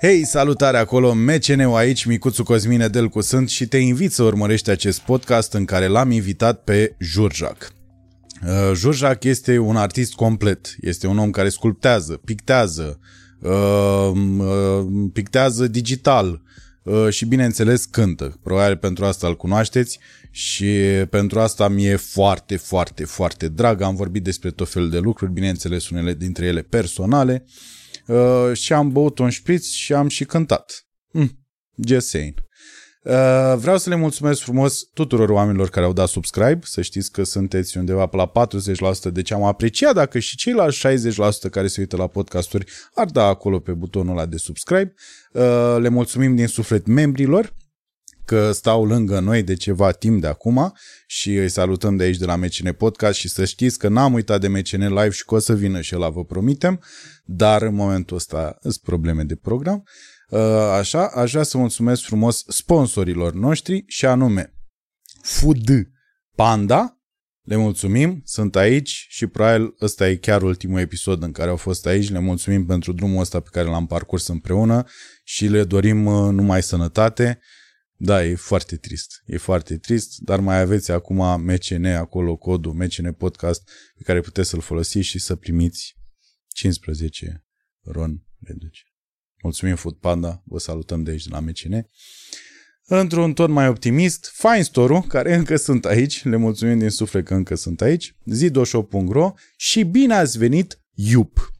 Hei, salutare acolo, MCN-ul aici, Micuțu Cosmin Edelcu sunt și te invit să urmărești acest podcast în care l-am invitat pe Jurjac. Jurjac este un artist complet, este un om care sculptează, pictează digital și bineînțeles cântă. Probabil pentru asta îl cunoașteți și pentru asta mi-e foarte, foarte, foarte drag. Am vorbit despre tot felul de lucruri, bineînțeles unele dintre ele personale. Și am băut un șpriț și am și cântat. Just saying. Vreau să le mulțumesc frumos tuturor oamenilor care au dat subscribe. Să știți că sunteți undeva pe la 40%, deci am apreciat dacă și ceilalți 60% care se uită la podcasturi ar da acolo pe butonul ăla de subscribe. Le mulțumim din suflet membrilor că stau lângă noi de ceva timp de acum și îi salutăm de aici de la MCN Podcast și să știți că n-am uitat de MCN Live și că o să vină și ăla, vă promitem, dar în momentul ăsta sunt probleme de program. Așa, aș vrea să mulțumesc frumos sponsorilor noștri și anume Food Panda, le mulțumim, sunt aici și probabil ăsta e chiar ultimul episod în care au fost aici, le mulțumim pentru drumul ăsta pe care l-am parcurs împreună și le dorim numai sănătate. Da, e foarte trist, dar mai aveți acum MCN, acolo codul MCN Podcast pe care puteți să-l folosiți și să primiți 15 RON reducere. Mulțumim Food Panda, vă salutăm de aici de la MCN. Într-un ton mai optimist, FindStore-ul, care încă sunt aici, le mulțumim din suflet că încă sunt aici, zidoshop.ro și bine ați venit Yup.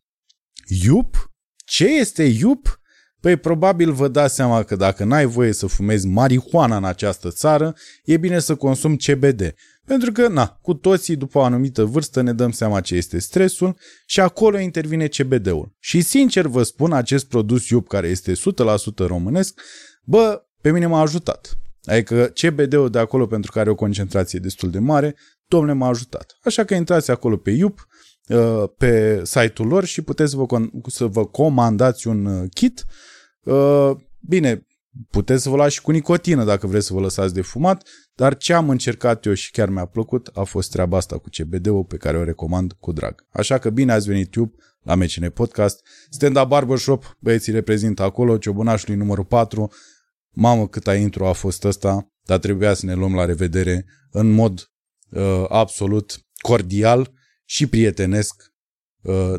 Yup? Ce este Yup? Păi probabil vă dați seama că dacă n-ai voie să fumezi marihuana în această țară, e bine să consumi CBD. Pentru că, cu toții după o anumită vârstă ne dăm seama ce este stresul și acolo intervine CBD-ul. Și sincer vă spun, acest produs Yup, care este 100% românesc, bă, pe mine m-a ajutat. Adică CBD-ul de acolo, pentru că are o concentrație destul de mare, dom'le, m-a ajutat. Așa că intrați acolo pe Yup, pe site-ul lor și puteți să vă comandați un kit. Bine, puteți să vă luați și cu nicotină dacă vreți să vă lăsați de fumat, dar ce am încercat eu și chiar mi-a plăcut a fost treaba asta cu CBD-ul pe care o recomand cu drag. Așa că bine ați venit Yup la MCN Podcast. Stand-up Barbershop, băieții reprezintă acolo, Ciobunașului numărul 4. Mamă, cât a intro a fost ăsta, dar trebuia să ne luăm la revedere în mod absolut cordial și prietenesc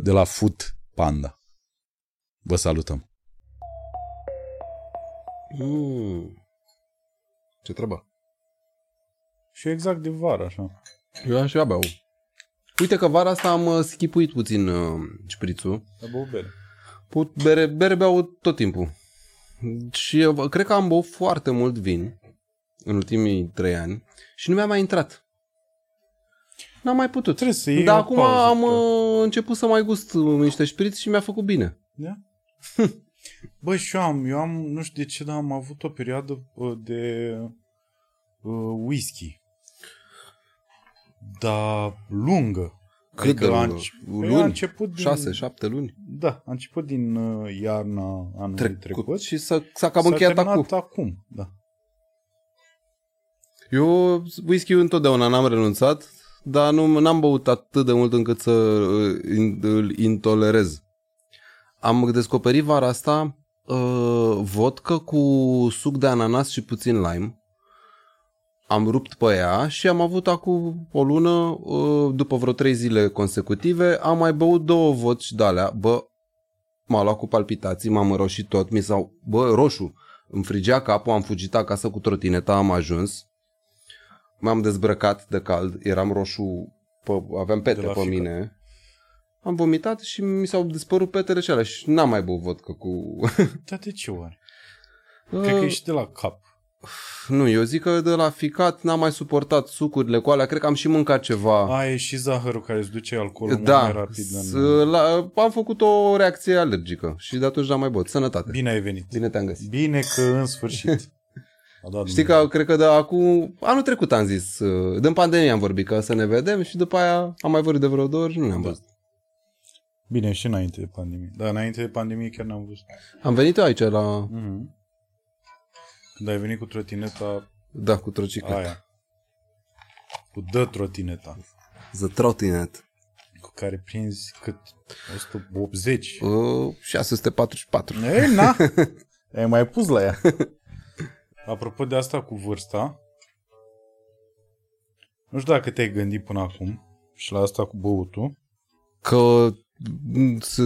de la Food Panda. Vă salutăm! Ce treabă? Și exact de vară, așa. Eu așa beau. Uite că vara asta am schipuit puțin șprițul. Am băut bere. Bere beau tot timpul. Și eu cred că am băut foarte mult vin în ultimii 3 ani și nu mi-a mai intrat. N-am mai putut. Trebuie să iei. Dar acum pauză, am început să mai gust niște șpriți și mi-a făcut bine. Da? Bă, și eu am, nu știu de ce, dar am avut o perioadă de whisky. Dar lungă. Cât adică de lungă? Luni? A început din... 6-7 luni? Da, a început din iarna anului trecut. Și s-a acabă încheiat acum. Da. Eu whisky-ul întotdeauna n-am renunțat. Dar n-am băut atât de mult încât să îl intolerez. Am descoperit vara asta vodcă cu suc de ananas și puțin lime. Am rupt pe ea și am avut acum o lună, după vreo 3 zile consecutive, am mai băut 2 vodci de alea. Bă, m-a luat cu palpitații, m-am înroșit tot. Bă, roșu, îmi frigea capul, am fugit acasă cu trotineta, am ajuns. M-am dezbrăcat de cald, eram roșu, aveam pete pe mine. Am vomitat și mi s-au dispărut petele și alea și n-am mai băut vodcă cu... Dar de ce oare? Cred că e și de la cap. Nu, eu zic că de la ficat n-am mai suportat sucurile cu alea, cred că am și mâncat ceva. E și zahărul care îți duce alcoolul mai rapid. Am făcut o reacție alergică și de atunci n-am mai băut. Sănătate. Bine ai venit. Bine te-am găsit. Bine că în sfârșit... Știi că cred că de acum, anul trecut am zis, din pandemie am vorbit că să ne vedem și după aia am mai vorbit de vreo 2 ori și nu ne-am văzut. Bine, și înainte de pandemie. Da, înainte de pandemie chiar n-am văzut. Am venit eu aici la... Când ai venit cu trotineta... Da, cu trocicleta. Aia. Cu trotineta. The trotinet. cu care prinzi cât? 180? 644. Ei, na! Ai mai pus la ea. Apropo de asta cu vârsta, nu știu dacă te-ai gândit până acum și la asta cu băutul. Că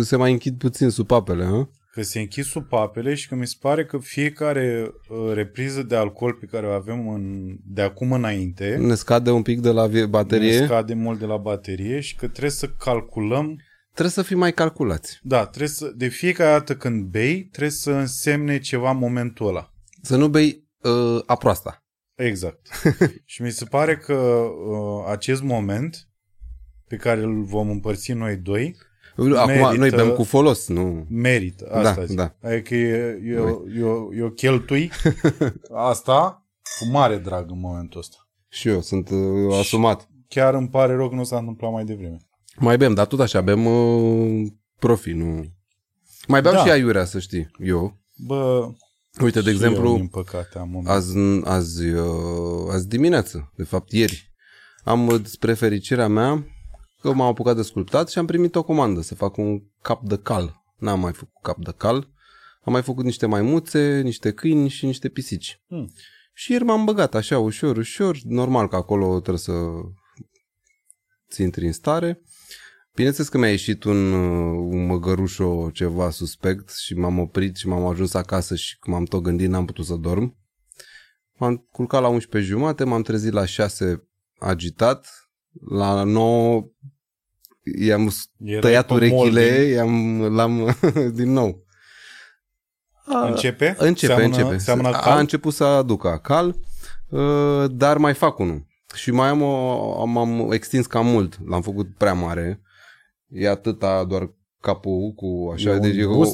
se mai închid puțin supapele, hă? Că se închid supapele și că mi se pare că fiecare repriză de alcool pe care o avem de acum înainte ne scade un pic de la baterie. Ne scade mult de la baterie și că trebuie să calculăm. Trebuie să fii mai calculați. Da, trebuie să, de fiecare dată când bei, trebuie să însemne ceva momentul ăla. Să nu bei a proasta. Exact. Și mi se pare că acest moment pe care îl vom împărți noi doi. Acum merită, noi bem cu folos, nu? Merită, asta da, zic. Da. Adică eu cheltui asta cu mare drag în momentul ăsta. Și eu sunt asumat. Chiar îmi pare rău că nu s-a întâmplat mai devreme. Mai bem, dar tot așa, bem profi, nu? Mai beau și aiurea, să știi, eu. Bă, uite, de exemplu, din păcate, azi dimineață, de fapt ieri, am, spre fericirea mea, că m-am apucat de sculptat și am primit o comandă să fac un cap de cal. N-am mai făcut cap de cal. Am mai făcut niște maimuțe, niște câini și niște pisici. Și ieri m-am băgat așa, ușor, ușor. Normal că acolo trebuie să intri în stare. Bineînțeles că mi-a ieșit un măgărușo ceva suspect și m-am oprit și m-am ajuns acasă și când m-am tot gândit n-am putut să dorm. M-am culcat la 11:30, m-am trezit la 6 agitat, la 9 i-am tăiat urechile, l-am din nou. A început să aducă acal, dar mai fac unul. Și mai m-am extins cam mult. L-am făcut prea mare. E atâta doar capul cu așa,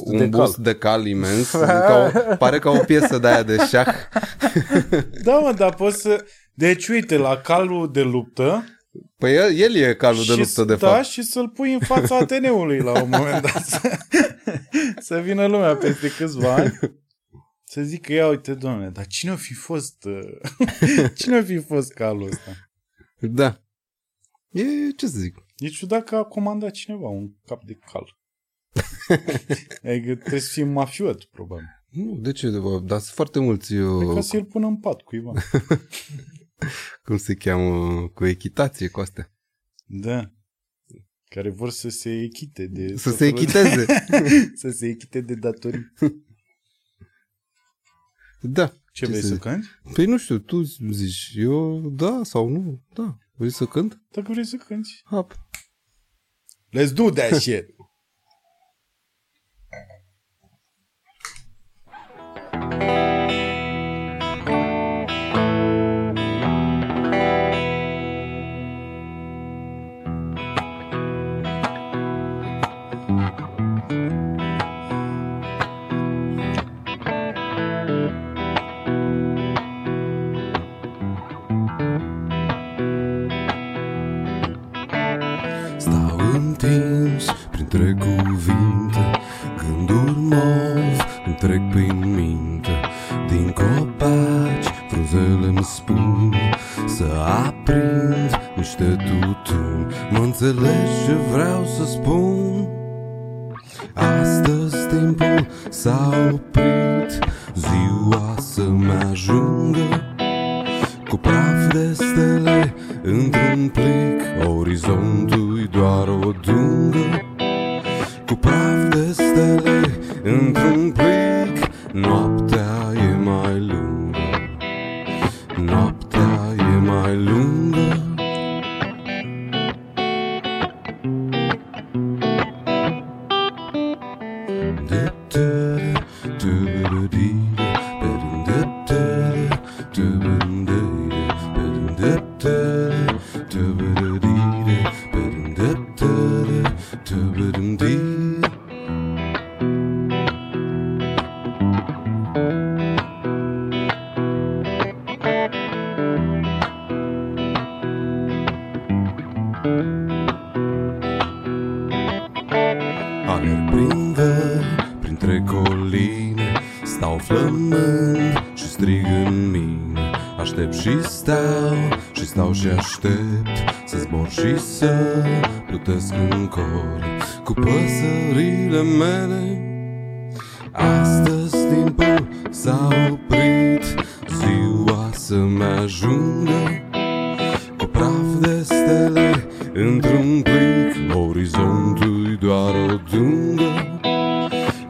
un bust de cal imens. Pare ca o piesă de aia de șah. Da, mă, dar poți să... Deci, uite, la calul de luptă... Păi el e calul de luptă, de fapt. Și să-l pui în fața Ateneului la un moment dat. Să vină lumea peste câțiva ani. Să zic că ia uite, domnule, dar cine a fi fost calul ăsta? Da. E, ce să zic? E ciudat că a comandat cineva un cap de cal. Adică trebuie să fii mafiot, probabil. Nu, de ce? Dar sunt foarte mulți... Păi ca să-l pună în pat cuiva. Cum se cheamă? Cu echitație, cu astea. Da. Care vor să se echite de... Să se echiteze. Să se echite de datorii. Da. Ce vrei să cânti? Păi nu știu, tu zici eu da sau nu, da. Vrei să cânt? Dacă vrei să cânti. Hop. Let's do that shit! Între cuvinte, gânduri mov îmi trec prin minte. Din copaci frunzele-mi spun să aprind niște tutun. Mă înțelegi ce vreau să spun? Astăzi timpul s-a oprit, ziua să-mi ajungă cu praf de stele într-un plic. Orizontul-i doar o dungă cu praf de stele într-un plic. Noaptea e mai lungă, noaptea e mai lungă. Și stau și aștept să zbor și să plutesc în cor cu păsările mele. Astăzi timpul s-a oprit, ziua să-mi ajungă cu praf de stele într-un plic. Orizontul-i doar o dungă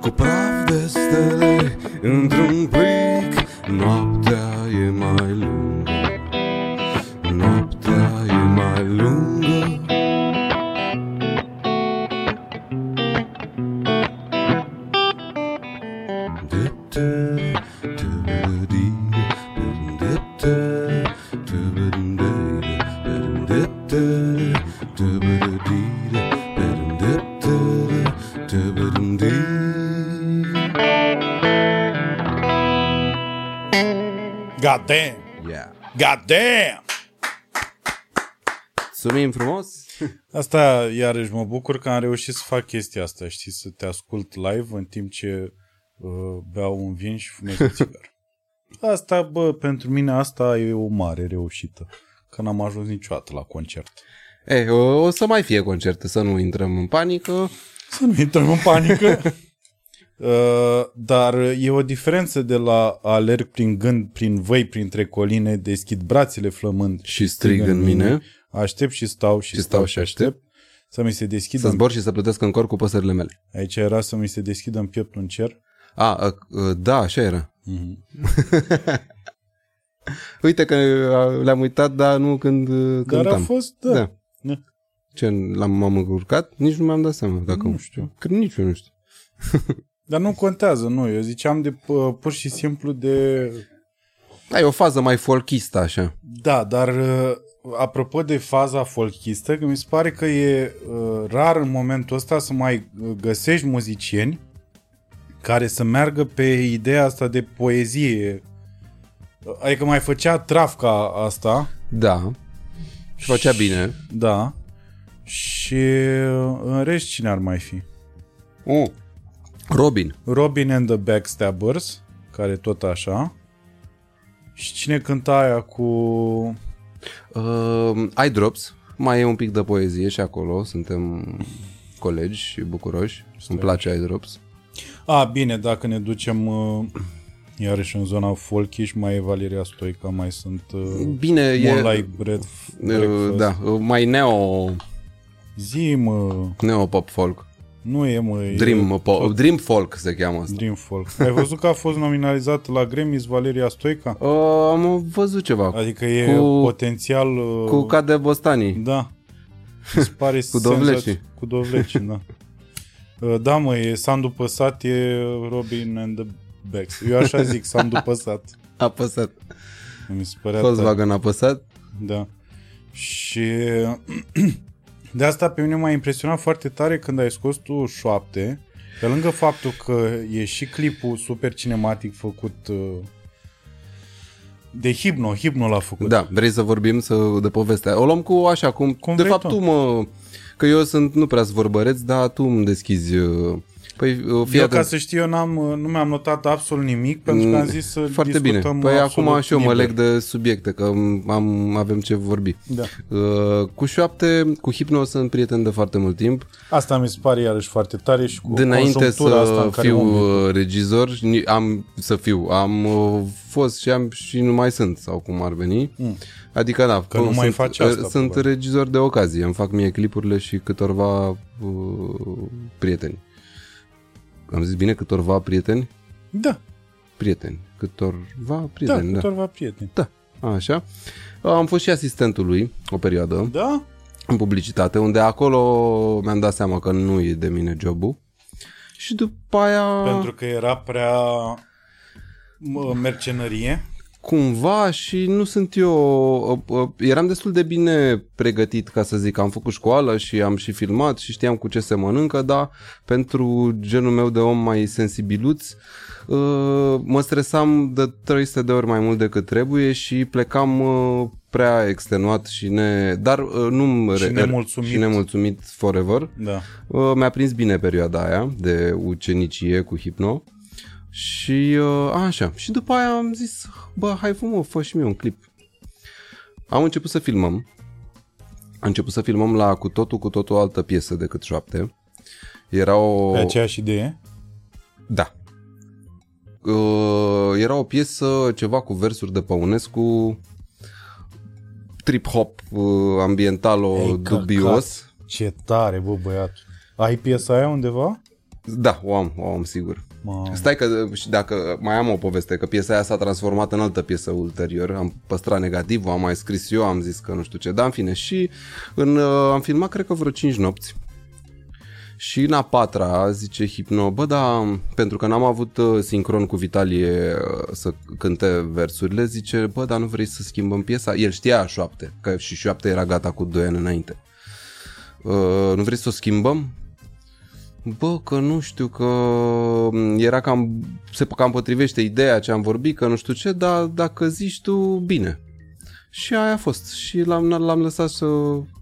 cu praf de stele într-un plic. Noaptea e mai lungă, noaptea e mai lungă. God damn. Yeah. God damn. Mulțumim frumos. Asta iarăși mă bucur că am reușit să fac chestia asta, știi, să te ascult live în timp ce beau un vin și fumez un țigar. Asta, bă, pentru mine asta e o mare reușită, că n-am ajuns niciodată la concert. Ei, o să mai fie concerte, să nu intrăm în panică. Să nu intrăm în panică. Dar e o diferență de la alerg prin gând, prin văi, printre coline, deschid brațele flămând și strig în mine, aștept și stau și stau și aștept să mi se deschidă, să zbor și să plătesc în cor cu păsările mele. Aici era să mi se deschidă în piept un cer. A, da, așa era. Uite că le-am uitat, dar nu când cântam. Dar a fost, da. Ce, m-am încurcat? Nici nu mi-am dat seama, dacă nu știu. Cred, nici eu nu știu. Dar nu contează, nu, eu ziceam de pur și simplu de... Da, e o fază mai folchistă așa. Da, dar apropo de faza folchistă, că mi se pare că e rar în momentul ăsta să mai găsești muzicieni care să meargă pe ideea asta de poezie. Adică mai făcea trafca asta. Da, și făcea bine. Da, și în rest cine ar mai fi? Robin and the Backstabbers, care tot așa. Și cine cânta aia cu... Eye Drops. Mai e un pic de poezie și acolo. Suntem colegi și bucuroși. Îmi place Eye Drops. A, bine, dacă ne ducem iarăși în zona folky, și mai e Valeria Stoica, mai sunt... bine, e... Like breakfast. Da, mai neo... Neo pop folk. Nu e, mă, Dream Folk se cheamă asta. Dream Folk. Ai văzut că a fost nominalizat la Grammy Valeria Stoica? Am văzut ceva. Adică e cu, potențial... Cu Cade Bostanii. Da. Îți pare cu dovlecii. Cu dovlecii, da. Da, mă, e Sandu Păsat, e Robin and the Backs. Eu așa zic, Sandu Păsat. Apăsat. Mi se părea Volkswagen apăsat. Da. Și... De asta pe mine m-a impresionat foarte tare când ai scos tu Șoapte, pe lângă faptul că e și clipul super cinematic făcut de Hipno. Hipno l-a făcut. Da, vrei să vorbim de povestea. O luăm cu așa, cum de fapt tu mă... Că eu sunt, nu prea-s vorbăreț, dar tu îmi deschizi... Păi, eu, ca să știu, eu nu mi-am notat absolut nimic, pentru că am zis să foarte discutăm. Foarte bine. Păi acum și eu mă leg de subiecte, că avem ce vorbi. Da. Cu Șoapte, cu Hipno sunt prieten de foarte mult timp. Asta mi se pare iarăși foarte tare și cu conjunctura asta în care fiu regizor, am fost și am și nu mai sunt, sau cum ar veni. Adică da, că nu mai faci asta, sunt regizor de ocazie, îmi fac mie clipurile și câtorva prieteni. Am zis bine, câtorva prieteni? Da. Prieteni. Câtorva prieteni. Da, câtorva prieteni. Da, așa. Am fost și asistentul lui o perioadă. Da? În publicitate, unde acolo mi-am dat seama că nu e de mine jobul. Și după aia... Pentru că era prea mercenărie. Cumva și nu sunt eu... Eram destul de bine pregătit, ca să zic. Am făcut școală și am și filmat și știam cu ce se mănâncă, dar pentru genul meu de om mai sensibiluț mă stresam de 300 de ori mai mult decât trebuie și plecam prea extenuat și nemulțumit forever. Da. Mi-a prins bine perioada aia de ucenicie cu Hipno. Și așa, și după aia am zis, bă, hai fă și mie un clip. Am început să filmăm. Am început să filmăm la cu totul altă piesă decât Șoapte. Era o... Pe aceeași idee? Da. Era o piesă, ceva cu versuri de Păunescu, trip-hop ambientalo dubios. Ce tare, bă, băiat. Ai piesa aia undeva? Da, o am sigur. Mamă. Stai că dacă mai am o poveste, că piesa aia s-a transformat în altă piesă ulterior. Am păstrat negativul, am mai scris eu, am zis că nu știu ce, dar în fine. Și am filmat, cred că vreo 5 nopți. Și în a patra zice Hipno, bă, dar pentru că n-am avut sincron cu Vitalie să cânte versurile, zice, bă, dar nu vrei să schimbăm piesa? El știa Șoapte, că și Șoapte era gata cu 2 ani înainte. Nu vrei să o schimbăm? Bă, că nu știu, că era cam, se cam potrivește ideea ce am vorbit, că nu știu ce, dar dacă zici tu, bine. Și aia a fost. Și l-am lăsat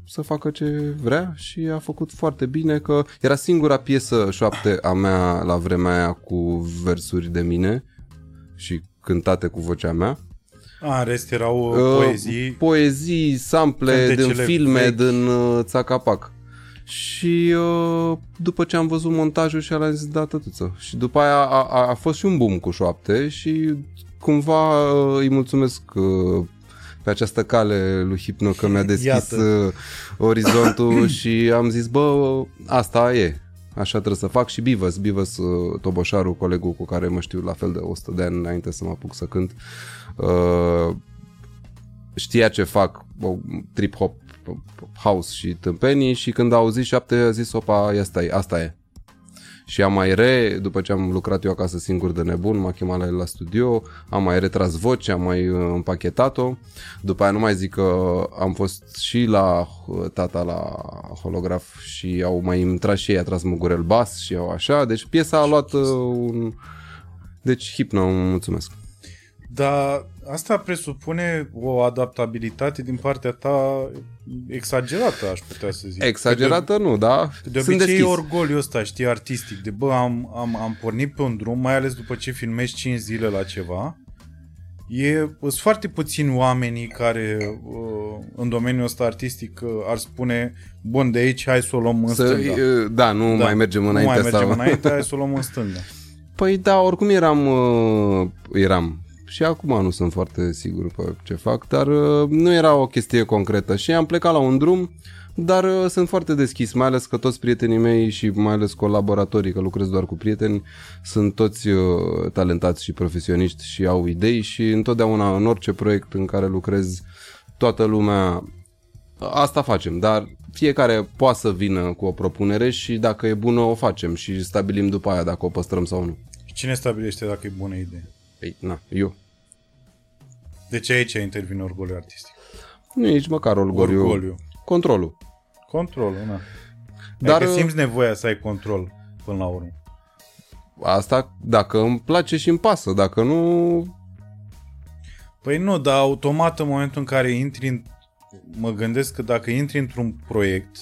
să facă ce vrea și a făcut foarte bine, că era singura piesă Șoapte a mea la vremea aia cu versuri de mine și cântate cu vocea mea. A, în rest erau poezii. Poezii, sample din filme, din țacapac. Și după ce am văzut montajul și a zis, da, tătuță. Și după aia a fost și un boom cu Șoapte și cumva îi mulțumesc pe această cale lui Hipno că mi-a deschis orizontul și am zis, bă, asta e, așa trebuie să fac. Și Bivas Toboșaru, colegul cu care mă știu la fel de 100 de ani înainte să mă apuc să cânt, știa ce fac, trip-hop, house și tâmpenii, și când a auzit Șoapte a zis, opa, asta e. Și am mai după ce am lucrat eu acasă singur de nebun, m-a chemat la el la studio, am mai retras voce, am mai împachetat-o. După aia nu mai zic că am fost și la tata la Holograf și au mai intrat și ei, a tras Mugurel bas și eu așa, deci piesa a luat un... Deci Hipno, mulțumesc. Dar asta presupune o adaptabilitate din partea ta exagerată, aș putea să zic. Exagerată nu, da? De obicei e orgoliul ăsta, știi, artistic, de bă, am pornit pe un drum, mai ales după ce filmezi 5 zile la ceva. Sunt foarte puțini oamenii care în domeniul ăsta artistic ar spune, bun, de aici hai să o luăm în stânga. Da, nu mai mergem înainte. Nu mai mergem înainte, hai să o luăm în stânga. Păi da, oricum eram. Și acum nu sunt foarte sigur pe ce fac, dar nu era o chestie concretă și am plecat la un drum, dar sunt foarte deschis, mai ales că toți prietenii mei și mai ales colaboratorii, că lucrez doar cu prieteni, sunt toți talentați și profesioniști și au idei și întotdeauna în orice proiect în care lucrez, toată lumea, asta facem, dar fiecare poate să vină cu o propunere și dacă e bună o facem și stabilim după aia dacă o păstrăm sau nu. Cine stabilește dacă e bună idee? Păi, na, eu. Deci aici intervine orgoliu artistic. Nu e nici măcar orgoliu. Controlul. Controlul, na. Dar adică simți nevoia să ai control până la urmă. Asta dacă îmi place și îmi pasă, dacă nu... Păi nu, dar automat în momentul în care intri mă gândesc că dacă intri într-un proiect...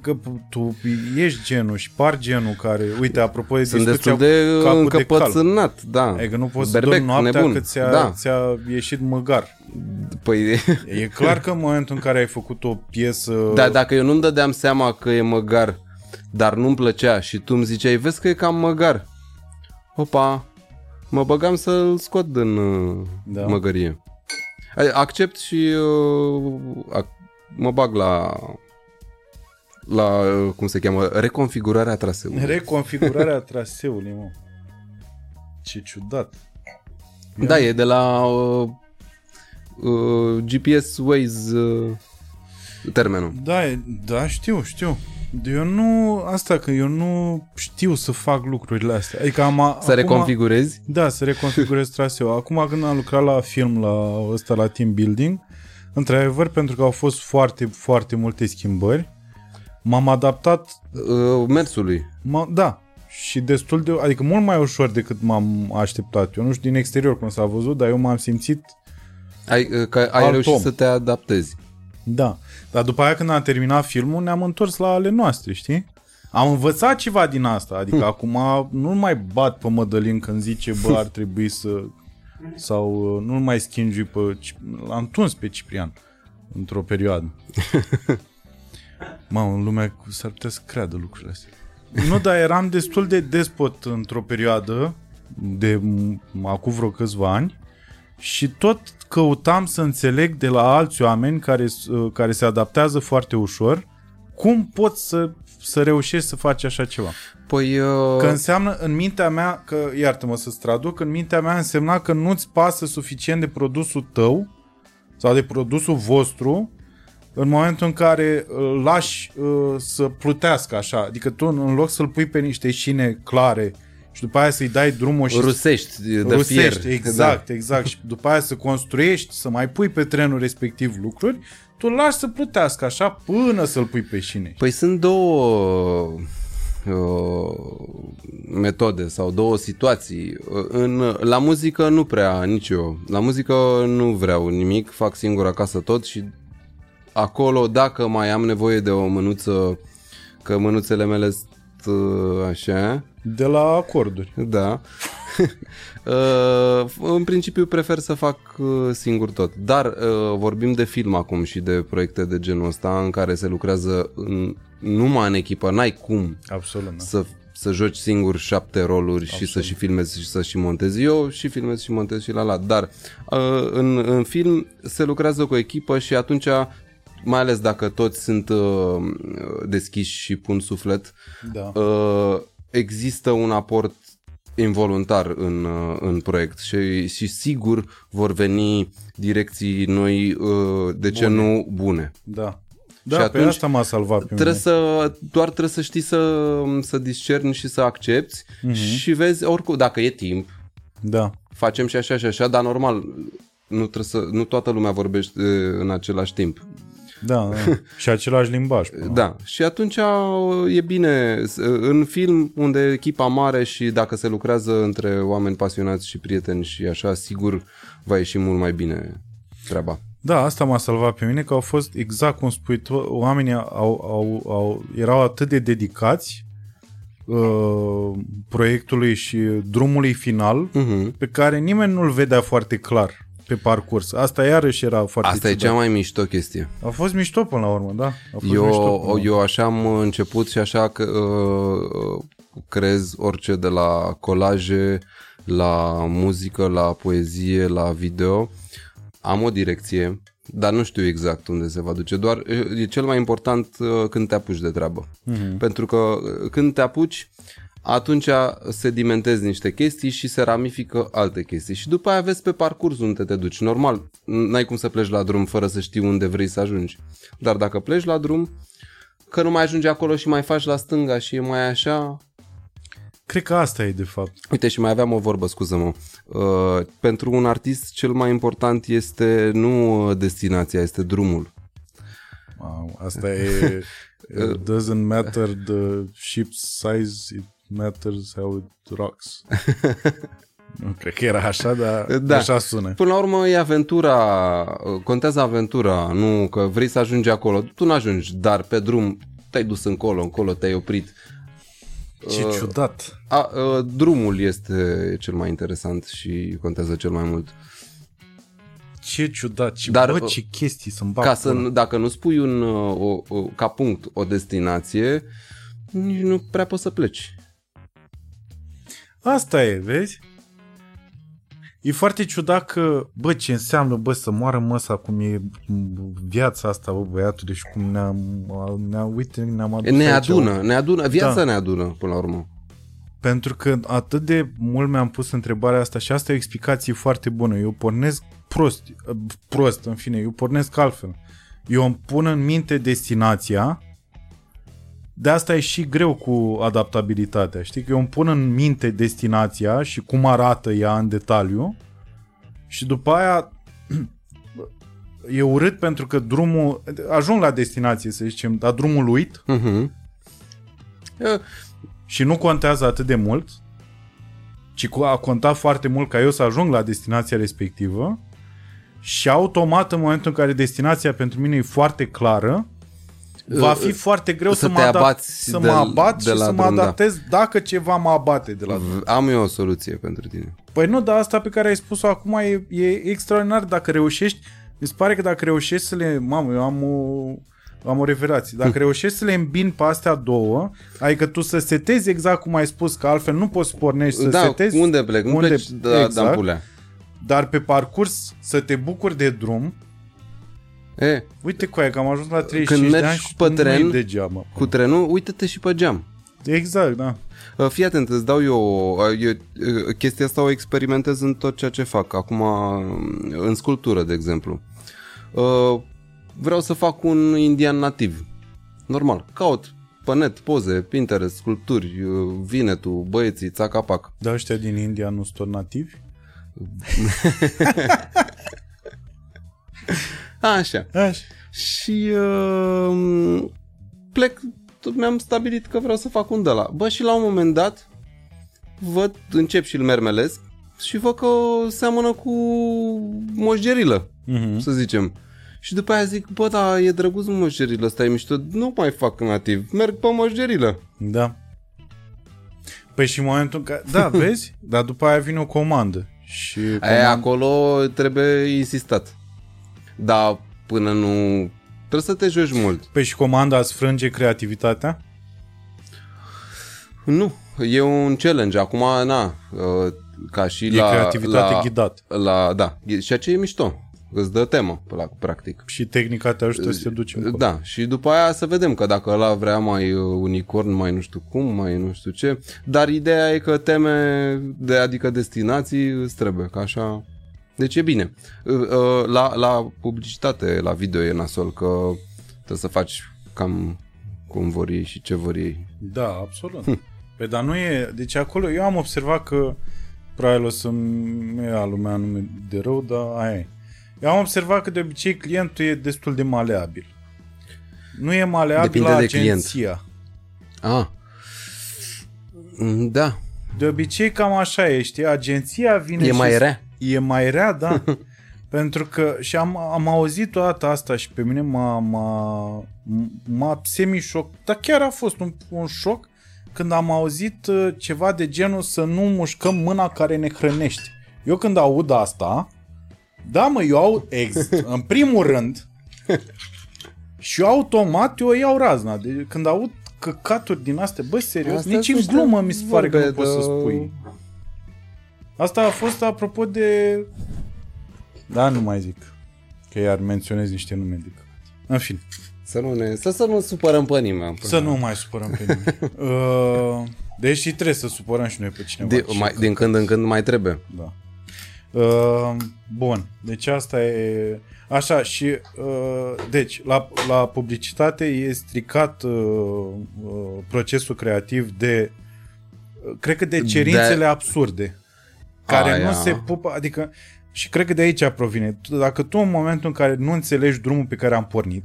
Că tu ești genul și par genul care, uite, apropo de discuția de capul de cal. Sunt da. Adică nu poți să dormi noaptea nebun. Că ți-a ieșit măgar. Păi... E clar că în momentul în care ai făcut o piesă... Da, dacă eu nu-mi dădeam seama că e măgar, dar nu-mi plăcea și tu îmi ziceai, vezi că e cam măgar. Opa, mă băgam să-l scot din măgărie. Accept și mă bag la, cum se cheamă, reconfigurarea traseului. Reconfigurarea traseului, mă. Ce ciudat. Da, e de la GPS Waze termenul. Da, știu. Eu nu, asta că eu nu știu să fac lucrurile astea. Adică să reconfigurezi? Da, să reconfigurez traseul. Acum când am lucrat la film, la team building, într-adevăr, pentru că au fost foarte, foarte multe schimbări, m-am adaptat mersului. Da. Și destul de... Adică mult mai ușor decât m-am așteptat. Eu nu știu din exterior cum s-a văzut, dar eu m-am simțit ai reușit om. Să te adaptezi. Da. Dar după aia când am terminat filmul, ne-am întors la ale noastre, știi? Am învățat ceva din asta. Adică acum nu mai bat pe Mădălin când zice, bă, ar trebui să... sau nu mai schingiui pe... L-am tuns pe Ciprian într-o perioadă. Mamă, lumea s-ar putea să creadă lucrurile astea. Nu, dar eram destul de despot într-o perioadă de acum vreo câțiva ani și tot căutam să înțeleg de la alți oameni care se adaptează foarte ușor cum poți să reușești să faci așa ceva. Păi, că înseamnă în mintea mea, că iartă-mă să-ți traduc, în mintea mea însemna că nu-ți pasă suficient de produsul tău sau de produsul vostru în momentul în care îl lași să plutească așa. Adică tu în loc să-l pui pe niște șine clare și după aia să-i dai drumul și rusești, de fier. Exact, exact. Și după aia să construiești, să mai pui pe trenul respectiv lucruri, tu lași să plutească așa până să-l pui pe șine. Păi sunt două metode sau două situații. La muzică nu prea, nici eu. La muzică nu vreau nimic, fac singur acasă tot și acolo dacă mai am nevoie de o mânuță, că mânuțele mele sunt așa. De la acorduri. Da. În principiu prefer să fac singur tot. Dar vorbim de film acum și de proiecte de genul ăsta în care se lucrează numai în echipă. N-ai cum absolut, să joci singur 7 roluri absolut. Și să și filmezi și să și montezi. Eu și filmez și montez și Dar în film se lucrează cu o echipă și atunci... Mai ales dacă toți sunt deschiși și pun suflet, da. Există un aport involuntar în proiect și sigur vor veni direcții noi, de ce nu, bune. Da. Da, și atunci, pe asta m-a salvat pe mine. Doar trebuie să știi să discerni și să accepti și vezi, oricum, dacă e timp, da. Facem și așa și așa, dar normal, nu toată lumea vorbește în același timp. Da, da. Și același limbaj. Da, și atunci e bine în film unde echipa mare și dacă se lucrează între oameni pasionați și prieteni și așa, sigur va ieși mult mai bine treaba. Da, asta m-a salvat pe mine, că au fost exact cum spui tu, oamenii erau atât de dedicați proiectului și drumului final pe care nimeni nu-l vedea foarte clar pe parcurs. Asta iarăși era foarte... Asta ciudat. E cea mai mișto chestie. A fost mișto până la urmă, da. Eu așa am început și așa creez orice, de la colaje, la muzică, la poezie, la video. Am o direcție, dar nu știu exact unde se va duce. Doar e cel mai important când te apuci de treabă. Pentru că când te apuci, atunci sedimentezi niște chestii și se ramifică alte chestii. Și după aia vezi pe parcurs unde te duci. Normal, n-ai cum să pleci la drum fără să știi unde vrei să ajungi. Dar dacă pleci la drum, că nu mai ajungi acolo și mai faci la stânga și e mai așa... Cred că asta e de fapt. Uite, și mai aveam o vorbă, scuză-mă. Pentru un artist cel mai important este nu destinația, este drumul. Wow, asta e... It doesn't matter the ship's size, it matters how it rocks. Nu cred că era așa, dar da. Așa sună. Până la urmă e aventura, contează aventura, nu că vrei să ajungi acolo. Tu n-ajungi, dar pe drum te-ai dus încolo, te-ai oprit. Ce ciudat. Drumul este cel mai interesant și contează cel mai mult. Ce ciudat, ce chestii să-mi bag. Dacă nu spui ca punct o destinație, nici nu prea poți să pleci. Asta e, vezi? E foarte ciudat că, ce înseamnă, să moară măsa, cum e viața asta, băiatule, și cum ne-am adus aici. Ne adună, viața da. Ne adună, până la urmă. Pentru că atât de mult mi-am pus întrebarea asta și asta e o explicație foarte bună. Eu pornesc prost, în fine, eu pornesc altfel. Eu îmi pun în minte destinația, de asta e și greu cu adaptabilitatea, știi? Că eu îmi pun în minte destinația și cum arată ea în detaliu și după aia e urât pentru că drumul, ajung la destinație, să zicem, dar drumul uit și nu contează atât de mult, ci a contat foarte mult ca eu să ajung la destinația respectivă și automat în momentul în care destinația pentru mine e foarte clară, va fi foarte greu să mă abat și să mă adaptez dacă ceva mă abate de la drum. Am eu o soluție pentru tine. Păi nu, dar asta pe care ai spus-o acum e extraordinar. Dacă reușești, mi se pare că dacă reușești să le... Mamă, eu am o revelație. Dacă reușești să le îmbini pe astea două, adică tu să setezi exact cum ai spus, că altfel nu poți pornești să setezi. Unde plec? Unde pleci de ampulea. Dar pe parcurs să te bucuri de drum. Uite cu aia că am ajuns la 35 de ani și nu-i degeaba. Cu trenul, uită-te și pe geam. Exact, da. Fii atent, îți dau eu chestia asta o experimentez în tot ceea ce fac. Acum, în sculptură, de exemplu. Vreau să fac un indian nativ. Normal, caut pe net, poze, Pinterest, sculpturi, vinetul, băieții, țacapac. Dar ăștia din India nu sunt nativi? Așa. Și plec, mi-am stabilit că vreau să fac un de-ala. Bă, și la un moment dat văd, încep și îl mermelesc și văd că seamănă cu moșgerilă, să zicem. Și după aia zic, bă, da, e drăguț moșgerilă, ăsta e mișto, nu mai fac nativ, merg pe moșgerilă. Da. Păi și în momentul în care... Da, vezi? Dar după aia vine o comandă. Și acolo trebuie insistat. Dar până nu... Trebuie să te joci mult. Păi și comanda îți frânge creativitatea? Nu. E un challenge. Acum, ca și e la... E creativitate ghidată. Da. Și aceea e mișto. Îți dă temă, practic. Și tehnica te ajută să te duci încolo. Da. Și după aia să vedem că dacă ăla vrea mai unicorn, mai nu știu cum, mai nu știu ce. Dar ideea e că teme, adică destinații, îți trebuie. Că așa... Deci e bine. La publicitate, la video e nasol, că trebuie să faci cam cum vor ei și ce vor ei. Da, absolut. Păi, dar nu e... Deci acolo eu am observat că probabil o să-mi ia lumea nume de rău, dar aia e. Eu am observat că de obicei clientul e destul de maleabil. Nu e maleabil. Depinde la agenția. Da. De obicei cam așa e, știi? Agenția vine e și... mai rea. E mai rea, da. Pentru că și am auzit o dată asta și pe mine m-a semi-șoc. Dar chiar a fost un șoc când am auzit ceva de genul să nu mușcăm mâna care ne hrănește. Eu când aud asta, da mă, eu aud în primul rând și automat eu iau razna. Deci, când aud căcaturi din astea, bă, serios, asta nici în glumă mi se pare că nu poți să spui. Asta a fost apropo de... Da, nu mai zic. Că iar menționez niște nume de căcate. În fine. Să nu supărăm pe nimeni. Să nu mai supărăm pe nimeni. Deși trebuie să supărăm și noi pe cineva. Din când în când mai trebuie. Da. Bun. Deci asta e... Așa și... deci, la publicitate e stricat procesul creativ de... Cred că de cerințele absurde. Care nu se pupă, adică, și cred că de aici provine. Dacă tu în momentul în care nu înțelegi drumul pe care am pornit,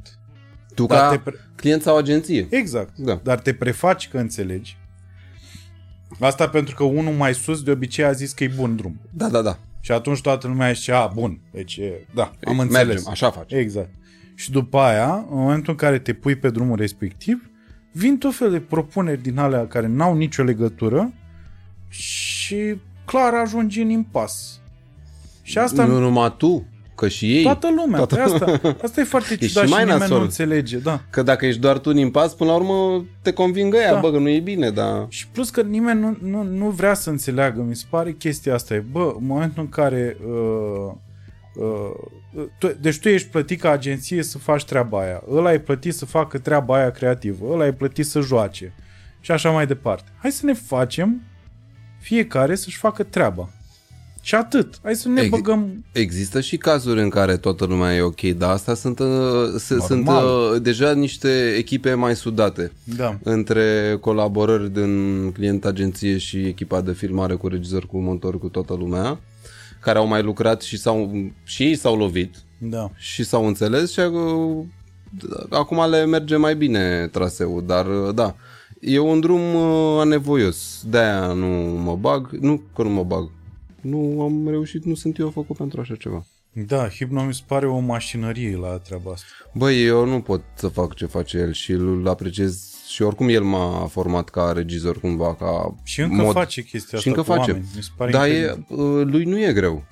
tu ca client sau agenție. Exact, da. Dar te prefaci că înțelegi. Asta pentru că unul mai sus de obicei a zis că e bun drum. Da. Și atunci toată lumea zice, bun, deci da, am înțeles. Mergem, așa faci. Exact. Și după aia, în momentul în care te pui pe drumul respectiv, vin tot fel de propuneri din alea care n-au nicio legătură și clar ajungi în impas. Și asta nu numai tu, că și ei. Toată lumea. Asta e foarte ciudat și nimeni nu înțelege. Da. Că dacă ești doar tu în impas, până la urmă te convingă ea, bă, că nu e bine. Dar... Și plus că nimeni nu vrea să înțeleagă, mi se pare, chestia asta. Bă, în momentul în care... deci tu ești plătit ca agenție să faci treaba aia. Ăla e plătit să facă treaba aia creativă. Ăla e plătit să joace. Și așa mai departe. Hai să ne facem fiecare să-și facă treaba. Și atât. Hai să ne băgăm... Există și cazuri în care toată lumea e ok, dar astea sunt deja niște echipe mai sudate. Da. Între colaborări din client-agenție și echipa de filmare cu regizor, cu montor, cu toată lumea, care au mai lucrat și ei s-au lovit și s-au înțeles și acum le merge mai bine traseul, dar da. E un drum anevoios. De-aia nu mă bag. Nu că nu mă bag. Nu am reușit, nu sunt eu făcut pentru așa ceva. Da, Hipno mi se pare o mașinărie la treaba asta. Băi, eu nu pot să fac ce face el și îl apreciez și oricum el m-a format ca regizor cumva, ca și încă mod... face chestia și asta cu face. Oameni, mi se pare incredibil. Dar lui nu e greu.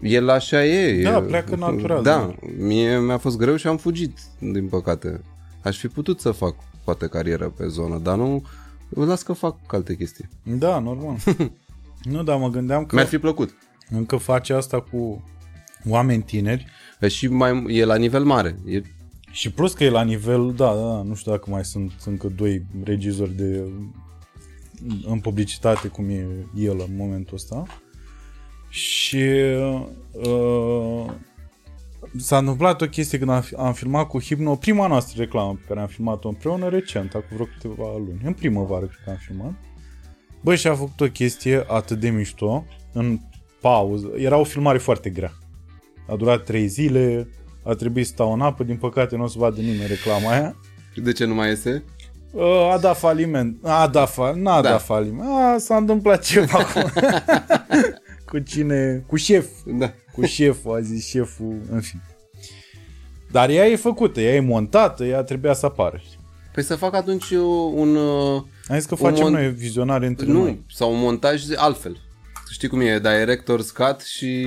El așa e. Da, pleacă natural. Da, mie mi-a fost greu și am fugit, din păcate. Aș fi putut să fac poate carieră pe zonă, dar nu, las că fac alte chestii. Da, normal. Nu, dar mă gândeam că... Mi-ar fi plăcut. Încă face asta cu oameni tineri. Și mai, e la nivel mare. E... Și plus că e la nivel, da, nu știu dacă mai sunt încă doi regizori de în publicitate, cum e el în momentul ăsta. Și s-a întâmplat o chestie când am filmat cu Hipno, prima noastră reclamă pe care am filmat-o împreună recent, acum vreo câteva luni, în primăvară cred că am filmat. Băi, și a făcut o chestie atât de mișto, în pauză, era o filmare foarte grea, a durat 3 zile, a trebuit să stau în apă, din păcate nu o să vadă nimeni reclama aia. De ce nu mai iese? A dat faliment, n-a dat faliment, s-a întâmplat ceva acum. Cu cine? Cu șef. Da. Cu șeful, a zis șeful, în fine. Dar ea e făcută, ea e montată, ea trebuia să apară. Păi să fac atunci un... Ai zis că facem noi vizionare între noi. Nu, sau un montaj altfel. Știi cum e, director's cut și...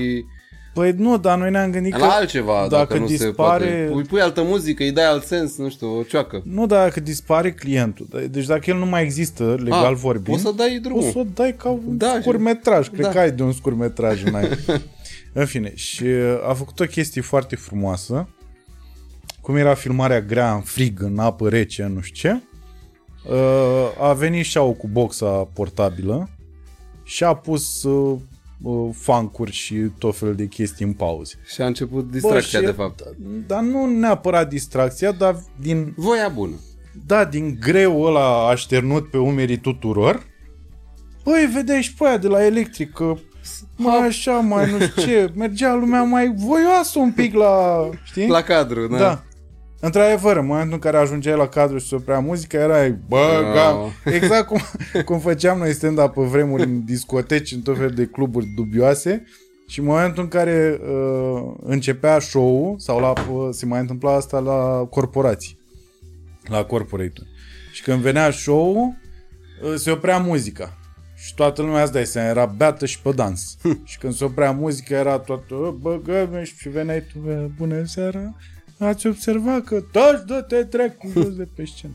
Păi nu, dar noi ne-am gândit la că... altceva, dacă nu dispare... se poate. Pui altă muzică, îi dai alt sens, nu știu, o cioacă. Nu, dacă dispare clientul. Deci dacă el nu mai există, legal vorbind... O să dai drumul. O să dai ca un scurtmetraj. Cred că ai de un scurtmetraj în aia. În fine, și a făcut o chestie foarte frumoasă. Cum era filmarea grea, în frig, în apă rece, nu știu ce. A venit și-au cu boxa portabilă și a pus... fancuri și tot felul de chestii în pauze. Și a început distracția. Bă, de fapt. Dar nu neapărat distracția, dar din... Voia bună. Da, din greu ăla așternut pe umerii tuturor. Băi, vedeai și pe aia de la electrică, mai așa, mai nu știu ce, mergea lumea mai voioasă un pic la... Știi? La cadru, da. Da. Într-adevăr, în momentul în care ajungeai la cadru și se oprea muzica, erai bă, exact cum făceam noi stand-up pe vremuri în discoteci, în tot fel de cluburi dubioase, și în momentul în care începea show-ul, sau se mai întâmpla asta la corporații, la corporate-uri, și când venea show-ul, se oprea muzica. Și toată lumea, îți dai seama, era beată și pe dans. Și când se oprea muzica, era toată și veneai tu, bună seara... Ați observat că toți dă-te trec cu jos de pe scenă.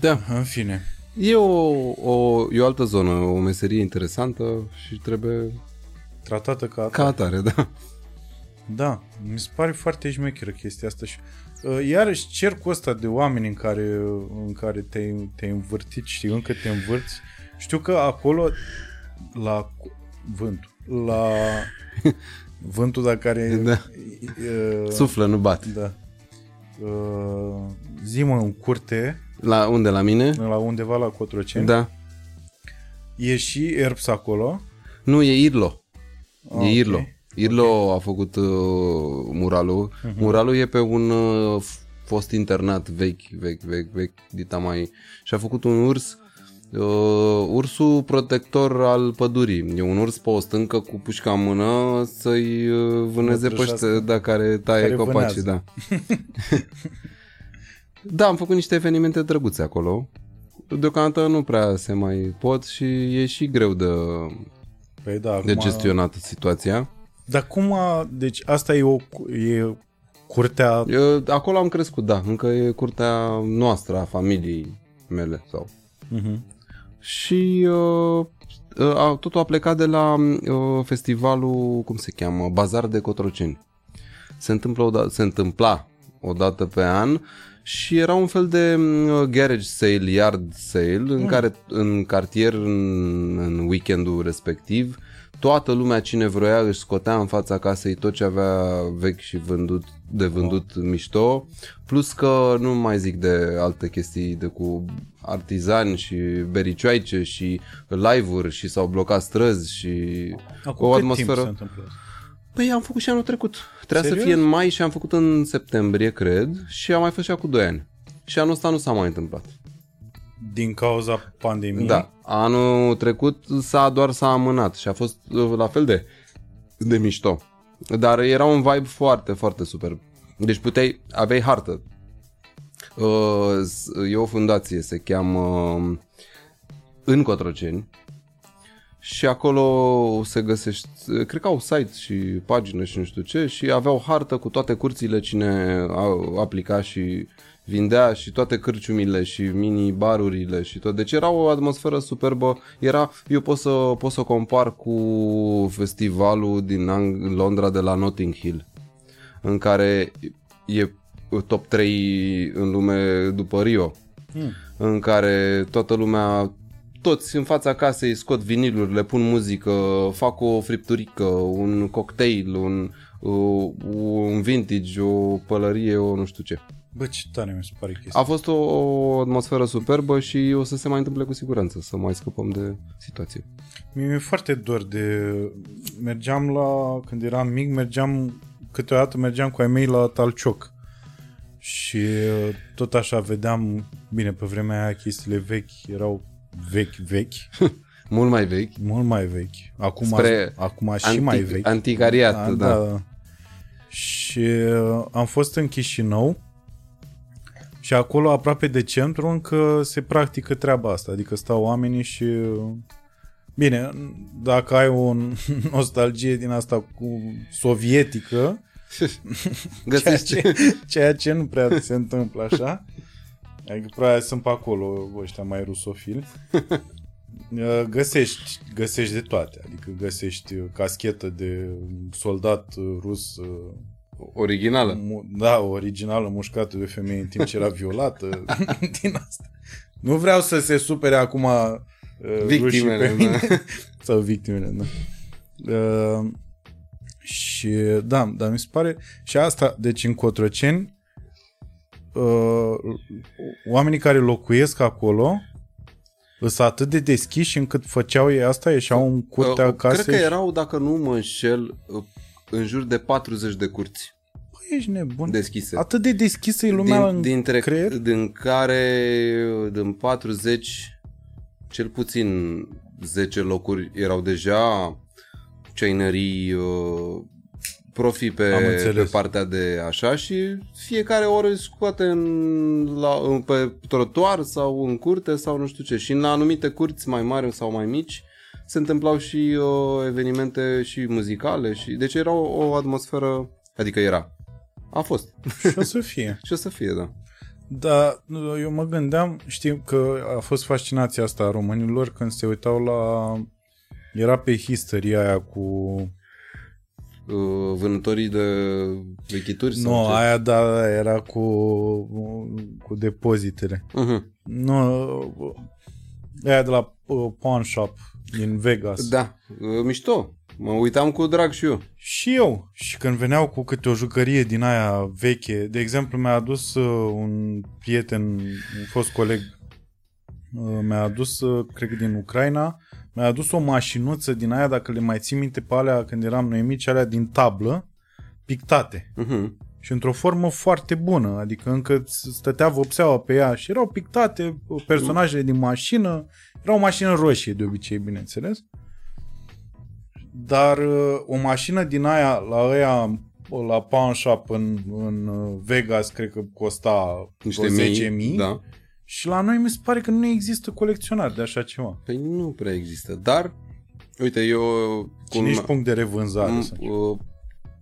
Da, în fine. E o altă zonă, o meserie interesantă și trebuie tratată ca atare. Ca atare, da. Da, mi se pare foarte șmecheră chestia asta. Și iarăși cercul ăsta de oameni în care te-ai învârtit și încă te învârți. Știu că acolo la vântul la care... Da. Suflă, nu bat. Da. Zi-mă, în curte. La unde, la mine? La undeva la Cotroceni. Da. E și Erbs acolo? Nu, e Irlo. Okay. E Irlo. Irlo okay. A făcut muralul. Uh-huh. Muralul e pe un fost internat vechi, dita mai. Și a făcut un urs. Ursul protector al pădurii. E un urs pe o stâncă cu pușca în mână să-i vâneze păște, da, care taie copacii, da. Da, am făcut niște evenimente drăguțe acolo. Deocamdată nu prea se mai pot și e și greu de gestionat situația. Dar cum deci asta e curtea? Eu, acolo am crescut, da. Încă e curtea noastră, a familiei mele sau... Uh-huh. Și totul a plecat de la festivalul, cum se cheamă, Bazar de Cotroceni. Se întâmpla o dată pe an și era un fel de garage sale, yard sale, în care în cartier, în weekendul respectiv, toată lumea, cine vroia, își scotea în fața casei tot ce avea vechi și vândut mișto, plus că nu mai zic de alte chestii de cu artizani și bericioaice și live-uri și s-au blocat străzi și acum o atmosferă. Cât timp se întâmplă? Păi am făcut și anul trecut. Trebuia să fie în mai și am făcut în septembrie, cred, și am mai făcut și acum 2 ani. Și anul ăsta nu s-a mai întâmplat. Din cauza pandemiei? Da. Anul trecut doar s-a amânat și a fost la fel de de mișto. Dar era un vibe foarte, foarte super. Deci puteai, aveai hartă. E o fundație, se cheamă în Cotroceni. Și acolo se găsește, cred că au site și pagină și nu știu ce, și aveau hartă cu toate curțile cine aplica și vindea și toate cârciumile și mini-barurile și tot. Deci era o atmosferă superbă. Era, eu pot să o compar cu festivalul din Londra de la Notting Hill, în care e top 3 în lume după Rio, în care toată lumea, toți în fața casei scot viniluri, le pun muzică, fac o fripturică, un cocktail, un vintage, o pălărie, o nu știu ce. Bă, ce tare mi se pare chestia. A fost o atmosferă superbă și o să se mai întâmple cu siguranță, să mai scăpăm de situație. Mi-e foarte dor de... Când eram mic, câteodată mergeam cu ai mei la Talcioc. Și tot așa vedeam, bine, pe vremea aia chestiile vechi erau vechi. Mult mai vechi. Acum și mai vechi. Anticariat, da. Și am fost în Chișinău și acolo aproape de centru încă se practică treaba asta, adică stau oamenii și... Bine, dacă ai o nostalgie din asta cu sovietică, ceea ce nu prea se întâmplă așa, adică probabil sunt pe acolo ăștia mai rusofili, găsești de toate, adică găsești caschetă de soldat rus originală. Da, originală, mușcată de femeie în timp ce era violată. Din asta. Nu vreau să se supere acum victimele, pe mine. Da. Sau victimele, da. Și da, dar mi se pare și asta, deci în Cotroceni oamenii care locuiesc acolo sunt atât de deschiși încât făceau ei asta, ieșeau în curtea casei. Cred că erau, dacă nu mă înșel, în jur de 40 de curți. Păi ești nebun. Deschise. Atât de deschisă e lumea dintre creier? Din care, din 40, cel puțin 10 locuri erau deja ceainării profi pe partea de așa și fiecare oră scoate pe trotuar sau în curte sau nu știu ce. Și în anumite curți mai mari sau mai mici se întâmplau și evenimente și muzicale și deci era o atmosferă, adică era. A fost. Și o să fie. Și o să fie, da. Dar eu mă gândeam, știu că a fost fascinația asta a românilor când se uitau la... Era pe History aia cu... vânătorii de vechituri? Nu, aia da, era cu depozitele. Uh-huh. Nu, aia de la pawn shop din Vegas. Da, mișto. Mă uitam cu drag și eu. Și eu. Și când veneau cu câte o jucărie din aia veche, de exemplu mi-a adus un prieten, un fost coleg, mi-a adus, cred că din Ucraina, mi-a adus o mașinuță din aia, dacă le mai țin minte pe alea când eram noi mici, alea din tablă, pictate. Uh-huh. Și într-o formă foarte bună, adică încă stătea vopseaua pe ea și erau pictate personajele din mașină, era o mașină roșie de obicei, bineînțeles. Dar o mașină din aia, la pawn shop în Vegas, cred că costa $10,000, da. Și la noi mi se pare că nu există colecționar de așa ceva. Păi nu prea există, dar, uite, eu... Cine ești punct de revânzare?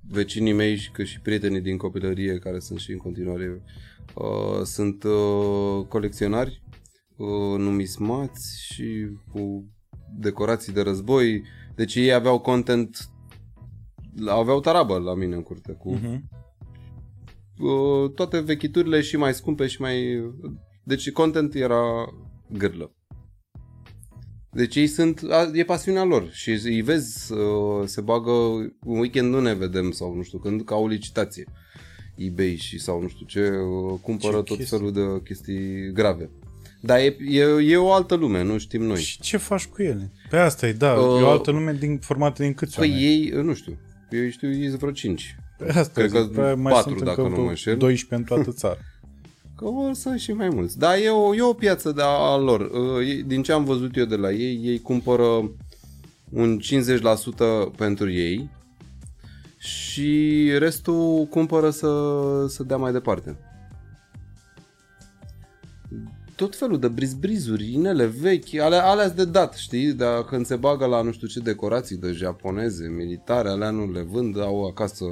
Vecinii mei și prietenii din copilărie, care sunt și în continuare, sunt colecționari numismați și cu decorații de război. Deci ei aveau aveau tarabă la mine în curte cu toate vechiturile și mai scumpe și mai... Deci content era gârlă. Deci ei e pasiunea lor și îi vezi, se bagă, un weekend nu ne vedem sau nu știu când, ca o licitație. eBay și sau nu știu ce, cumpără ce tot chestii? Felul de chestii grave. Dar e o altă lume, nu știm noi. Și ce faci cu ele? Pe asta e, da, e o altă lume formată din câți oameni? Păi ei, nu știu, eu știu, ei sunt vreo 5. Pe asta cred că 4 dacă nu mă înșel. 12 în toată țara. Că o să și mai mulți. Dar e o piață de a lor. Din ce am văzut eu de la ei, ei cumpără un 50% pentru ei și restul cumpără să dea mai departe. Tot felul de brizbrizuri, inele vechi, alea de dat, știi? Dar când se bagă la nu știu ce decorații de japoneze, militare, alea nu le vând, au acasă,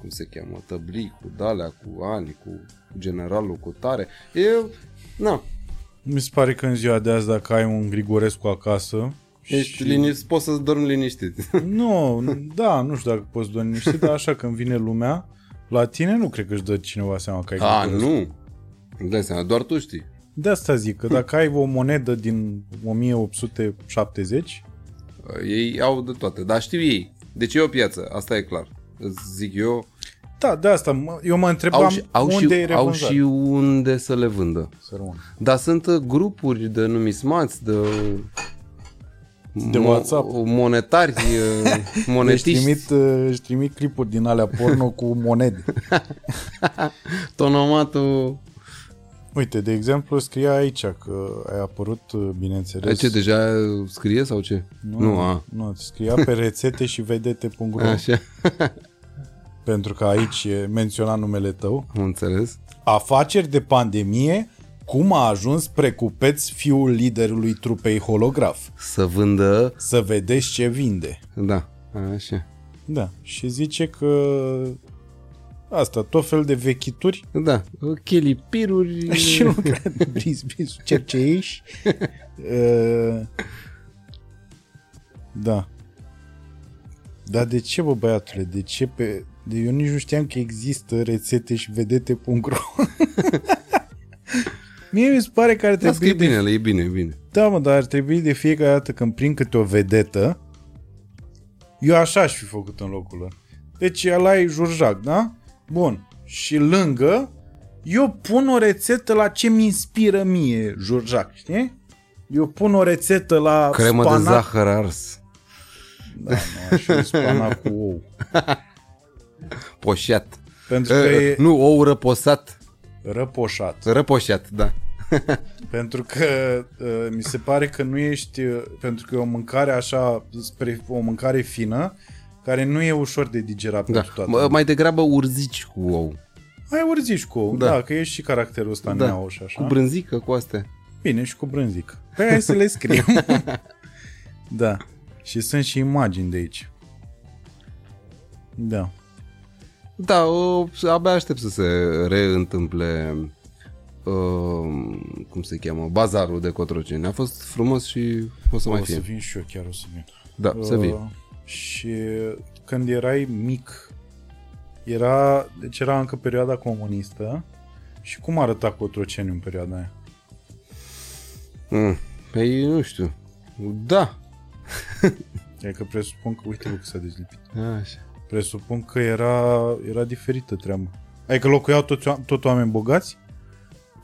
cum se cheamă, tăblii cu dalea, cu ani, cu generalul, cu tare. Mi se pare că în ziua de azi, dacă ai un Grigorescu acasă... poți să dormi liniștit. Nu, da, nu știu dacă poți dormi liniștit, dar așa când vine lumea, la tine nu cred că își dă cineva seama că ai Grigorescu. Nu, îmi dai seama, doar tu știi. De asta zic, că dacă ai o monedă din 1870... Ei au de toate, dar știu ei. Deci e o piață, asta e clar. Îți zic eu... Da, de asta. Eu mă întrebam unde unde să le vândă. Dar sunt grupuri de numismați, de WhatsApp, monetari, monetiști. Își trimit clipuri din alea porno cu monede. Tonomatul... Uite, de exemplu, scrie aici că ai apărut, bineînțeles... Ce, deja scrie sau ce? Nu, scria pe rețete și vedete.ro. Așa. Pentru că aici e menționat numele tău. Înțeles. Afaceri de pandemie, cum a ajuns Precupeț, fiul liderului trupei Holograf. Să vândă... Să vedeți ce vinde. Da, așa. Da, și zice că... Asta, tot fel de vechituri. Da, chelipiruri. Și lucruri, brisbrisuri, cerceiși. Da. Dar de ce, bă, băiatule? De ce pe... Eu nici nu știam că există rețete și vedete.ro. Mie mi se pare că ar trebui... Asta e bine, e bine, e bine. Da, mă, dar ar trebui de fiecare dată când prind câte o vedetă, eu așa aș fi făcut în locul lor. Deci ăla e Jurjac, da? Bun. Și lângă, eu pun o rețetă la ce mi inspiră mie Jurjac, știi? Eu pun o rețetă la cremă spanac. De zahăr ars. Da, mă, și spanac cu ou. Poșat. Pentru că e... Nu, ou răposat. Răpoșat, da. Pentru că mi se pare că nu ești... Pentru că e o mâncare așa, spre o mâncare fină, care nu e ușor de digerat pentru toată. Mai degrabă urzici cu ou. Mai urzici cu ou, da, că ești și caracterul ăsta neau și așa. Cu brânzică, cu astea. Bine, și cu brânzică. Păi hai să le scriem. Da. Și sunt și imagini de aici. Da. Da, abia aștept să se reîntâmple cum se cheamă, bazarul de Cotroceni. A fost frumos și o să mai fie. O să vin și eu, chiar o să vin. Da, să vii. Și când erai mic, era încă perioada comunistă. Și cum arăta Cotroceni în perioada aia? Păi, nu știu. Da. E că presupun că, uite-vă că s-a dezlipit. Așa. Presupun că era diferită treaba. Adică locuiau tot oameni bogați?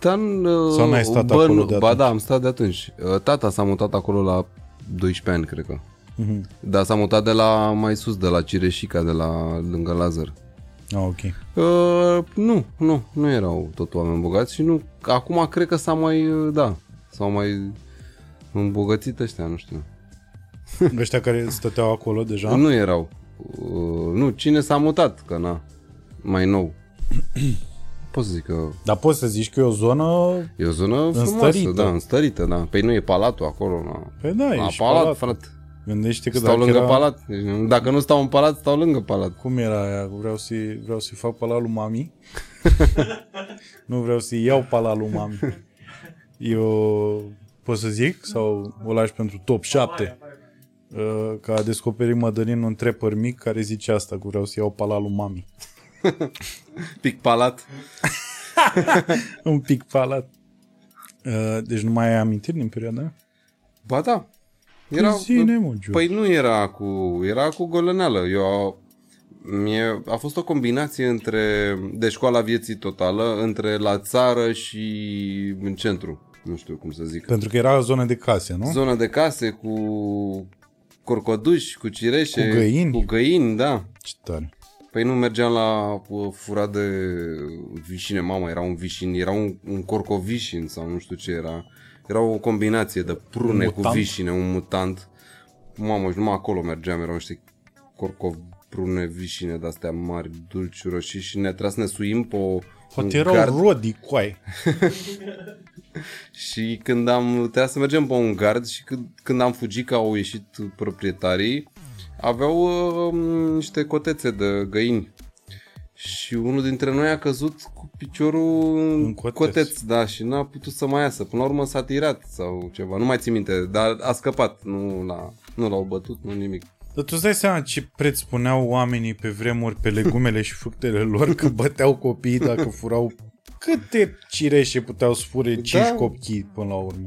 Sau n-ai stat acolo de atunci? Ba da, am stat de atunci. Tata s-a mutat acolo la 12 ani, cred că. Dar s-a mutat de la mai sus, de la Cireșica, de la lângă Lazar. Ah, ok. Nu erau tot oameni bogați și nu, acum cred că s-au mai îmbogățit ăștia, nu știu. Ăștia care stăteau acolo deja? Nu erau. Cine s-a mutat, că na, mai nou. Pot să zic că... Dar poți să zici că e o zonă... E o zonă înstărită. Da, înstărită, da. Păi nu e palatul acolo, na. Păi da, e și palat, frate. Gândește că stau lângă palat. Dacă nu stau în palat, stau lângă palat. Cum era aia? Vreau să-i fac palatul mami. Nu, vreau să-i iau palatul mami. Eu pot să zic? Sau o lași pentru top 7? Că a descoperit Mădălin un trepăr mic care zice asta, că vreau să iau palatul mami. Pic palat. Un pic palat. Deci nu mai ai amintiri din perioada? Ba da. Era cu golăneală. A fost o combinație de școala vieții totală, între la țară și în centru. Nu știu cum să zic. Pentru că era zonă de case, nu? Zonă de case cu corcoduși, cu cireșe, cu găini, da. Ce tare. Păi nu mergeam la furat de vișine, mama, era un vișin, era un corcovișin sau nu știu ce era. Era o combinație de prune cu vișine, un mutant. Mamă, și numai acolo mergeam, erau niște corcovi prune, vișine de-astea mari, dulci, roșii și ne-a trebuit să ne suim pe o erau rodii, coai. Și când trebuia să mergem pe un gard și când am fugit că au ieșit proprietarii, aveau niște cotețe de găini. Și unul dintre noi a căzut cu piciorul în coteț, da, și n-a putut să mai iasă. Până la urmă s-a tirat sau ceva, nu mai țin minte, dar a scăpat, nu l-au bătut, nu nimic. Dar tu îți dai seama ce preț puneau oamenii pe vremuri pe legumele și fructele lor, că băteau copiii dacă furau? Câte cireșe puteau să fure 5 copii până la urmă?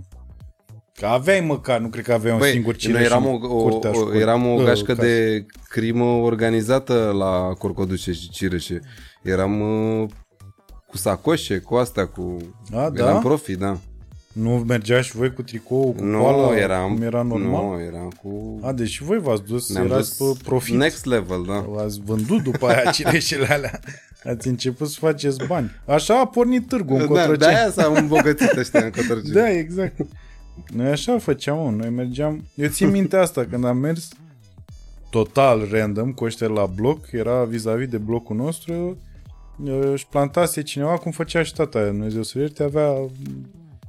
Că aveai măcar, nu cred că aveai un singur cireș. Eram o gașcă de crimă organizată la Corcodușe și Cireșe. Eram cu sacoșe, cu astea, cu... A, eram profi, da. Nu mergeați și voi cu tricou, cu coala, cum era normal? Nu, eram cu... A, deci și voi v-ați dus, erați dus pe profit. Next level, da. V-ați vândut după aia cireșele alea. Ați început să faceți bani. Așa a pornit târgul în Cotroceni. Da, de-aia s-au îmbogățit ăștia în Cotroceni. Da, exact. Noi așa făceam, noi mergeam... Eu țin minte asta, când am mers total random cu ăștia la bloc, era vis-a-vis de blocul nostru, își plantase cineva cum făcea și tata aia, Dumnezeu să-l ierte, avea...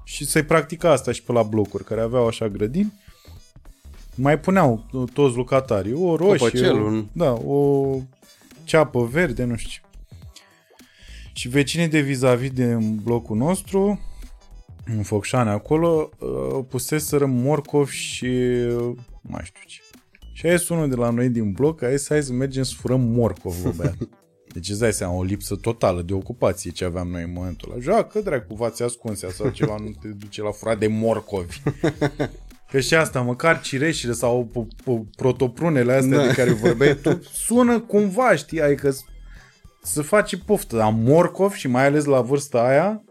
Și să-i practica asta și pe la blocuri, care aveau așa grădini. Mai puneau toți lucatarii, o roșie, o ceapă verde, nu știu ce. Și vecinii de vis-a-vis de blocul nostru, în Focșane acolo, puseseră morcov și mai știu ce. Și a ies unul de la noi din bloc, a ies, hai să mergem să furăm morcov, bă, băiat. Deci îți dai seama, o lipsă totală de ocupație ce aveam noi în momentul ăla. Joacă, dracu, v-ați ascunsea sau ceva, nu te duce la furat de morcovi. Că și asta, măcar cireșile sau protoprunele astea de care vorbeai tu, sună cumva, știi, adică să faci poftă, dar morcovi și mai ales la vârsta aia,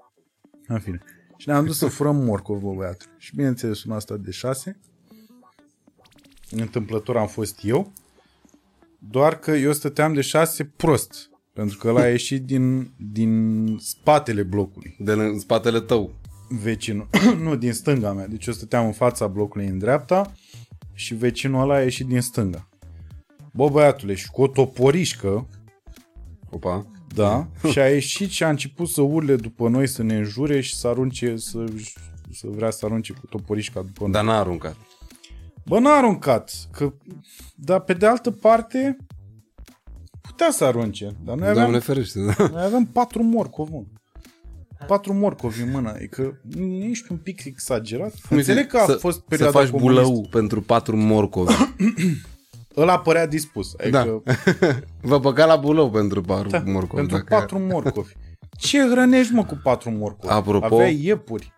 în fine. Și ne-am dus să furăm morcovi, bă, băiatul. Și bineînțeles, una asta de 6. Întâmplător am fost eu, doar că eu stăteam de 6 prost. Pentru că ăla a ieșit din spatele blocului. În spatele tău. Vecinul. Nu, din stânga mea. Deci eu stăteam în fața blocului în dreapta și vecinul ăla a ieșit din stânga. Bă, băiatule, și cu o toporișcă. Opa. Da. Și a ieșit și a început să urle după noi, să ne înjure și să arunce, să vrea să arunce cu toporișca după noi. Dar n-a aruncat. Bă, n-a aruncat. Că... Dar pe de altă parte... putea să arunce, dar noi aveam, ferește, da. Noi aveam 4 morcovi, mă. 4 morcovi în mână, e că ești un pic exagerat. Înțeleg că a fost perioada comunistă. Să faci bulău pentru 4 morcovi. Ăla părea dispus. Adică... Da. Vă băga la bulău pentru 4 morcovi. Pentru 4 morcovi. Ce hrănești, mă, cu 4 morcovi? Apropo, aveai iepuri.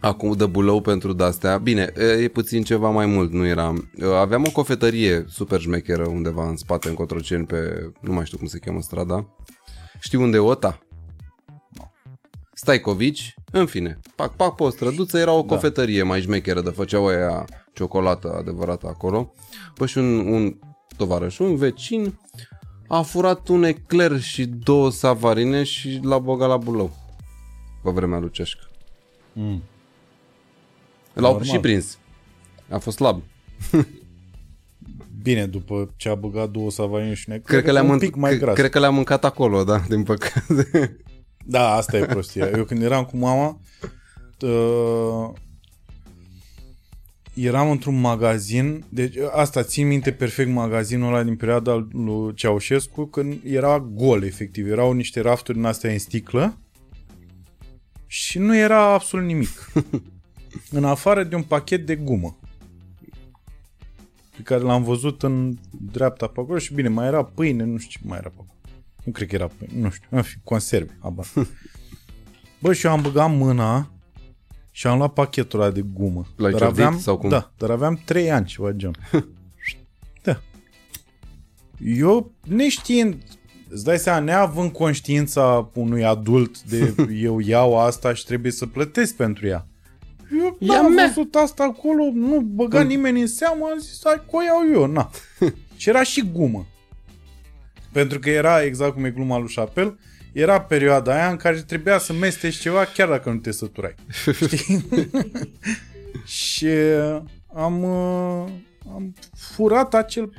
Acum de bulău pentru de-astea. Bine, e puțin ceva mai mult, nu era. Aveam o cofetărie super șmecheră undeva în spate, în Cotroceni, pe... Nu mai știu cum se cheamă strada. Știi unde e OTA? No. Staicovici, în fine. Pac, pac, pe o străduță era o cofetărie mai șmecheră, de făceau aia ciocolată adevărată acolo. Păi și un tovarăș, un vecin, a furat un ecler și 2 savarine și l-a băgat la bulău. Pe vremea lui Ceașcă. Mm. L-au și prins. A fost slab. Bine, după ce a băgat 2 savarine și cred că un pic mai gras. Cred că le-am mâncat acolo, da, din păcate. Da, asta e prostia. Eu când eram cu mama, eram într-un magazin, deci asta țin minte perfect magazinul ăla din perioada lui Ceaușescu, când era gol, efectiv. Erau niște rafturi din astea în sticlă și nu era absolut nimic. În afară de un pachet de gumă pe care l-am văzut în dreapta pe acolo și bine, mai era pâine, nu știu ce mai era pe acolo. Nu cred că era pâine, nu știu, conserve, abar. Bă, și eu am băgat mâna și am luat pachetul ăla de gumă. L-ai ciordit sau cum? Da, dar aveam 3 ani ceva gen. Da. Eu neștiind, îți dai seama, neavând conștiința unui adult de eu iau asta și trebuie să plătesc pentru ea. Eu n-am văzut asta acolo, nu băga nimeni în seamă, am zis, hai că o iau eu, na. Și era și gumă. Pentru că era, exact cum e gluma lui Chapel, era perioada aia în care trebuia să mestești ceva chiar dacă nu te săturai. Știi? Și am am furat acel,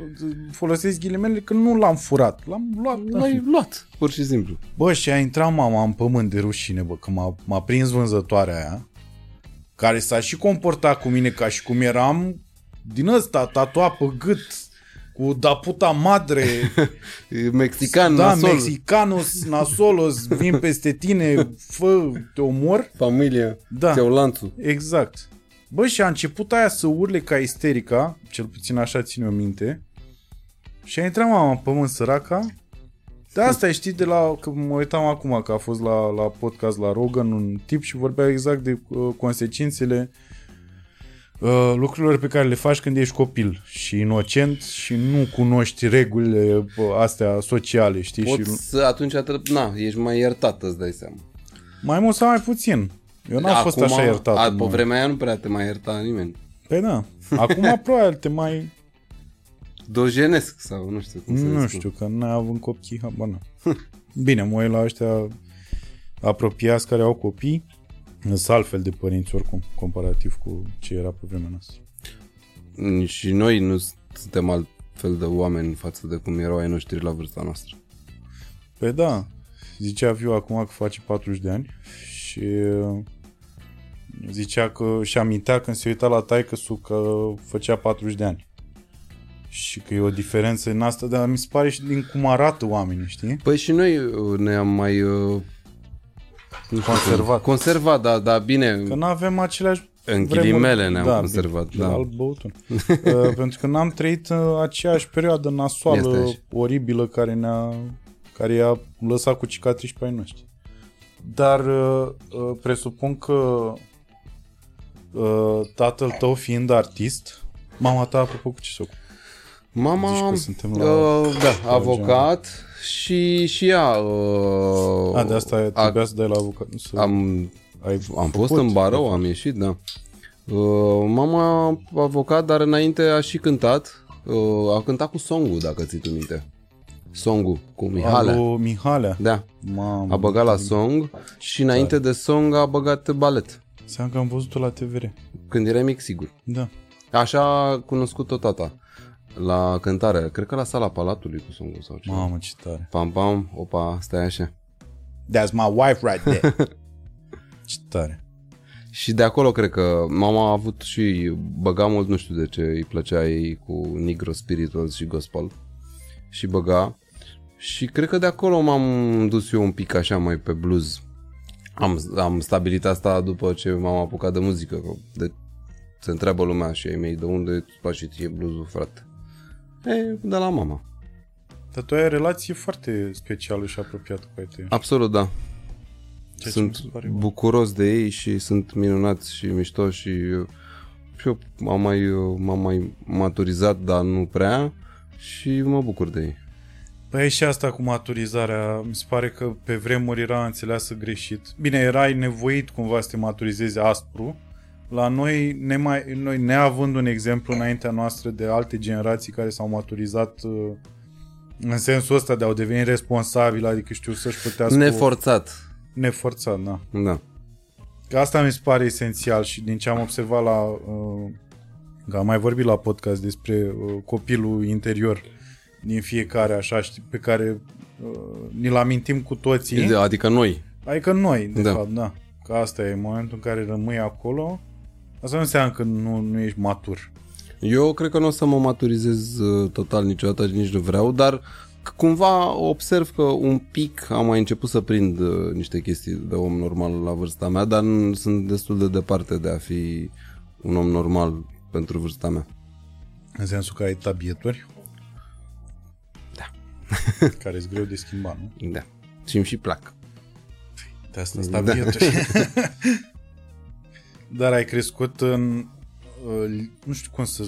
folosesc ghilimele că nu l-am furat, l-am luat. L-ai luat, pur și simplu. Bă, și a intrat mama în pământ de rușine, bă, că m-a prins vânzătoarea aia, care s-a și comportat cu mine ca și cum eram din ăsta, tatuat pe gât, cu da puta madre, mexican, da, nasol. Mexicanos, nasolos, vin peste tine, fă, te omor. Familia, da, ți-au lanțul. Exact. Bă, și a început aia să urle ca isterica, cel puțin așa ține-o minte, și a intrat mama în pământ, săraca. De asta știi, de la, că mă uitam acum că a fost la podcast la Rogan un tip și vorbea exact de consecințele lucrurilor pe care le faci când ești copil și inocent și nu cunoști regulile astea sociale, știi? Poți și... atunci, na, ești mai iertat, îți dai seama. Mai mult sau mai puțin. Eu n-am fost așa iertat. Pe vremea aia nu prea te mai ierta nimeni. Păi da. Acum probabil te mai... dojenesc sau nu știu cum să zic. Nu știu, că n-ai avut copii, habar n-am. Bine, mă uit la ăștia apropiați care au copii. Sunt altfel de părinți oricum, comparativ cu ce era pe vremea noastră. Și noi nu suntem altfel de oameni față de cum erau ai noștri la vârsta noastră. Păi da, zicea Viu acum că face 40 de ani și zicea că și amintea când se uita la taică-su că făcea 40 de ani. Și că e o diferență în asta, dar mi se pare și din cum arată oamenii, știi? Păi și noi ne-am mai... Conservat, da, bine. Că n-avem aceleași... În ghilimele ne-am conservat, bine, da. Pentru că n-am trăit aceeași perioadă nasoală, oribilă, care i-a lăsat cu cicatrici pe ai noștri. Dar presupun că tatăl tău fiind artist, mama ta, apropo, cu ce se ocupă? Mama, avocat și ea... de asta trebuia să dai la avocat. Am fost în barou, am ieșit, da. Mama, avocat, dar înainte a și cântat. A cântat cu Songu, dacă ții tu minte. Songu, cu Mihalea. Da, a băgat la Song și înainte de Song a băgat balet. Seamă că am văzut-o la TVR. Când era mic, sigur. Da. Așa a cunoscut-o tata. La cântare, cred că la Sala Palatului cu Songul sau ceva. Mamă, ce tare. Pam, pam, opa, stai așa. That's my wife right there. Ce tare. Și de acolo cred că mama a avut și băga mult, nu știu de ce, îi plăcea ei cu negro, spirituals și gospel. Și băga. Și cred că de acolo m-am dus eu un pic așa mai pe blues. Am stabilit asta după ce m-am apucat de muzică. Se întreabă lumea și ei mei, de unde îți place ție blues-ul, frate? De la mama. Dar tu ai o relație foarte specială și apropiată cu ei. Absolut, da. Sunt bucuros de ei și sunt minunați și mișto și eu m-am mai maturizat, dar nu prea, și mă bucur de ei. Păi și asta cu maturizarea, mi se pare că pe vremuri era înțeleasă greșit. Bine, erai nevoit cumva să te maturizezi aspru. La noi, noi neavând un exemplu înaintea noastră de alte generații care s-au maturizat în sensul ăsta de a deveni responsabili, adică știu să-și plătească... Neforțat, da. Da. Că asta mi se pare esențial și din ce am observat că am mai vorbit la podcast despre copilul interior din fiecare, așa, pe care ni-l amintim cu toții. Adică noi, de fapt, da. Că asta e momentul în care rămâi acolo. Asta nu înseamnă că nu ești matur. Eu cred că nu o să mă maturizez total niciodată, nici nu vreau, dar cumva observ că un pic am mai început să prind niște chestii de om normal la vârsta mea, dar sunt destul de departe de a fi un om normal pentru vârsta mea. În sensul că ai tabieturi? Da. Care-s greu de schimbat, nu? Da. Și îmi și plac. De asta sunt tabieturi. Dar ai crescut în... nu știu cum să...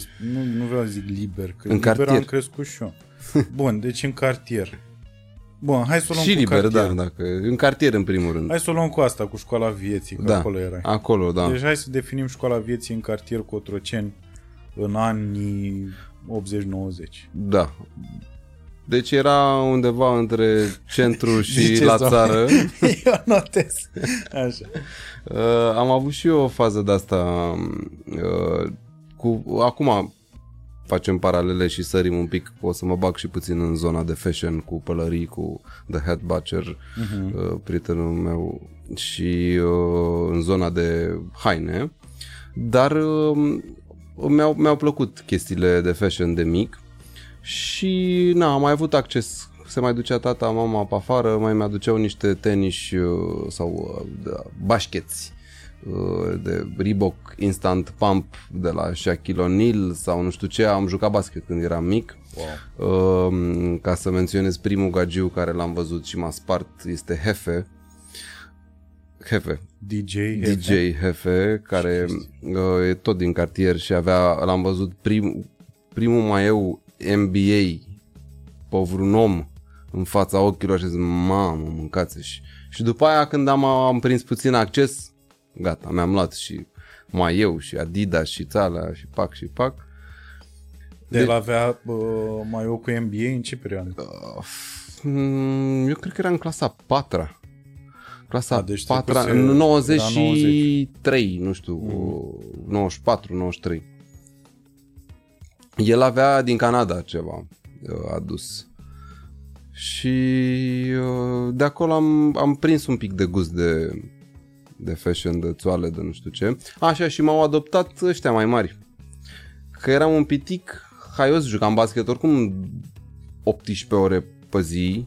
Nu vreau să zic liber, că în liber cartier. Am crescut și eu. Bun, deci în cartier. Bun, hai să o luăm și cu liber, cartier. Și liber, da, dacă... În cartier, în primul rând. Hai să o luăm cu asta, cu școala vieții, că da, acolo erai. Acolo, da. Deci hai să definim școala vieții în cartier Cotroceni în anii 80-90. Da. Deci era undeva între centru și la țară. Eu notez. Așa. Am avut și eu o fază de asta. Acum facem paralele și sărim un pic, o să mă bag și puțin în zona de fashion cu pălării, cu The Hat Butcher, prietenul meu, și în zona de haine, dar mi-au plăcut chestiile de fashion de mic și na, am mai avut acces. Se mai ducea tata, mama pe afară, mai mi-aduceau niște tenis sau bașcheți de Reebok Instant Pump de la Shaquille O'Neal sau nu știu ce. Am jucat basket când eram mic. Wow. Ca să menționez primul gagiu care l-am văzut și m-a spart, este Hefe. DJ Hefe, care e tot din cartier și avea, l-am văzut primul maieu NBA pe vreun om în fața ochilor și zic, mamă, mâncați-și. Și după aia când am prins puțin acces, gata, mi-am luat și maieu și Adidas și țala și pac. El avea maieu cu NBA în ce perioadă? Eu cred că era în clasa 4-a. Deci 4-a, în 93, nu știu, 94, 93. El avea din Canada ceva adus. Și de acolo am prins un pic de gust de fashion, de țoale, de nu știu ce. Așa, și m-au adoptat ăștia mai mari. Că eram un pitic haios, jucam basket oricum 18 ore pe zi.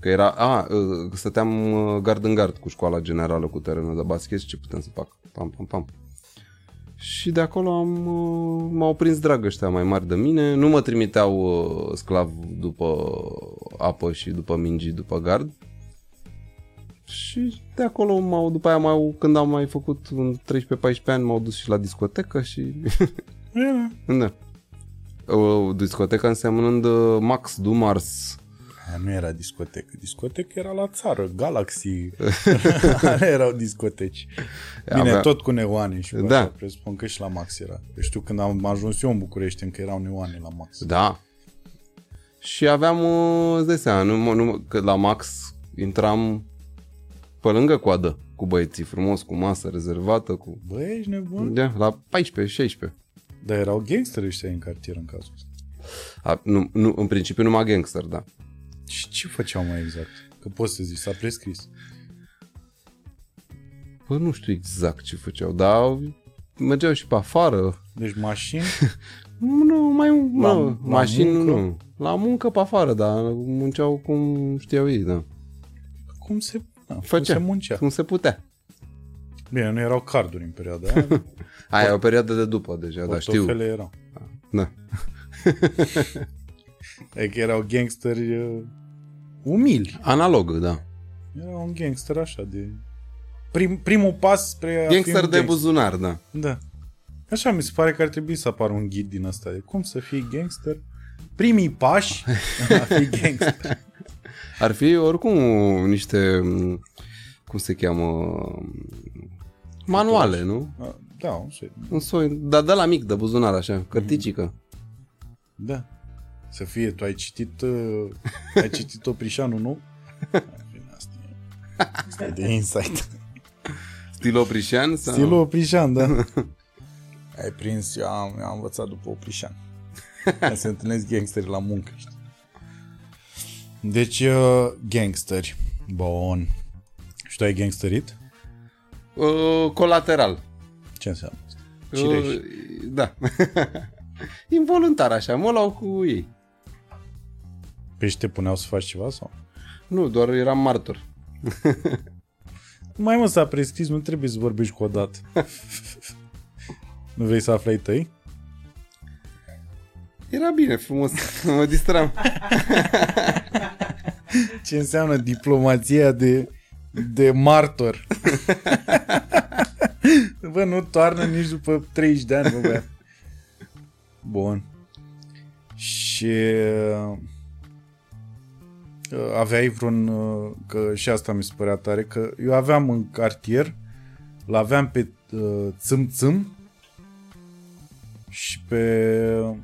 Că era, stăteam gard în gard cu școala generală, cu terenul de basket și ce putem să fac? Pam. Și de acolo m-au prins drag ăștia mai mari de mine. Nu mă trimiteau sclav după apă și după mingi, după gard. Și de acolo după aia când am mai făcut în 13-14 ani, m-au dus și la discotecă și... Da. Discoteca însemnând Max Dumars. Aia nu era discotecă. Discoteca era la țară, Galaxy. Alea erau discoteci. Bine, tot cu neoane și da. Presupun că și la Max era. Eu știu când am ajuns eu în București încă erau neoane la Max. Da. Și aveam, îți dai seama, că la Max intram pe lângă coadă, cu băieții frumos, cu masă rezervată, cu... Bă, ești nebun? Da, la 14-16. Dar erau gangsteri ăștia în cartier în cazul ăsta. Nu, în principiu numai gangster, da. Și ce făceau mai exact? Că poți să zici, s-a prescris. Bă, nu știu exact ce făceau, dar mergeau și pe afară. Deci mașini? Nu, mașini nu. La muncă pe afară, dar munceau cum știau ei, da. Cum se putea. Bine, nu erau carduri în perioada aia. Aia e o perioadă de după deja, dar știu. Portofele erau. Da. E că erau gangsteri umili. Analog, da. Era un gangster așa de... Primul pas spre... Gangster de buzunar, da. Da. Așa mi se pare că ar trebui să apară un ghid din ăsta. De cum să fii gangster? Primii pași a fi gangster. Ar fi oricum niște... Cum se cheamă? Manuale, nu? Da, un soi. Dar de la mic, de buzunar, așa. Cărticică. Da. Să fie, tu ai citit Oprișanul nou? Asta e de insight. Stil Oprișan? Sau? Stil Oprișan, da. Ai prins, eu am învățat după Oprișan. Se întâlnesc gangsteri la muncă. Deci, gangsteri. Bun. Și tu ai gangsterit? Colateral. Ce înseamnă? Cireș. Da. Involuntar așa, mă luau cu ei. Păi și te puneau să faci ceva sau? Nu, doar eram martor. Mai mă, s-a prescris, nu trebuie să vorbești cu o dată. Nu vrei să aflai tăi? Era bine, frumos, mă distram. Ce înseamnă diplomația de martor? Bă, nu toarnă nici după 30 de ani, bă. Bun. Și aveai vreun, că și asta mi se părea tare, că eu aveam în cartier, l-aveam pe Țâm și pe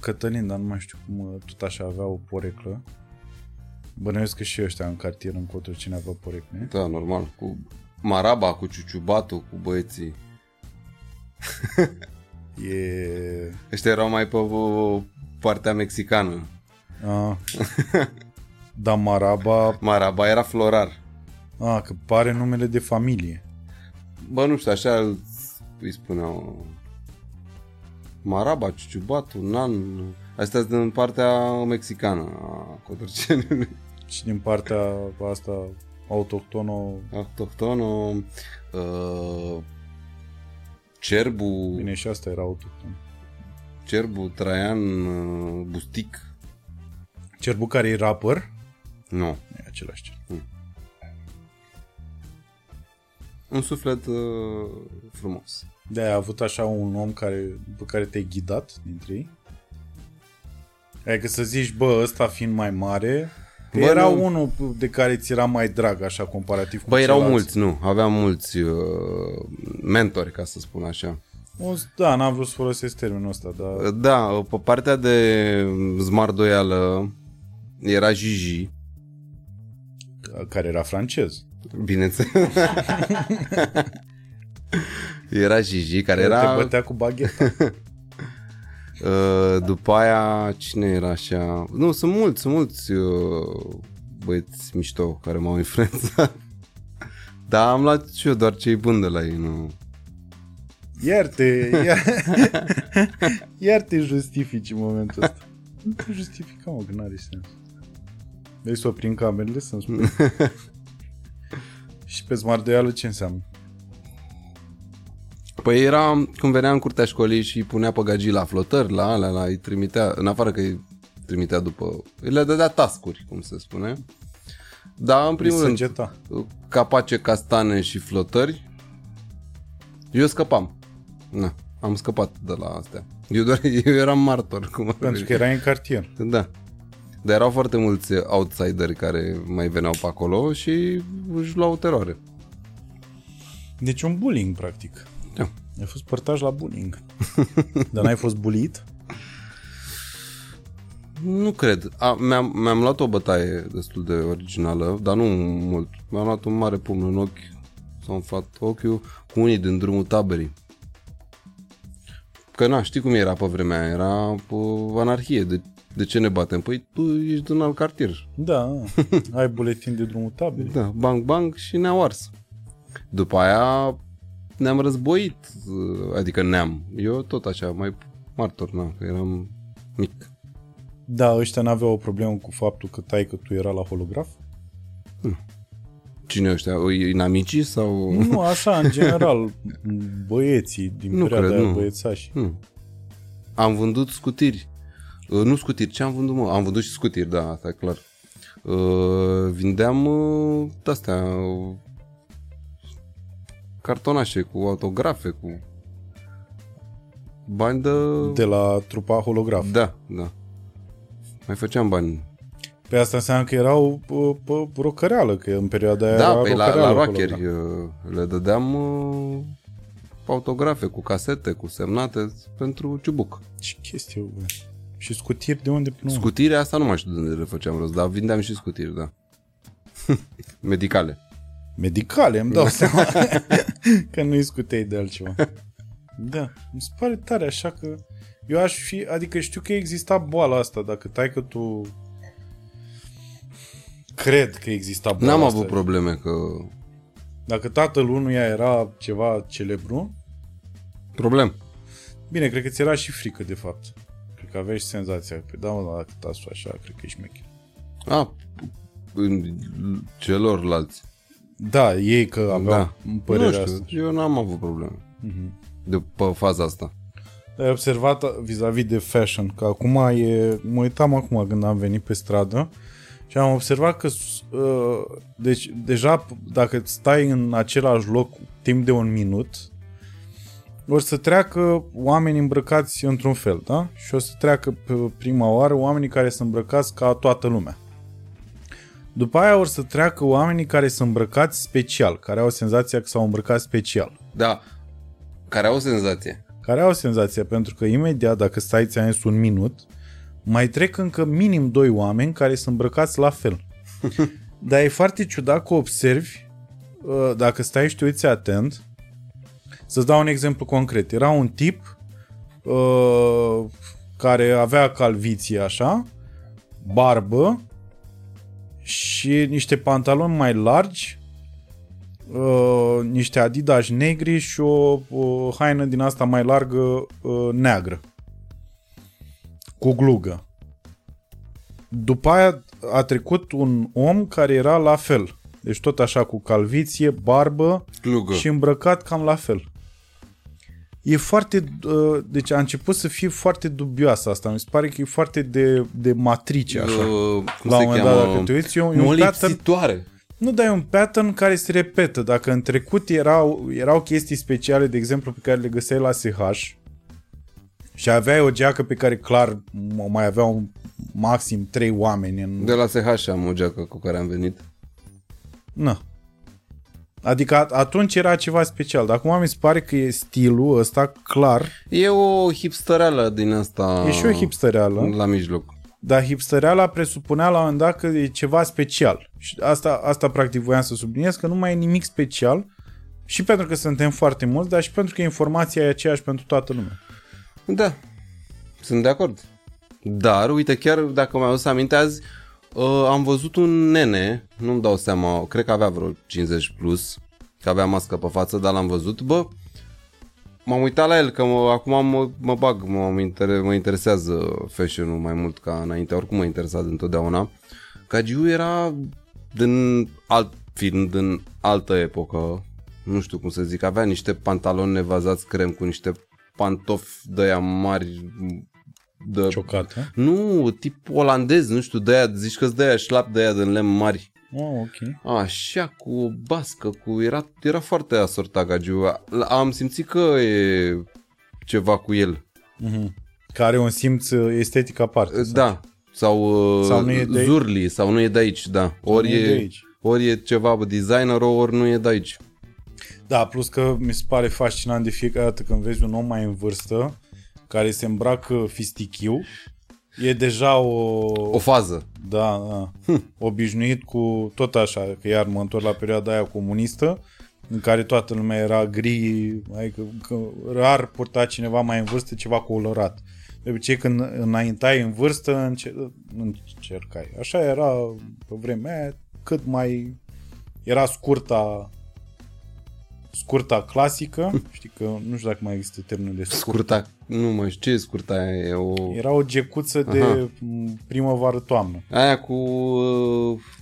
Cătălin, dar nu mai știu cum, tot așa avea o poreclă. Bănuiesc că și ăștia în cartier, în Cotroceni, aveau porecle. Da, normal, cu Maraba, cu Ciuciubatu, cu băieții. Ăștia erau mai pe partea mexicană. Ah. Da, Maraba... Maraba era florar. Ah, că pare numele de familie. Bă, nu știu, așa îi spuneau... Maraba, Ciuciubatu, Nan... Astea sunt din partea mexicană a Cotrocenului. Și din partea asta autohtonă... Autohtonă... Cerbu... Bine, și asta era autohton. Cerbu, Traian, Bustic. Cerbu care e rapper? Nu. E același cer. Un suflet frumos. De-aia a avut așa un om pe care te-ai ghidat dintre ei? Adică să zici, bă, ăsta fiind mai mare... Bă, era nu... unul de care ți era mai drag, așa, comparativ cu celălalt. Bă, erau mulți, nu. Aveam mulți mentori, ca să spun așa. Da, n-am vrut să folosesc termenul ăsta, dar... Da, pe partea de zmardoială era Gigi. Care era francez. Bineînțeles. Era Gigi, care era... Te bătea cu bagheta. După aia, cine era așa? Nu, sunt mulți băieți mișto care m-au influențat. Dar am luat și eu doar cei buni de la ei, nu... Iar te justifici în momentul ăsta. Nu te justificam, că n-are sens. Vrei să oprim camerele să-mi spui? Și pe zmardoială ce înseamnă? Păi era, cum venea în curtea școlii și punea pe gagii la flotări, la alea, îi trimitea, în afară că îi trimitea după, le dădea task-uri, cum se spune. Dar, în primul rând, capace, castane și flotări, eu scăpam. Na, am scăpat de la astea. Eu eram martor. Pentru că erai în cartier. Da. Dar erau foarte mulți outsideri care mai veneau pe acolo și își luau teroare. Deci un bullying, practic. Da. Ai fost părtaș la bullying. Dar n-ai fost bulit? Nu cred. Mi-am luat o bătaie destul de originală, dar nu mult. Mi-am luat un mare pumn în ochi, s-a umflat ochiul, cu unii din drumul taberii. Că na, știi cum era pe vremea aia, era anarhie. De ce ne batem? Păi tu ești din alt cartier. Da, ai buletin de drumul taberii. Da, bang, bang și ne-au ars. După aia... Ne-am războit, adică ne-am. Eu tot așa, mai martor, na, că eram mic. Da, ăștia n-aveau o problemă cu faptul că taică-tu era la Holograf? Cine ăștia? Inamicii sau... Nu, așa, în general, băieții din perioada aia, băiețași. Nu. Am vândut scutiri. Nu scutiri, ce am vândut, mă? Am vândut și scutiri, da, asta e clar. Vindeam astea... cartonașe, cu autografe, cu bani de la trupa Holograf. Da, da. Mai făceam bani. Pe asta înseamnă că erau pe rocăreală, că în perioada aia da, era rocăreală. Da, pe la rockeri le dădeam autografe, cu casete, cu semnate, pentru ciubuc. Ce chestie, bă. Și scutiri de unde? Nu. Scutirea asta nu mai știu de unde le făceam rost, dar vindeam și scutiri, da. Medicale, îmi dau seama că nu-i scuteai de altceva. Da, mi se pare tare așa că eu aș fi, adică știu că exista boala asta, dacă taică-tu cred că exista boala asta. N-am avut probleme că... Dacă tatăl unuia era ceva celebru... Problem. Bine, cred că ți era și frică de fapt. Cred că aveai și senzația. Păi da, mă, dacă tasul așa, cred că e șmecher. A, celorlalți. Da, ei că aveau da. Părerea nu știu, asta. Eu n-am avut probleme după faza asta. Ai observat vis-a-vis de fashion că acum e... Mă uitam acum când am venit pe stradă și am observat că deci deja dacă stai în același loc timp de un minut o să treacă oamenii îmbrăcați într-un fel, da? Și o să treacă pe prima oară oamenii care sunt îmbrăcați ca toată lumea. După aia or să treacă oamenii care sunt îmbrăcați special, care au senzația că s-au îmbrăcat special. Da, care au senzația, pentru că imediat, dacă stai ți-ai ins un minut, mai trec încă minim doi oameni care sunt îmbrăcați la fel. Dar e foarte ciudat că observi, dacă stai și te uiți atent, să-ți dau un exemplu concret. Era un tip care avea calviție așa, barbă și niște pantaloni mai largi, niște Adidas negri și o haină din asta mai largă, neagră, cu glugă. După aia a trecut un om care era la fel. Deci tot așa cu calviție, barbă, glugă și îmbrăcat cam la fel. E foarte, deci a început să fie foarte dubioasă asta. Mi se pare că e foarte de matrice așa. La un moment dat, dacă te uiți, nu, dar e un pattern care se repetă. Dacă în trecut erau chestii speciale, de exemplu, pe care le găseai la SH și aveai o geacă pe care clar mai aveau maxim 3 oameni De la SH am o geacă cu care am venit. Na. Adică atunci era ceva special, dar acum mi se pare că e stilul ăsta clar. E o hipstereală din asta. E și o hipstereală. La mijloc. Dar hipstereala presupunea la un moment dat că e ceva special. Și asta practic voiam să subliniez, că nu mai e nimic special și pentru că suntem foarte mulți, dar și pentru că informația e aceeași pentru toată lumea. Da, sunt de acord. Dar, uite, chiar dacă mi-am adus aminte azi, am văzut un nene, nu-mi dau seama, cred că avea vreo 50 plus, că avea mască pe față, dar l-am văzut, bă, m-am uitat la el, că acum mă bag, mă interesează fashion-ul mai mult ca înainte, oricum m-a interesat întotdeauna. Cagiu era din altă epocă, nu știu cum să zic, avea niște pantaloni nevazați crem cu niște pantofi de-aia mari, ciocată? Nu, tip olandez, nu știu, de-aia, zici că-s de-aia șlap, de-aia din lemn mari. Oh, ok. Așa, cu bască, era foarte asortat Gagiu. Am simțit că e ceva cu el. Mm-hmm. Care un simț estetic aparte. Da. Sau nu e zurli, sau nu e de aici, da. Ori e ceva designer, ori nu e de aici. Da, plus că mi se pare fascinant de fiecare dată când vezi un om mai în vârstă care se îmbracă fistichiu, e deja o fază. Da, da. Obișnuit cu tot așa, că iar mă întorc la perioada aia comunistă, în care toată lumea era gri, adică că rar purta cineva mai în vârstă ceva colorat. De obicei când înaintai în vârstă, încercai. Așa era pe vremea aia, cât mai era scurta clasică, știi că nu știu dacă mai există termenul de scurta. Nu mai știu, ce e scurta aia? Era o gecuță de primăvară-toamnă. Aia cu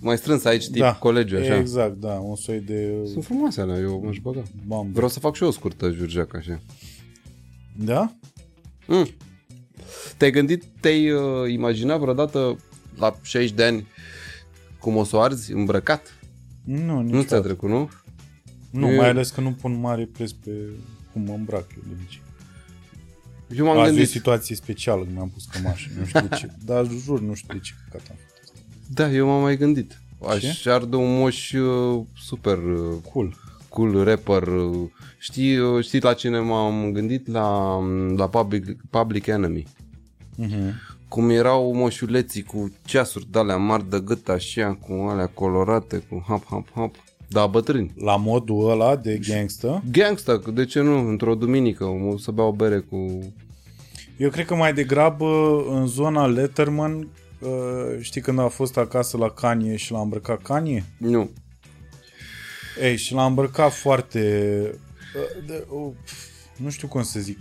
mai strâns aici, tip colegiu, așa. Exact, da, un soi de... Sunt frumoase alea, eu m-aș băga. Bam. Vreau să fac și eu o scurtă, Jurjac, așa. Da? Te-ai gândit, te-ai imaginat vreodată la 60 de ani cum o să o arzi îmbrăcat? Nu, niciodată. Nu ți-a trecut, nu? Nu, mai ales că nu pun mare preț pe cum mă îmbrac eu de nici. Eu m-am gândit. O situație specială când mi-am pus cămașă, nu știu de ce, dar jur, nu știu de ce căcat am făcut asta. Da, eu m-am mai gândit. Aș arde un moș super cool rapper. Știi la cine m-am gândit? La Public Enemy. Cum erau moșuleții cu ceasuri de-alea mari de gât așa, cu alea colorate, cu hap. Da, bătrâni. La modul ăla de gangsta? Gangsta, de ce nu? Într-o duminică o să bea o bere cu... Eu cred că mai degrabă în zona Letterman, știi când a fost acasă la Kanye și l-a îmbrăcat Kanye? Nu. Ei, și l-a îmbrăcat foarte... nu știu cum să zic.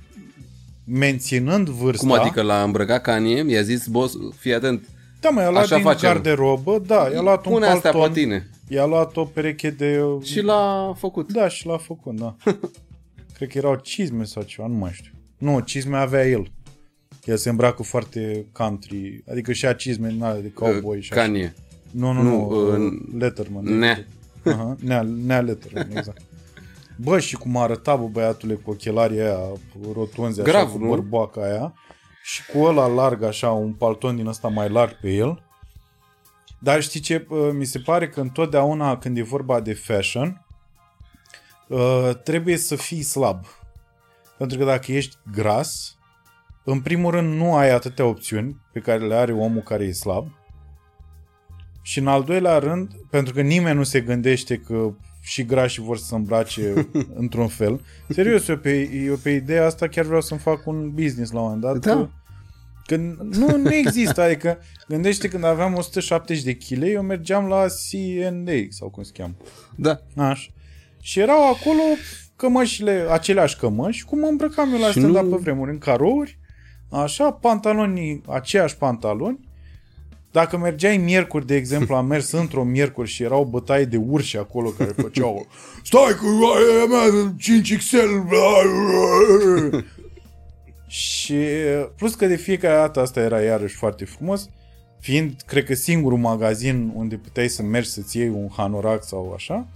Menținând vârsta... Cum adică l-a îmbrăcat Kanye? I-a zis, boss, fii atent. Da, mă, i-a luat așa din garderobă, da, i-a luat un palton. I-a luat o pereche de... Și l-a făcut. Da, și l-a făcut, da. Cred că erau cizme sau ceva, nu mai știu. Nu, cizme avea el. El se îmbracă foarte country, adică și a cizme din alea de cowboy și așa. Kanye. Nu, Letterman. Nea Letterman, exact. Bă, și cum arăta, bă, băiatule, cu ochelarii aia rotunzi, grav, așa, cu bărboaca aia, și cu ăla larg, așa, un palton din ăsta mai larg pe el. Dar știi ce? Mi se pare că întotdeauna când e vorba de fashion, trebuie să fii slab. Pentru că dacă ești gras, în primul rând nu ai atâtea opțiuni pe care le are omul care e slab. Și în al doilea rând, pentru că nimeni nu se gândește că și grașii vor să se îmbrace într-un fel. Serios, eu pe ideea asta chiar vreau să-mi fac un business la un moment dat. Da. Când nu există, adică gândește, când aveam 170 de kg, eu mergeam la C&A sau cum se cheamă. Da. Așa. Și erau acolo cămășile, aceleași cămăși, cum mă îmbrăcam eu la stand-up pe vremuri, în carouri, așa, pantalonii, aceiași pantaloni. Dacă mergeai miercuri, de exemplu, am mers într-o miercuri și erau bătaie de urși acolo care făceau stai cu aia mea, 5XL. Și plus că de fiecare dată asta era iarăși foarte frumos, fiind, cred că, singurul magazin unde puteai să mergi să-ți iei un hanorac sau așa.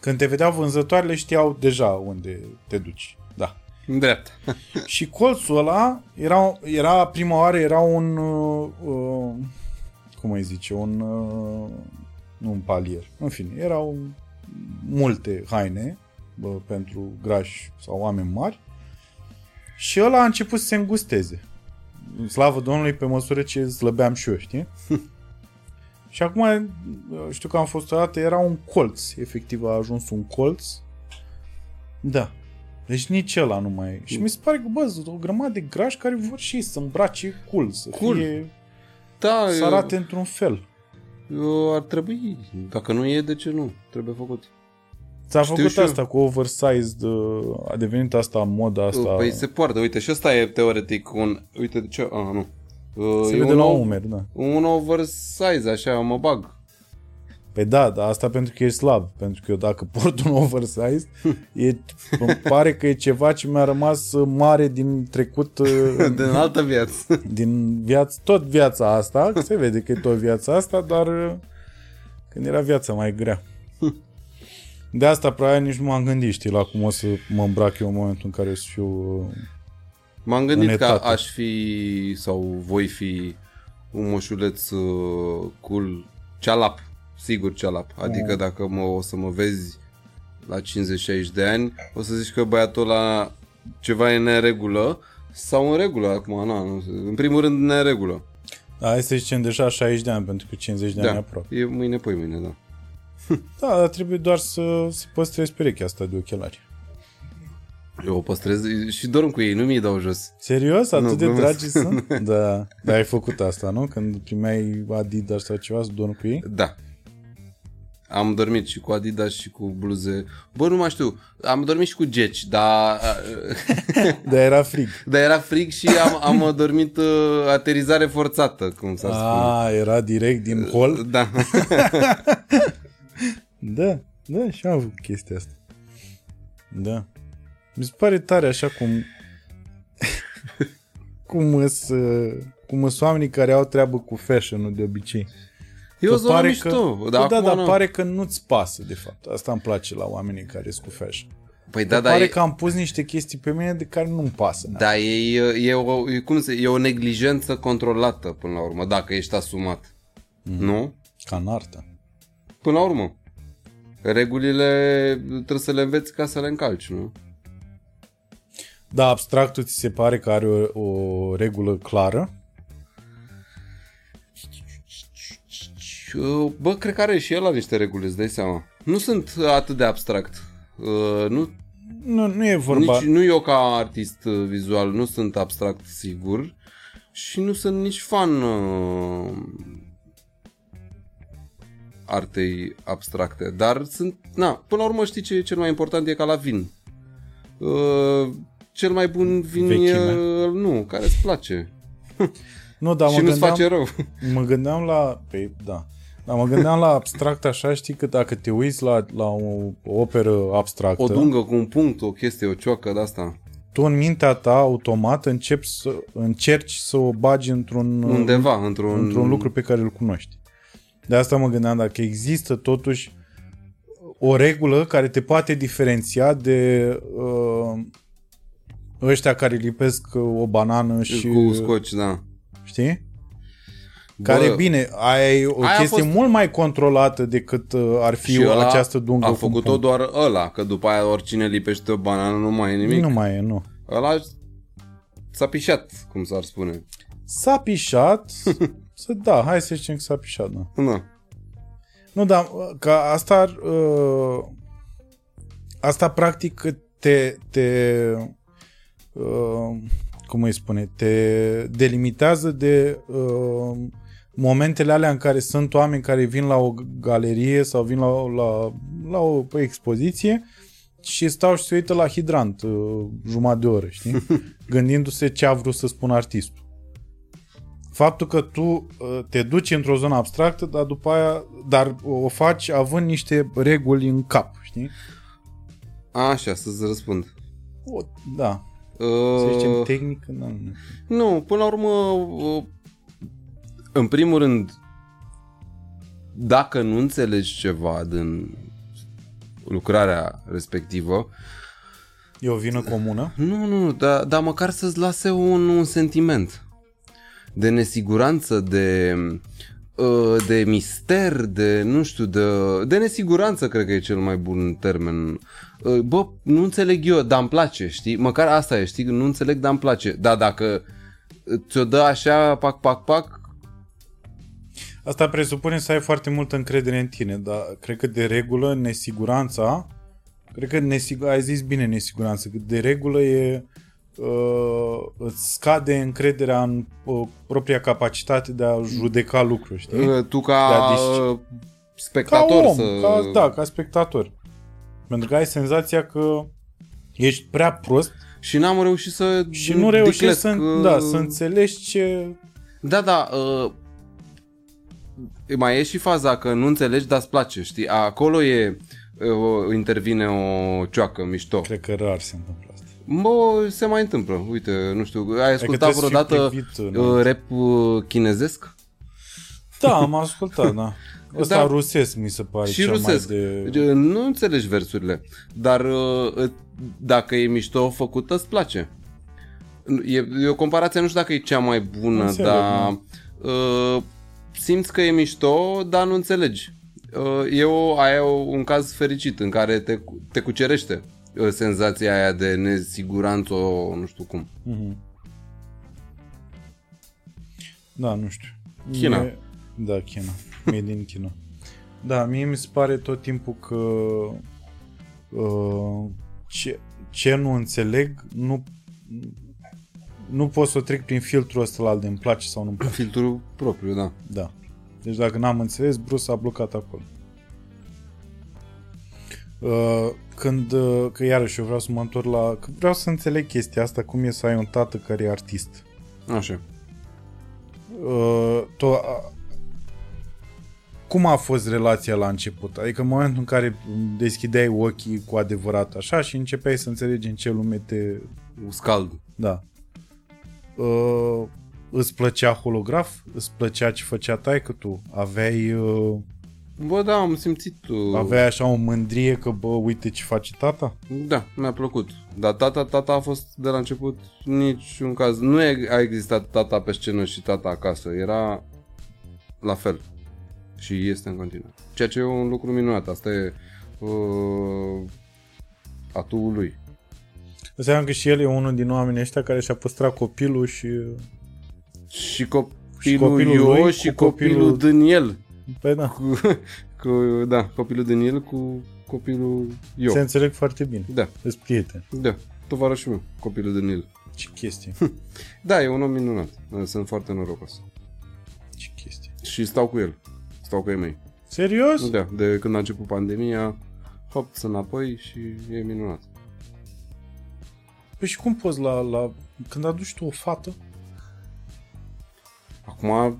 Când te vedeau vânzătoarele, știau deja unde te duci. Da. Drept. Și colțul ăla era prima oară era un cum îi zice, nu un palier. În fine, erau multe haine pentru grași sau oameni mari. Și ăla a început să se îngusteze. Slavă Domnului, pe măsură ce slăbeam și eu, știi? Și acum, știu că am fost o dată, era un colț. Efectiv, a ajuns un colț. Da. Deci nici ăla nu mai e. Și mi se pare că, bă, o grămadă de grași care vor și să îmbrace cool, să fie... Da, să arate într-un fel. Ar trebui. Dacă nu e, de ce nu? Trebuie făcut. Ți-a făcut asta eu. Cu oversized, a devenit asta moda asta. Păi se poartă, uite, și ăsta e teoretic un... Uite, de ce? Ah, nu. Se vede la umeri, da. Un oversize, așa, mă bag. Păi da, dar asta pentru că e slab. Pentru că eu dacă port un oversize, îmi pare că e ceva ce mi-a rămas mare din trecut. Din altă viață. Din viață, tot viața asta. Se vede că e tot viața asta, dar când era viața mai grea. De asta probabil nici nu m-am gândit, știi, la cum o să mă îmbrac eu în momentul în care o să fiu m-am gândit că aș fi sau voi fi un moșuleț cool, cealap, sigur cealap. Adică dacă o să mă vezi la 50-60 de ani, o să zici că băiatul ăla ceva e neregulă sau în regulă acum, nu, în primul rând neregulă. Hai să zicem deja 60 de ani, pentru că 50 de ani aproape. E mâine, poi mâine, da. Da, dar trebuie doar să păstrezi perechea asta de ochelari. Eu o păstrez și dorm cu ei, nu mi-i dau jos. Serios? Atât de dragi sunt? Da, dar ai făcut asta, nu? Când primeai Adidas sau ceva, să dormi cu ei? Da. Am dormit și cu Adidas și cu bluze. Bă, nu mai știu, am dormit și cu geci, dar... Dar era frig. Dar era frig și am dormit aterizare forțată, cum s-ar spune. Ah, era direct din hol? Da. Da, da, și am avut chestia asta. Da. Mi se pare tare așa cum sunt oamenii care au treabă cu fashion-ul de obicei. Eu zonă mișto. Da, dar pare că nu-ți pasă, de fapt. Asta îmi place la oamenii care sunt cu fashion. Păi da, pare că am pus niște chestii pe mine de care nu-mi pasă. Da, e o neglijență controlată până la urmă, dacă ești asumat. Nu? Ca în artă. Până la urmă. Regulile trebuie să le înveți ca să le încalci, nu? Da, abstractul ți se pare că are o regulă clară? Bă, cred că are și el are niște reguli, îți dai seama. Nu sunt atât de abstract. Nu e vorba. Nu eu ca artist vizual nu sunt abstract, sigur. Și nu sunt nici fan artei abstracte, dar sunt, până la urmă știi ce e cel mai important, e ca la vin. Cel mai bun vin care îți place. Nu, dar și nu-ți face rău. Mă gândeam la, dar mă gândeam la abstract așa, știi, că dacă te uiți la o operă abstractă, o dungă cu un punct, o chestie, o cioacă de asta, tu în mintea ta automat încerci să o bagi într-un lucru pe care îl cunoști. De asta mă gândeam dacă există totuși o regulă care te poate diferenția de ăștia care lipesc o banană și... Cu scoci, da. Știi? Bă, care, bine, ai o chestie mult mai controlată decât ar fi această dungă. A făcut-o doar ăla, că după aia oricine lipește o banană nu mai e nimic. Nu mai e, nu. Ăla s-a pișat, cum s-ar spune. S-a pișat... Da, hai să zicem că s-a pișat, da. Nu, dar că asta asta practic te cum îi spune, te delimitează de momentele alea în care sunt oameni care vin la o galerie sau vin la o expoziție și stau și se uită la hidrant jumătate de oră, știi? Gândindu-se ce a vrut să spună artistul. Faptul că tu te duci într-o zonă abstractă, dar după aia, dar o faci având niște reguli în cap, știi? Așa, să-ți răspund. Da. Să zicem tehnic? Nu, până la urmă, în primul rând, dacă nu înțelegi ceva din lucrarea respectivă, e o vină comună? Nu, dar măcar să-ți lase un sentiment de nesiguranță, de mister, de nu știu, de nesiguranță, cred că e cel mai bun termen. Bă, nu înțeleg eu, dar îmi place, știi? Măcar asta e, știi? Nu înțeleg, dar îmi place. Dar dacă ți-o dă așa, pac, pac, pac... Asta presupune să ai foarte multă încredere în tine, dar cred că de regulă nesiguranța... Cred că ai zis bine nesiguranță, că de regulă e... îți scade încrederea în propria capacitate de a judeca lucruri, știi? Tu ca spectator, ca om, ca spectator. Pentru că ai senzația că ești prea prost și n-am reușit să și nu reușești să înțelegi ce... Da, mai e și faza că nu înțelegi, dar îți place, știi? Acolo intervine o cioacă mișto. Cred că rar se întâmplă. Bă, se mai întâmplă, uite, nu știu, ai ascultat vreodată rap chinezesc? Da, am ascultat, da. Ăsta da. Rusesc, mi se pare. Și rusesc, mai de... nu înțelegi versurile, dar dacă e mișto făcută, îți place. E o comparație, nu știu dacă e cea mai bună, înțeleg, dar simți că e mișto, dar nu înțelegi. Ai un caz fericit în care te cucerește senzația aia de nesiguranță, nu știu cum. Da, nu știu. China. Da, China. Mie din China. Da, mie mi se pare tot timpul că ce nu înțeleg nu pot să o trec prin filtrul ăsta de îmi place sau nu-mi place. Filtrul propriu, da. Da. Deci dacă n-am înțeles, brusc s-a blocat acolo. Că iarăși eu vreau să mă întorc la... Că vreau să înțeleg chestia asta, cum e să ai un tată care e artist. Așa. Cum a fost relația la început? Adică în momentul în care deschideai ochii cu adevărat așa și începeai să înțelegi în ce lume te... Scald. Da. Îți plăcea Holograf? Îți plăcea ce făcea taică tu? Aveai... Bă, da, am simțit... Aveai așa o mândrie că, bă, uite ce face tata? Da, mi-a plăcut. Dar tata a fost de la început niciun caz. Nu a existat tata pe scenă și tata acasă. Era la fel. Și este în continuu. Ceea ce e un lucru minunat. Asta e atuul lui. Înseamnă că și el e unul din oamenii ăștia care și-a păstrat copilul Și copilul din el. Păi da. Da, copilul din el cu copilul eu. Se înțeleg foarte bine. Da. Îți prieteni. Da, tovarășul meu, copilul din el. Ce chestie. Da, e un om minunat. Sunt foarte norocos. Ce chestie. Și stau cu el. Stau cu ei mei. Serios? Da, de când a început pandemia, hop, sunt înapoi și e minunat. Păi și cum poți când aduci tu o fată? Acum...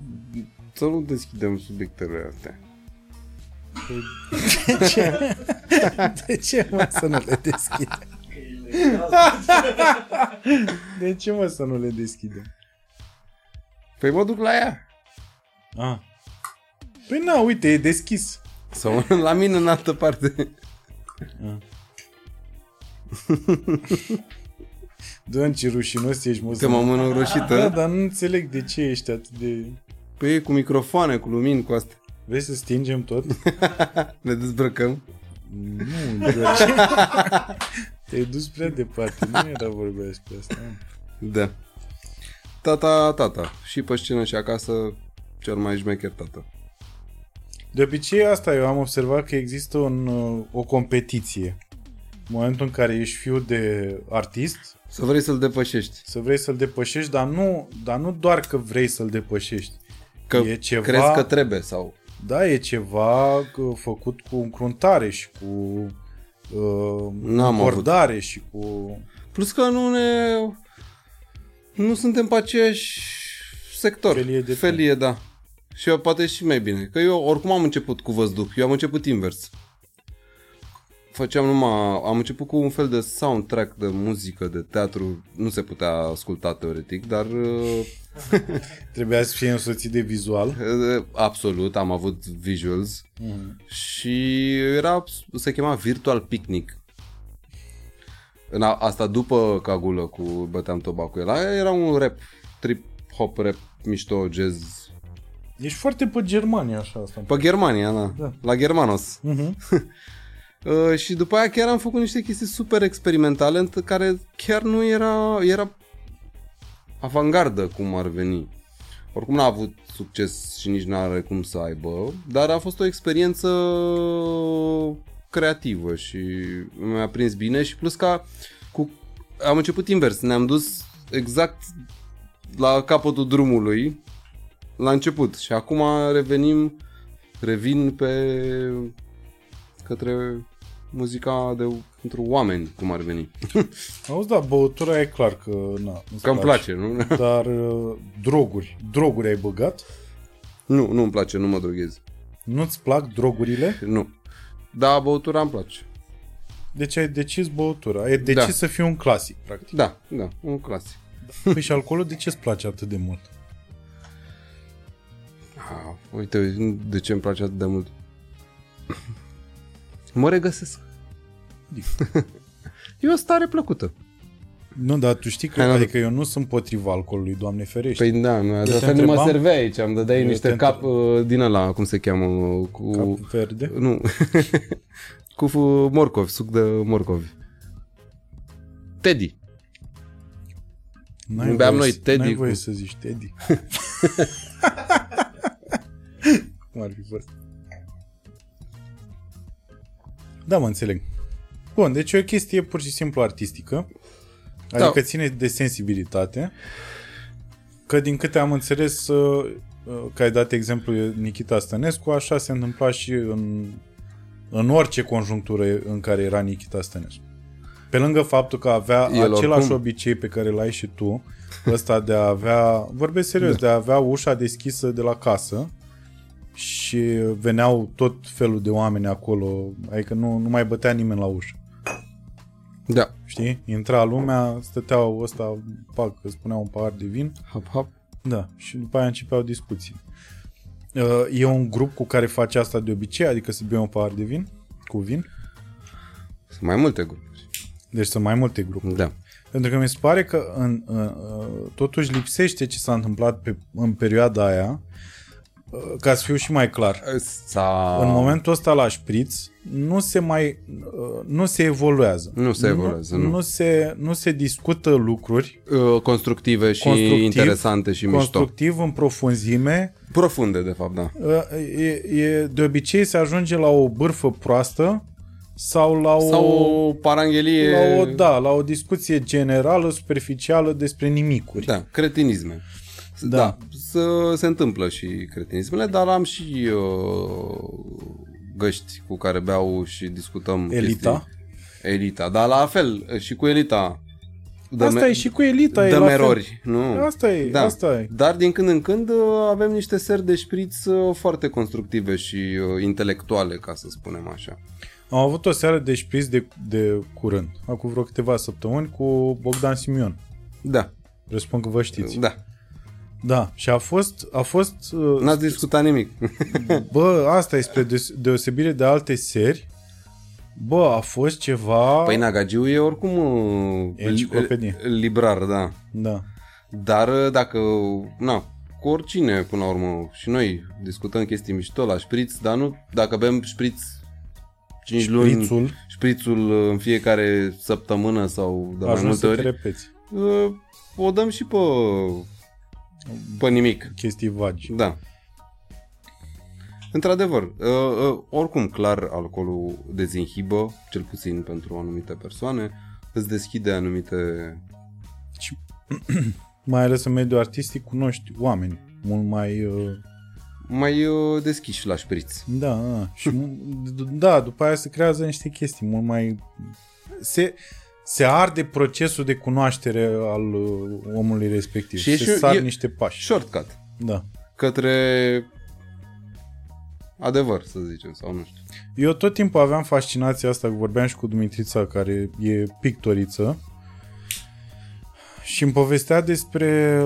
Să nu deschidem subiectele astea. De ce? De ce, mă, să nu le deschidem? De ce, mă, să nu le deschidem? Păi mă duc la ea. Ah. Păi na, uite, e deschis. Sau la mine în altă parte. Ah. Doamne, ce rușinos ești, mă. Te mă mână roșită. Da, dar nu înțeleg de ce ești atât de... Păi cu microfoane, cu lumini, cu astea. Vrei să stingem tot? Ne dezbrăcăm? Nu, ce? Te-ai dus prea departe, nu era vorba despre asta. Da. Tata, și pe scenă și acasă, cel mai șmecher tată. De obicei asta eu am observat că există o competiție. În momentul în care ești fiu de artist, să vrei să-l depășești. Să vrei să-l depășești, dar nu doar că vrei să-l depășești. Că e ceva, crezi că trebuie sau... Da, e ceva făcut cu încruntare și cu abordare și cu... Plus că nu suntem pe aceeași sector. Felie, da. Și eu poate și mai bine. Că eu oricum am început cu văzduc. Eu am început invers. Am început cu un fel de soundtrack de muzică, de teatru. Nu se putea asculta teoretic, dar... Trebuia să fie însoțit de vizual. Absolut, am avut visuals. Și se chema Virtual Picnic. Asta după Cagulă cu Băteam Toba cu el. Aia era un rap, trip-hop rap, mișto, jazz. Ești foarte pe Germania așa asta. Pe Germania, da. La Germanos. Și după aia chiar am făcut niște chestii super experimentale în care chiar nu era avangardă cum ar veni. Oricum n-a avut succes și nici n-are cum să aibă, dar a fost o experiență creativă și mi-a prins bine și plus că am început invers, ne-am dus exact la capătul drumului la început și acum revin pe către muzica pentru oameni, cum ar veni. Auzi, da, băutura e clar că... Că îmi place, nu? Dar droguri. Droguri ai băgat? Nu îmi place, nu mă droghez. Nu-ți plac drogurile? Nu. Da, băutura îmi place. Deci ai decis băutura. Ai decis să fii un clasic, practic. Da, un clasic. Păi și alcoolul de ce îți place atât de mult? Uite, de ce îmi place atât de mult? Mă regăsesc. E o stare plăcută. Nu, dar tu știi că adică eu nu sunt împotriva alcoolului, Doamne ferește. Păi da, de asta nu mă servea aici, îmi dădeai niște cap din ăla, cum se cheamă? Cu cap verde? Nu. Cu morcov, suc de morcovi. Teddy. Beam noi Teddy. N-ai voie să zici Teddy. Cum ar fi fost? Da, mă înțeleg. Bun, deci e o chestie pur și simplu artistică, adică ține de sensibilitate, că din câte am înțeles, că ai dat exemplu Nichita Stănescu, așa se întâmpla și în orice conjunctură în care era Nichita Stănescu. Pe lângă faptul că avea același obicei pe care l-ai și tu, ăsta de a avea, vorbesc serios, de a avea ușa deschisă de la casă, și veneau tot felul de oameni acolo, adică nu mai bătea nimeni la ușă. Da. Știi? Intra lumea, stăteau ăsta, pac, spunea un pahar de vin. Hap, hap. Da, și după aia începeau discuții. E un grup cu care face asta de obicei, adică să bea un pahar de vin, cu vin? Sunt mai multe grupuri. Deci sunt mai multe grupuri. Da. Pentru că mi se pare că totuși lipsește ce s-a întâmplat în perioada aia. Ca să fiu și mai clar, în momentul ăsta la șpriț nu se evoluează. Nu se discută lucruri constructive și interesante și mișto. Constructiv în profunzime. Profunde, de fapt, da. De obicei se ajunge la o bârfă proastă sau o paranghelie. La o discuție generală, superficială despre nimicuri. Da, cretinisme. Da, se întâmplă și cretinismele, dar am și găști cu care beau și discutăm elita. Elita, dar la fel și cu elita. Asta e și cu elita. Dăm erori, nu? Asta e. Dar din când în când avem niște seri de șpriț foarte constructive și intelectuale, ca să spunem așa. Am avut o seară de șpriț de curând, acum vreo câteva săptămâni, cu Bogdan Simion. Da. Răspund că vă știți. Da. Da, și a fost... N-ați discutat nimic. Bă, asta e spre deosebire de alte seri. Bă, a fost ceva... Păi Nagagiu e oricum librar, da. Da. Dar dacă... Na, cu oricine, până la urmă, și noi discutăm chestii mișto la șpriț, dar nu... Dacă bem șpriț 5 luni, șprițul în fiecare săptămână sau de mai multe ori... Repeți. O dăm și pe... Pe nimic. Chestii vagi. Da. Într-adevăr, oricum, clar, alcoolul dezinhibă, cel puțin pentru anumite persoane, îți deschide anumite... Și, mai ales în mediul artistic, cunoști oameni mult mai... Mai deschiși la șpriț. Da, da. Și, da, după aia se creează niște chestii mult mai... Se arde procesul de cunoaștere al omului respectiv. Și se sar niște pași. Shortcut. Da. Către... adevăr, să zicem, sau nu știu. Eu tot timpul aveam fascinația asta, vorbeam și cu Dumitrița, care e pictoriță, și îmi povestea despre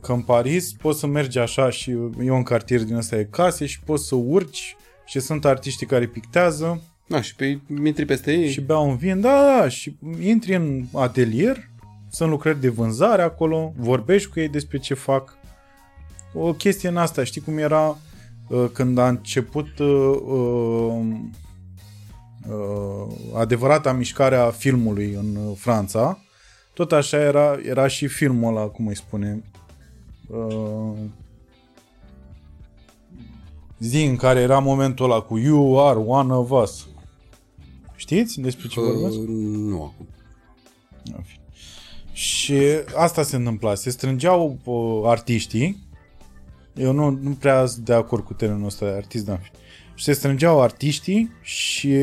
că în Paris poți să mergi așa și e un cartier din ăsta de case și poți să urci și sunt artiștii care pictează. Da, și intri peste ei. Și beau un vin, da, da, și intri în atelier, sunt lucrări de vânzare acolo, vorbești cu ei despre ce fac. O chestie în asta, știi cum era... când a început adevărata mișcare a filmului în Franța, tot așa era și filmul ăla, cum îi spune, zi în care era momentul ăla cu You Are One of Us. Știți despre ce vorbesc? Nu acum. Și asta se întâmpla, se strângeau artiștii. Eu nu prea sunt de acord cu termenul ăsta de artist, da. Și se strângeau artiștii și,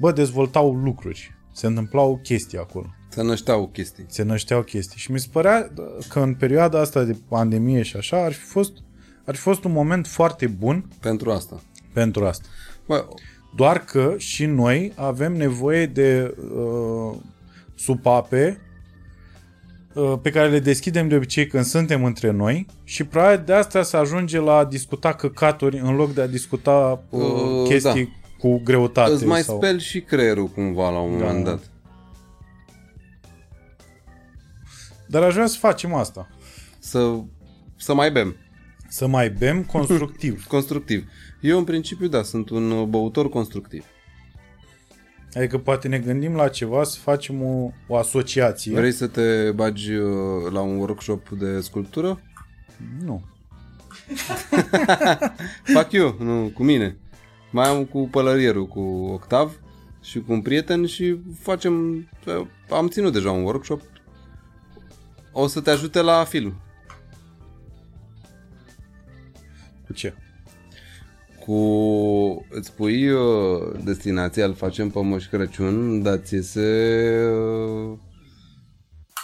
bă, dezvoltau lucruri. Se întâmplau chestii acolo. Se nășteau chestii. Și mi se părea că în perioada asta de pandemie și așa ar fi fost un moment foarte bun pentru asta. Bă. Doar că și noi avem nevoie de supape pe care le deschidem de obicei când suntem între noi și probabil de asta se ajunge la discuta căcaturi în loc de a discuta chestii cu greutate. Îți mai speli și creierul cumva la un moment dat. Dar aș vrea să facem asta. Să mai bem. Să mai bem constructiv. Constructiv. Eu în principiu, da, sunt un băutor constructiv. Adică poate ne gândim la ceva, să facem o asociație. Vrei să te bagi la un workshop de sculptură? Nu. Fac eu, nu, cu mine. Mai am cu pălărierul, cu Octav și cu un prieten și facem... Am ținut deja un workshop. O să te ajute la film. Cu ce? Îți pui destinația, îl facem pe Moș Crăciun, dar ți iese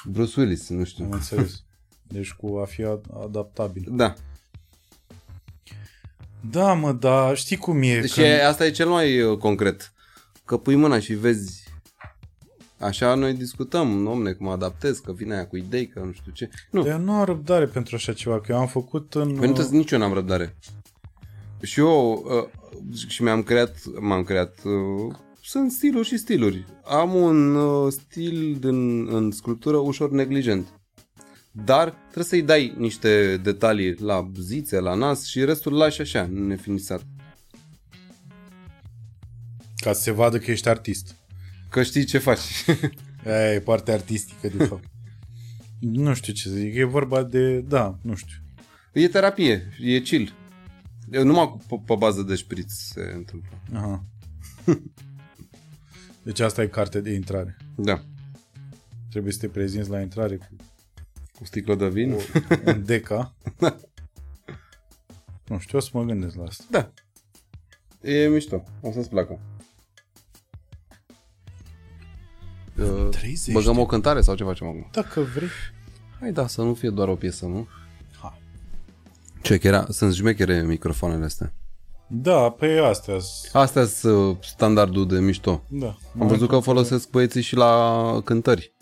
Bruce Willis, nu știu. Am înțeles. Deci cu a fi adaptabil. Da. Da, mă, dar știi cum e. Deci asta e cel mai concret. Că pui mâna și vezi. Așa noi discutăm, domne, cum adaptez, că vine aia cu idei, că nu știu ce. Nu. Eu nu am răbdare pentru așa ceva, că eu am făcut în... Păi nici eu n-am răbdare. Și eu și m-am creat sunt stiluri și stiluri. Am un stil în sculptură ușor neglijent. Dar trebuie să-i dai niște detalii la buzițe, la nas și restul lași așa, nefinisat. Ca să se vadă că ești artist. Că știi ce faci. Aia e partea artistică, de fapt. Nu știu ce să zic, e vorba de... Da, nu știu. E terapie, e chill. Eu numai pe bază de șpriț se întâmplă. Aha. Deci asta e cartea de intrare. Da. Trebuie să te prezinți la intrare cu sticlă de vin. Un deca. Da. Nu știu, o să mă gândesc la asta. Da. E mișto. O să-ți placă. 30. Băgăm o cântare sau ce facem acum? Dacă vrei. Hai, da, să nu fie doar o piesă, nu? Sunt jmechere microfoanele astea. Da, pe astea. Astea sunt standardul de mișto. Da. Am văzut că folosesc băieții și la cântări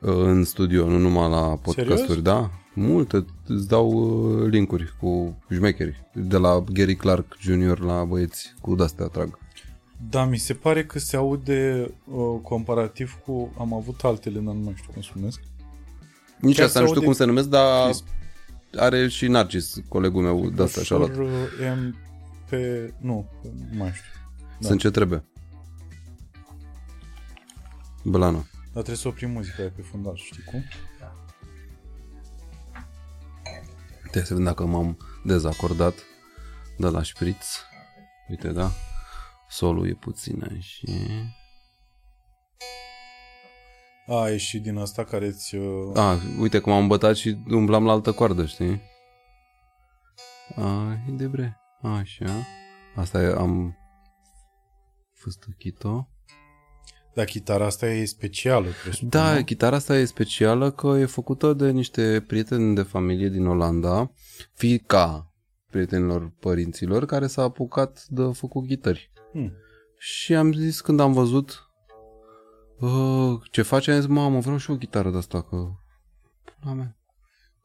în studio, nu numai la podcasturi. Serios? Da. Multe, îți dau linkuri cu jmecheri. De la Gary Clark Jr. la băieți cu de-astea trag. Da, mi se pare că se aude comparativ cu... Am avut altele, dar nu mai știu cum se numesc. Nici asta nu știu cum se numesc, dar... Crisp. Are și Narcis, colegul meu, de asta și-a luat. Nu mai știu. Da. Sunt ce trebuie. Blana. Dar trebuie să oprim muzica pe fundal, știi cum? Te-ai să vedem dacă m-am dezacordat de la șpriț. Uite, da? Solul e puțin și... A, e și din asta care îți... A, uite cum am bătat și umblam la altă coardă, știi? A, e de bre. Așa. Asta e, am... Făstăchit-o. Da, chitara asta e specială. Da, chitara asta e specială că e făcută de niște prieteni de familie din Olanda, fiica prietenilor părinților, care s-a apucat de făcut ghitări. Și am zis, când am văzut ce face, am zis, mamă, vreau și o chitară de asta, că...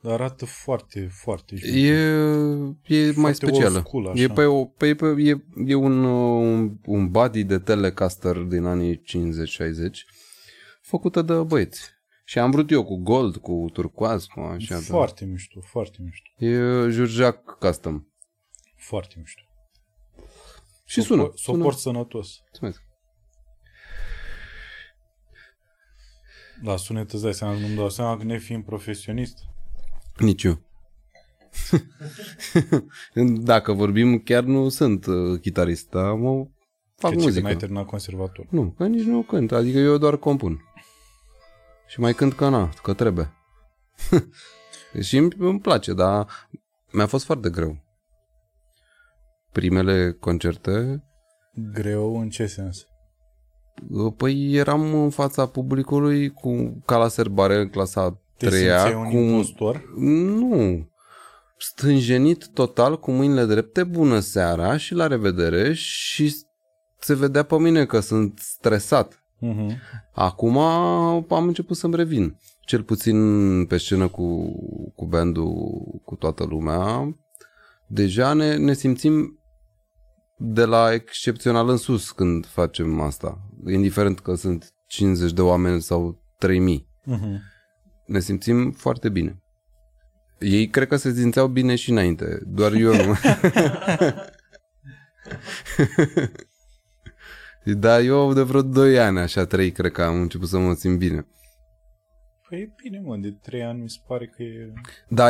Dar arată foarte, foarte... E mai specială. School, e, e un body de Telecaster din anii 50-60 făcută de băieți. Și am vrut eu cu gold, cu turcoaz, cu așa. Foarte da. Mișto, foarte mișto. E Jurjac custom. Foarte mișto. Și sună. Suport sănătos. Mulțumesc. La sunet îți dai seama, nu-mi dau seama că ne fiind profesionist. Nici eu. Dacă vorbim, chiar nu sunt chitarist, dar mă fac muzică. Că n-ai terminat conservator. Nu, că nici nu cânt, adică eu doar compun. Și mai cânt că na, că trebuie. Și îmi place, dar mi-a fost foarte greu. Primele concerte... Greu în ce sens? Păi eram în fața publicului cu ca la serbare în clasa 3-a. Te simțeai un impostor? Nu. Stânjenit total, cu mâinile drepte, bună seara și la revedere, și se vedea pe mine că sunt stresat. Uh-huh. Acum am început să-mi revin. Cel puțin pe scenă cu bandul, cu toată lumea, deja ne simțim de la excepțional în sus când facem asta. Indiferent că sunt 50 de oameni sau 3000. Uh-huh. Ne simțim foarte bine. Ei cred că se simțeau bine și înainte. Doar eu nu. Dar eu de vreo 2 ani, așa 3, cred că am început să mă simt bine. Păi e bine, mă, de 3 ani mi se pare că e... Da,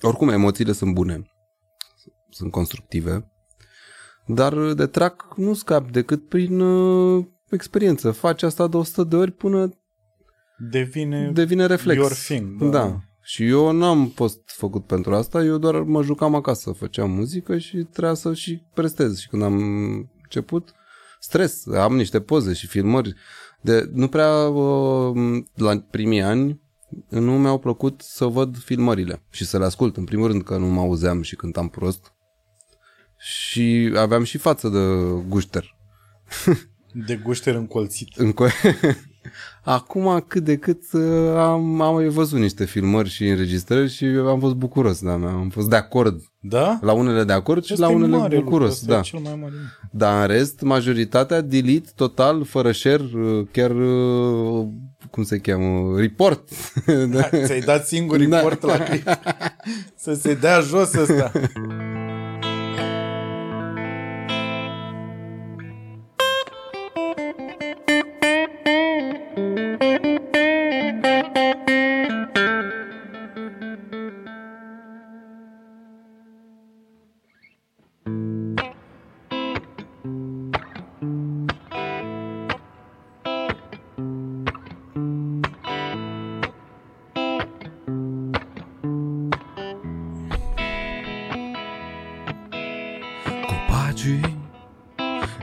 oricum emoțiile sunt bune. Sunt constructive. Dar de trac nu scap decât prin experiență. Faci asta de 100 de ori până devine reflex. Your thing, da. Și eu n-am fost făcut pentru asta, eu doar mă jucam acasă, făceam muzică și trebuia să și prestez. Și când am început, stres, am niște poze și filmări. Nu prea la primii ani nu mi-au plăcut să văd filmările și să le ascult. În primul rând că nu mă auzeam și cântam prost. Și aveam și față de gușter. De gușter încolțit. Acum cât de cât am văzut niște filmări și înregistrări și am fost bucuros, da, am fost de acord. Da? La unele de acord și la unele bucuros, da. Cel mai mare. Dar în rest, majoritatea delete total, fără share, chiar cum se cheamă, report. Da, ți-ai dat singur report la clip. Să se dea jos ăsta.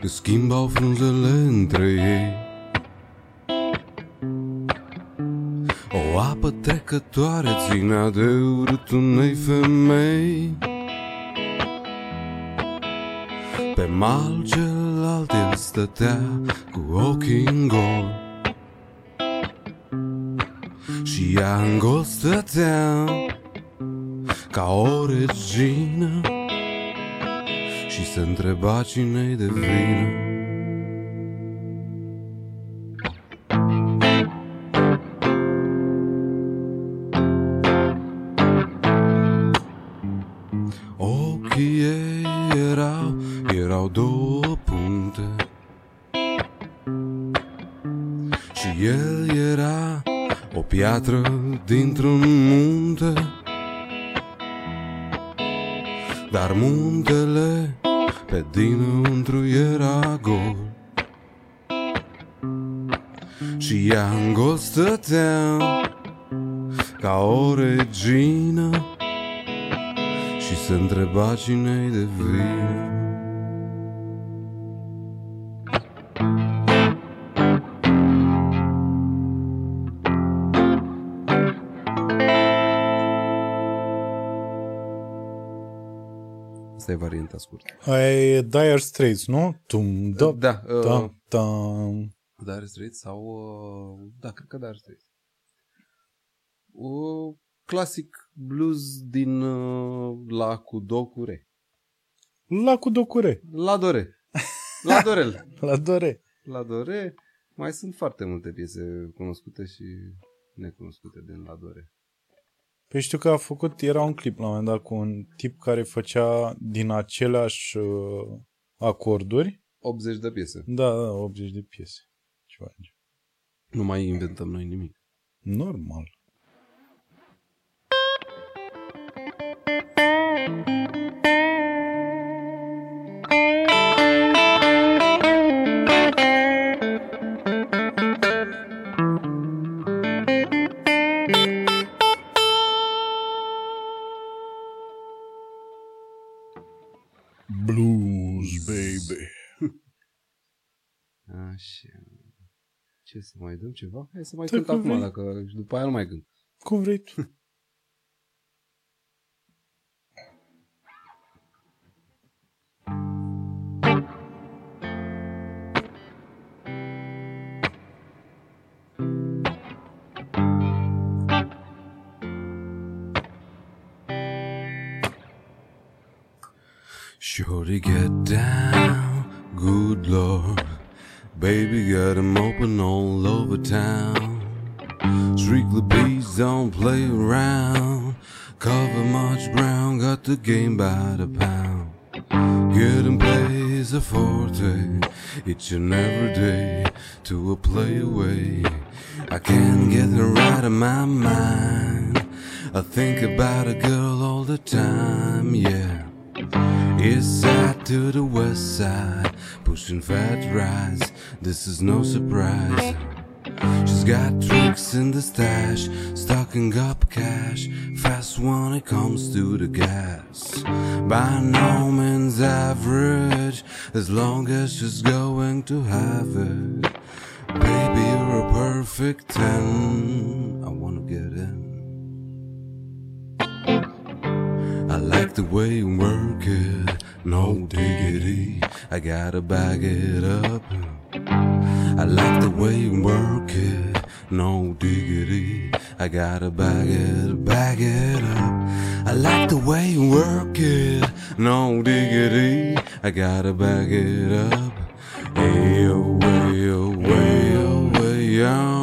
Schimbau frunzele între ei. O apă trecătoare ținea de urâtul unei femei. Pe mal celălalt el stătea cu ochii în gol și ea în gol stătea ca o regină și se întreba cine-i de vină. Ochii ei erau două punte și el era o piatră dintr-un munte. Dar muntele pe dinăuntru era gol și ea în gol stătea ca o regină și se întreba cine-i de vină. Asta e varianta scurtă. Aia e Dire Straits, nu? Dire Straits sau... da, cred că Dire Straits. Clasic blues din La Cudocure. La Cudocure. La Dore. La Dorel. La Dore. La Dore. Mai sunt foarte multe piese cunoscute și necunoscute din La Dore. Păi știu că a făcut, era un clip la un moment dat cu un tip care făcea din aceleași acorduri 80 de piese. Da, 80 de piese. Ceva. Nu mai inventăm noi nimic. Normal. Așa. Ce să mai dăm ceva? Hai să mai cânt acum, vrei. Dacă și după aia nu mai cânt. Cum vrei tu. Shorty get down, good lord. Baby got him open all over town. Strictly beats, don't play around. Cover much ground, got the game by the pound. Get him plays a forte each and every day to a play away. I can't get her right out of my mind. I think about a girl all the time, yeah. East side to the west side, pushing fat rides, this is no surprise. She's got tricks in the stash, stocking up cash, fast when it comes to the gas. By no means average, as long as she's going to have it. Baby, you're a perfect 10, I wanna get in. I like the way you work it, no diggity, I gotta bag it up. I like the way you work it, no diggity, I gotta bag it up. I like the way you work it, no diggity, I gotta bag it up. Ayo, ayo, ayo, ayo.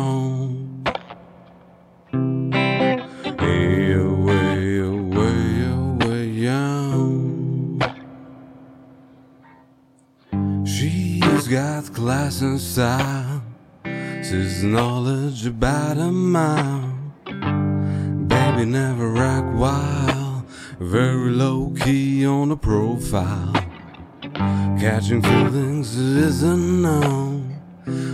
Got class and style, she's knowledge about a mile. Baby never act wild, very low key on the profile. Catching feelings isn't known.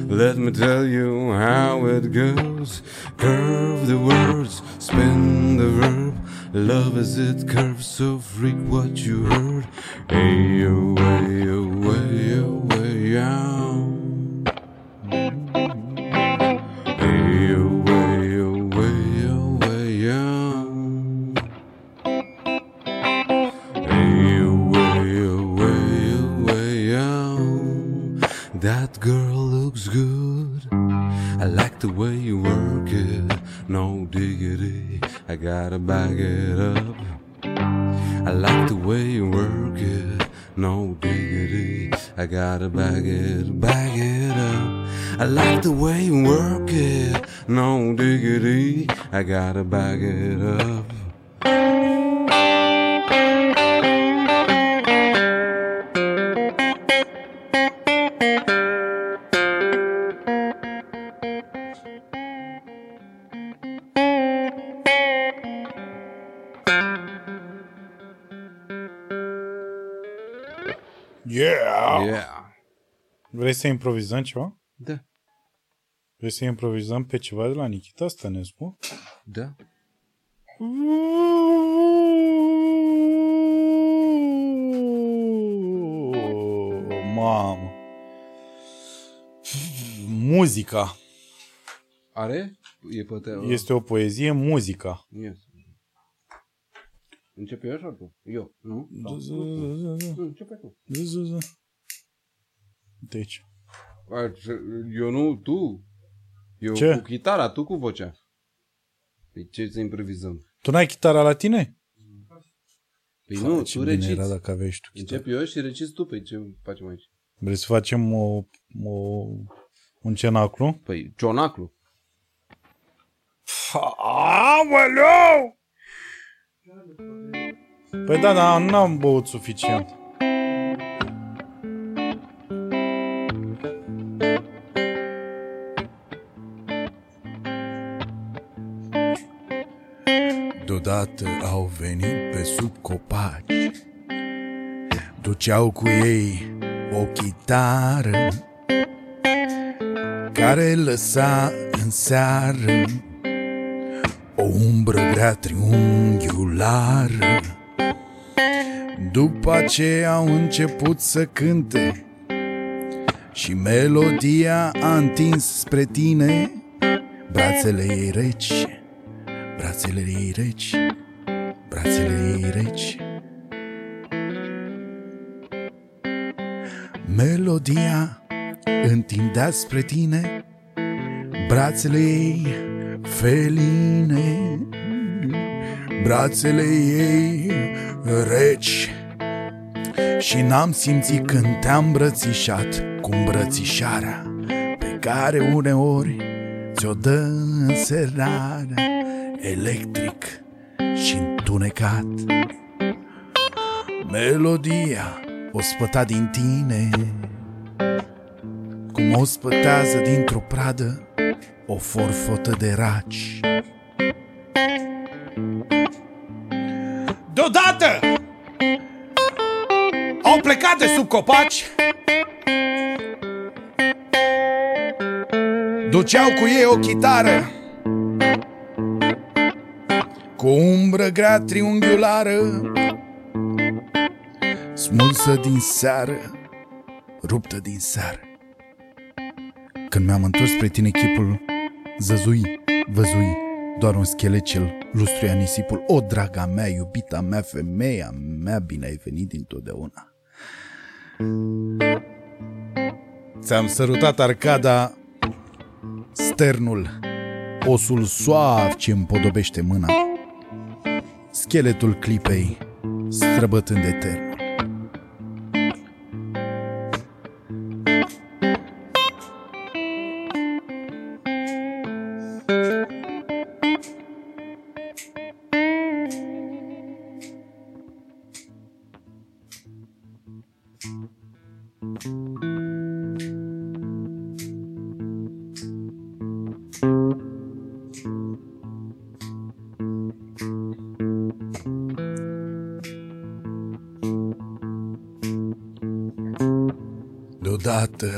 Let me tell you how it goes. Curve the words, spin the verb. Love as it curves, so freak what you heard. Ayo, ayo, ayo, ayo. Ayo, ayo, ayo, ayo. Ayo, ayo, ayo, ayo. That girl looks good. I like the way you work it. No diggity, I gotta bag it up. I like the way you work it. No diggity, I gotta bag it up. I like the way you work it. No diggity, I gotta bag it up. Yeah! Vrei să improvizăm ceva? Da. Vrei să improvizăm pe ceva de la Nichita Stănescu? Da. Mamă! Muzica. Are? E poate... Este o poezie, muzica. Yes. Începe eu sau tu? Eu, nu? Începe tu. Deci. Eu nu, tu. Eu ce? Cu chitara, tu cu vocea. Păi ce să improvizăm? Tu n-ai chitara la tine? Păi nu, tu reciți. Începe eu și reciți tu, păi ce facem aici? Vrei să facem un cenaclu? Păi, cionaclu. Aoleu! Păi da, dar n-am băut suficient. Deodată au venit pe sub copaci, duceau cu ei o chitară care lăsa în seară o umbră grea triunghiulară. După aceea au început să cânte și melodia a întins spre tine brațele ei reci, brațele ei reci, brațele ei reci. Melodia întindea spre tine brațele ei feline, brațele ei reci. Și n-am simțit când te-am îmbrățișat cu îmbrățișarea pe care uneori ți-o dă în serarea, electric și întunecat. Melodia o spăta din tine cum o spătează dintr-o pradă o forfotă de raci. Deodată au plecat de sub copaci, duceau cu ei o chitară cu umbră grea triunghiulară smulsă din seară, ruptă din seară. Când mi-am întors spre tine chipul, zăzui, văzui, doar un schelet cel lustruia nisipul. O, draga mea, iubita mea, femeia mea, bine ai venit dintotdeauna. Ți-am sărutat arcada, sternul, osul suav ce împodobește mâna, scheletul clipei străbătând eternul.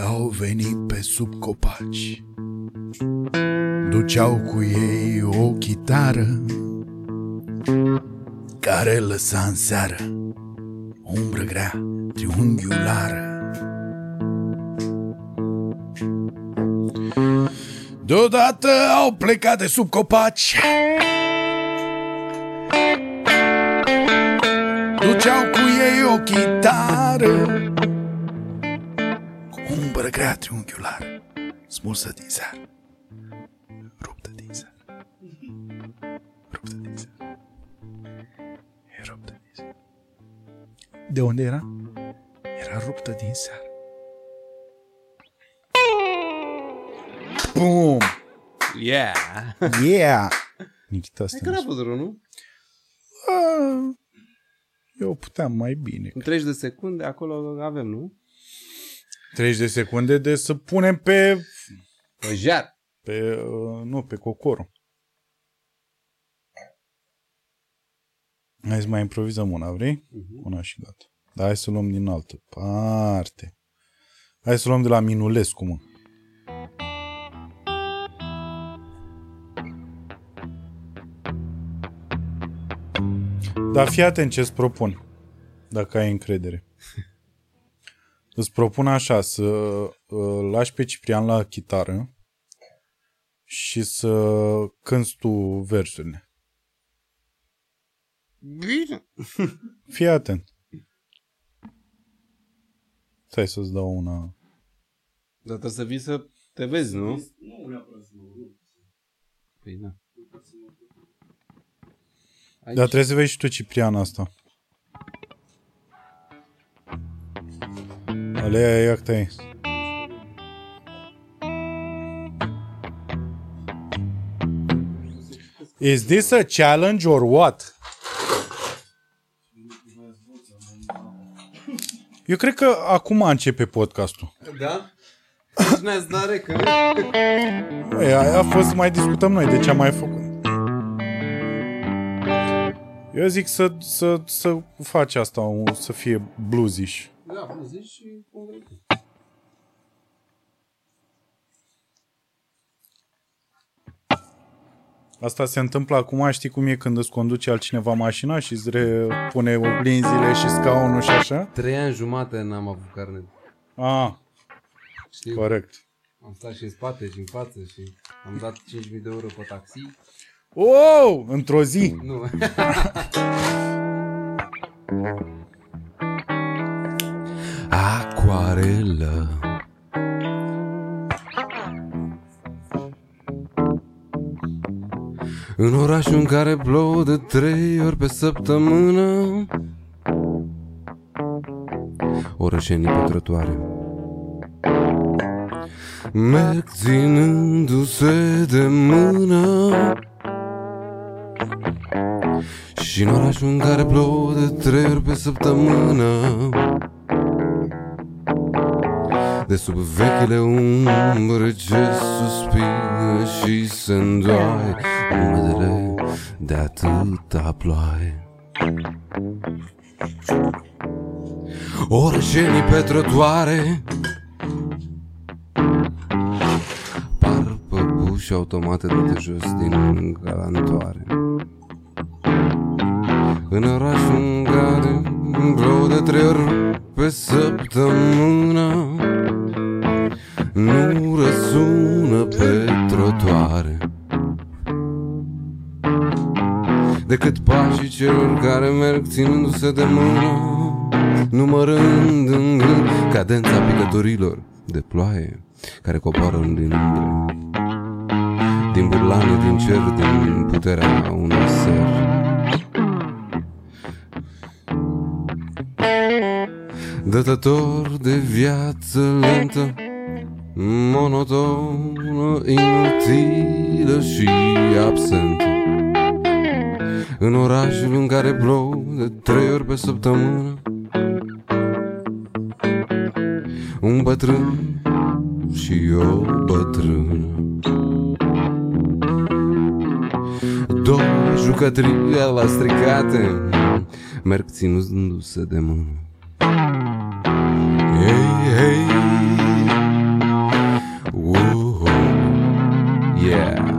Au venit pe sub copaci, duceau cu ei o chitară care lăsa în seară o umbră grea triunghiulară. Deodată au plecat de sub copaci, duceau cu ei o chitară grea triunghiulară, smulsă din seară, ruptă din seară, ruptă din seară, e ruptă din seară. De unde era? Era ruptă din seară. Boom! Yeah! Yeah! Nichita Stănescu. E grabă, nu? Eu puteam mai bine. În 30 de secunde, acolo avem, nu? 30 de secunde de să punem pe... Pe jar. Pe, nu, pe cocorul. Hai să mai improvizăm una, vrei? Una și gata. Dar hai să luăm din altă parte. Hai să luăm de la Minulescu, mă. Dar fii atent ce-ți propun, dacă ai încredere. Îți propun așa, să lași pe Ciprian la chitară și să cânti tu versurile. Bine. Fii atent. Stai să-ți dau una. Dar trebuie să vii să te vezi, nu? Nu neapărat să mă rog. Păi da. Aici. Dar trebuie să vezi și tu, Ciprian, asta. Alea e acta ei. Is this a challenge or what? Eu cred că acum începe podcastul. Da? Deci ne-ați dat recări. Păi, aia a fost să mai discutăm noi de ce am mai făcut. Eu zic să faci asta, să fie bluzish. Da, bluzish și cum vrei. Asta se întâmplă acum, știi cum e când îți conduce altcineva mașina și îți repune oglinzile și scaunul și așa? 3 ani jumate n-am avut carnet. Ah, știi? Corect. Am stat și în spate și în față și am dat 5.000 de euro pe taxi. Oh, într-o zi. Nu. Aquarelă. În orașul în care plouă de 3 ori pe săptămână, orășenii pe trotuare merg ținându-se de mână. Și în orașul în care plouă de 3 ori pe săptămână, de sub vechile umbre ce suspină și se-ndoaie umedele de atâta ploaie. Orășenii pe trotuare par păpuși automate de jos din galantoare. În orașul în care plouă de 3 ori pe săptămână, nu răsună pe trotuare decât pașii celor care merg ținându-se de mână, numărând în gând cadența picătorilor de ploaie care coboară din umbre, din burlane, din cer, din puterea unui ser. Dătător de viață lentă, monotonă, inutilă și absentă, în orașul în care plouă de 3 ori pe săptămână, un bătrân și o bătrână, două jucătrii lastricate merg ținându-se de mână. Hey, hey, whoa, yeah.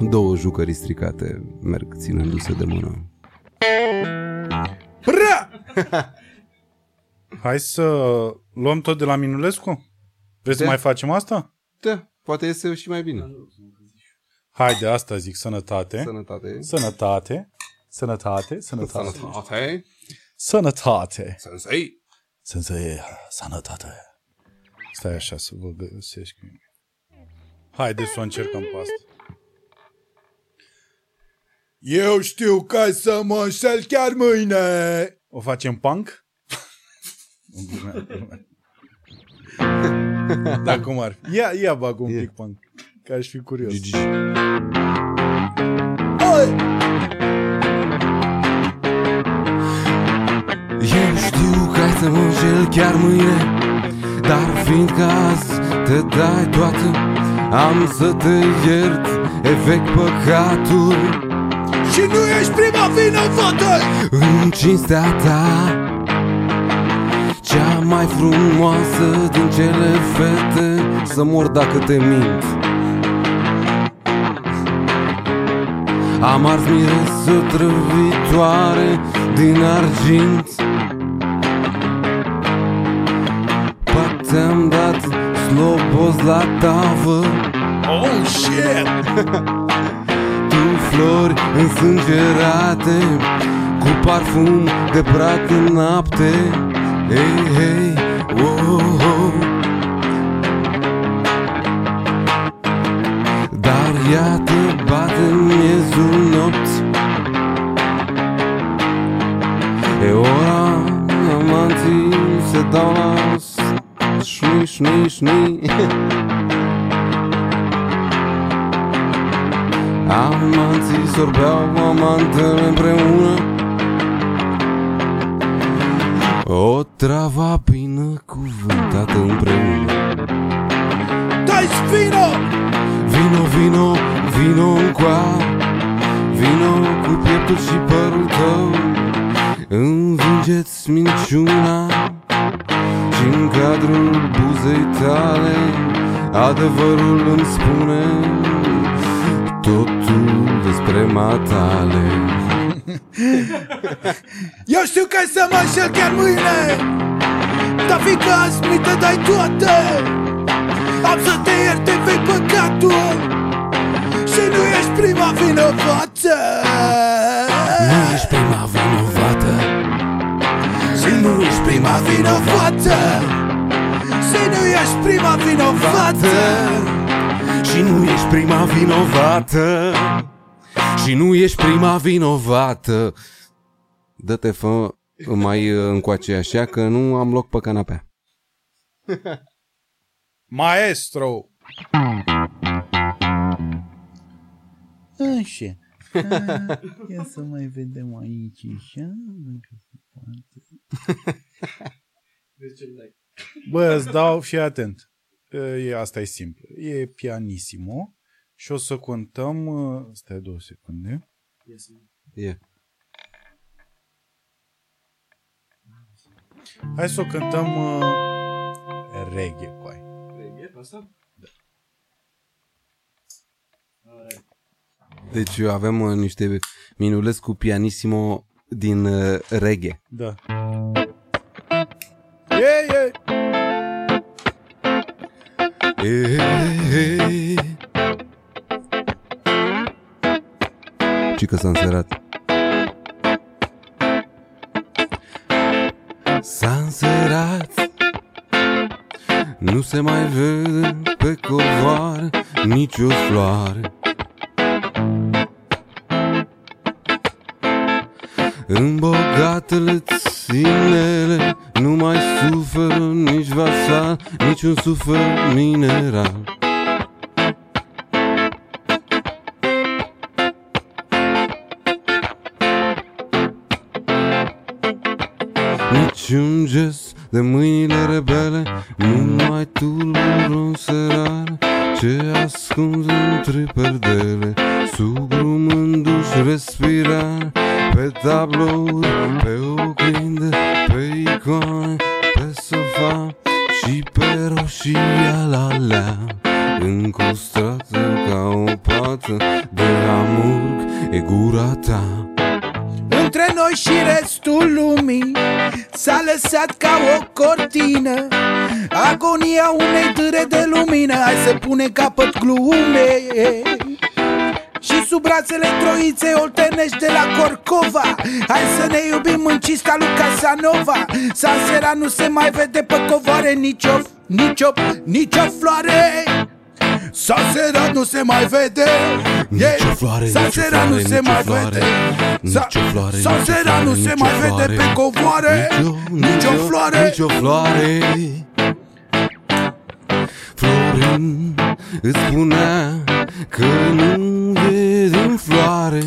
Două jucării stricate merg ținându-se de mână. Hai să luăm tot de la Minulescu? Vrei să mai facem asta? Da, poate iese și mai bine. Haide, asta zic, sănătate. Sănătate. Sănătate. Sănătate. Sănătate. Sănătate. Sănătate. Sensei. Sensei, sănătate. Stai așa să vă găsești. Haide să o încercăm pe asta. Eu știu că să mă înșel chiar mâine. O facem punk? Da, cum ar fi? Ia bag un pic punk, că aș fi curios. Gigi. Eu știu că ai să mă înșel chiar mâine, dar fiindcă azi te dai toată, am să te iert, efect păcatul. și nu ești prima vinovată. În cinstea ta, cea mai frumoasă din cele fete, să mor dacă te mint. Am ars miresă trăvitoare din argint. Te-am dat sloboz la tavă. Oh, shit! Tu flori însângerate, cu parfum de brac în noapte. Hey, hey, oh, oh. Dar ea te bate în miezul nopți. E ora amanții se dau la șni, șni, șni. Amanții sorbeau amantele împreună. O travă binecuvântată împreună. Dai vino! Vino, vino, vino încoa. Vino cu pieptul și părul tău. Învingeți minciuna și în cadrul buzei tale adevărul îmi spune totul despre matale. Eu știu că-i să mă înșel chiar mâine, dar fiindcă azi mi te dai toate, am să te ierte vei păcatul și nu ești prima vinovată. Nu ești prima vinovată. Nu ești prima vinovată. Și nu ești prima vinovată. Și nu ești prima vinovată. Și nu ești prima vinovată. Dă-te, fă, mai încoace așa că nu am loc pe canapea. Maestro. Așa. Ia să mai vedem aici așa. Bă, îți dau, fii atent. Asta e simplu. E pianissimo. Și o să contăm. Stai 2 secunde. Yeah. Hai să o cântăm reggae, coi. Reggae, asta? Da. Deci avem niște Minulescu pianissimo din reggae. Da. Yeah, yeah. Cică s-a înserat. S-a înserat. Nu se mai vede pe covoar nici o floare. În bogatele ținele nu mai suferă nici vasal, nici un sufăr mineral. Nici un gest de mâinile rebele nu mai tulbură un serar ce ascunzi între perdele, sugrumându-și respirar. Pe tablouri, pe oglindă, pe icoane, pe sofa și pe roșia la lea, încostrată ca o pată de amurg e gura ta. Între noi și restul lumii s-a lăsat ca o cortină agonia unei dâre de lumină. Hai să punem capăt glumei și sub brațele troiței oltenești de la Corcova. Hai să ne iubim în cista lui Casanova. Sansera nu se mai vede pe covoare nicio, nicio, nicio floare. Sansera nu se mai vede. Nicio floare, Sansera nu se mai vede. Sansera nu se mai vede pe covoare. Nicio floare, nicio floare. Florin îți spunea că nu vezi în floare,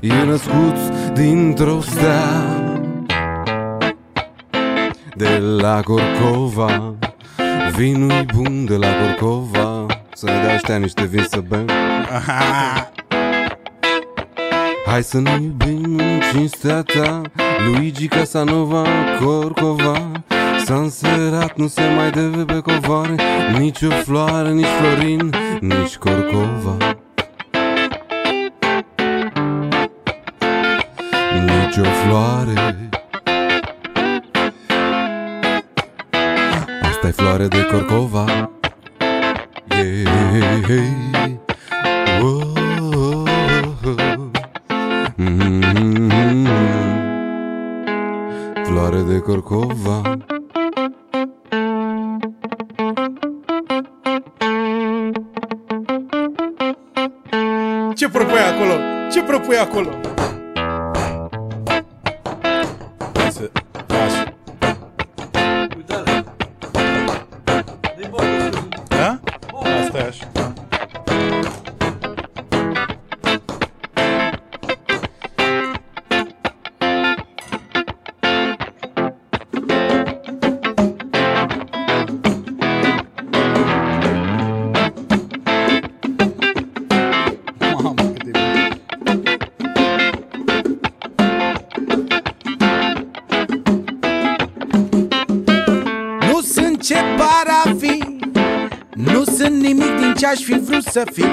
e născut dintr-o stea de la Corcova. Vinul-i bun de la Corcova, să ne dea ăștia niște vin să bem. Hai să ne iubim în cinstea ta, Luigi Casanova, Corcova. S-a înserat, nu se mai deve pe covoare, nici o floare, nici Florin, nici Corcova. Nici o floare. Asta e floare de Corcova. Yeah. Oh. Floare de Corcova. Ce propui acolo? Ce propui acolo? Să faci. Uite-l. De bun. Da? Asta e așa. Aș fi vrut să fiu,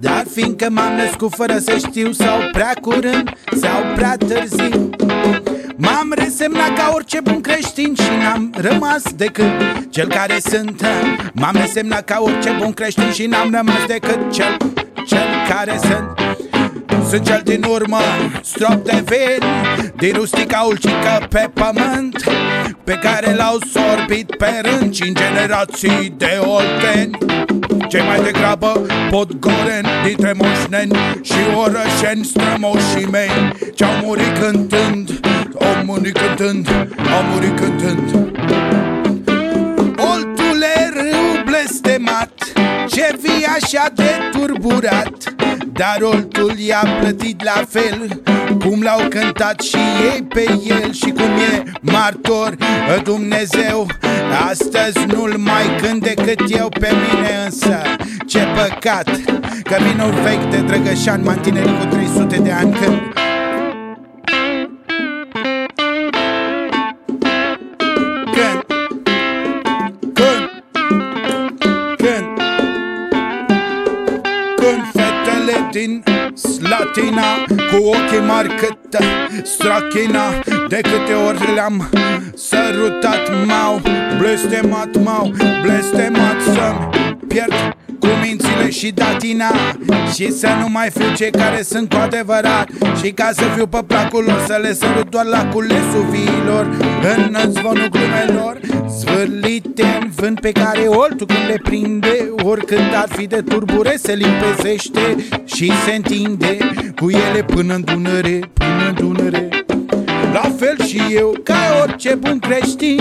dar fiindcă m-am născut fără să știu, sau prea curând, sau prea târziu, m-am resemnat ca orice bun creștin și n-am rămas decât cel care sunt. M-am resemnat ca orice bun creștin și n-am rămas decât cel care sunt. Sunt cel din urmă, strop de vin, din rustica ulcică pe pământ, pe care l-au sorbit pe rând cinci generații de olteni. Cei mai degrabă podgoreni, dintre moșneni și orășeni, strămoșii mei, ce-au murit cântând, au murit cântând, au murit cântând. Oltule, râu blestemat, ce vii așa de turburat, dar oltul i-a plătit la fel, cum l-au cântat și ei pe el. Și cum e martor Dumnezeu, astăzi nu-l mai cânt decât eu pe mine însă. Ce păcat că vinul vechi de Drăgășan m-a întinerit cu 300 de ani când... din Slatina, cu ochii mari cât strachina, de câte ori le-am sărutat, m-au blestemat, m-au blestemat, să-mi pierd cu mințile și datina și să nu mai fiu cei care sunt cu adevărat. Și ca să fiu pe placul lor, să le sărut doar la culesul viilor, în zvonul glumelor zvârlite în vânt, pe care oltul când le prinde, oricând ar fi de turbure, se limpezește și se întinde cu ele până în Dunăre, până în Dunăre. La fel și eu, ca orice bun creștin,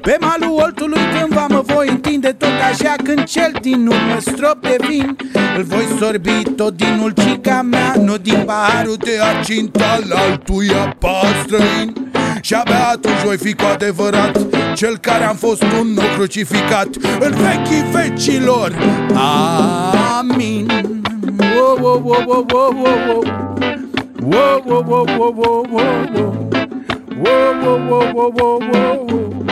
pe malul oltului cândva mă voi întinde, tot așa când cel din urmă strop de vin îl voi sorbi, tot din ulcica mea, nu din paharul de argint al altuia par străin. Și abia atunci voi fi cu adevărat cel care am fost un nou crucificat în vechii vecilor. Amin. Wow, wow, wow, wow, wow, wow. Wow, wow, wow, wow, wow, wow. Wow, wow, wow, wow, wow.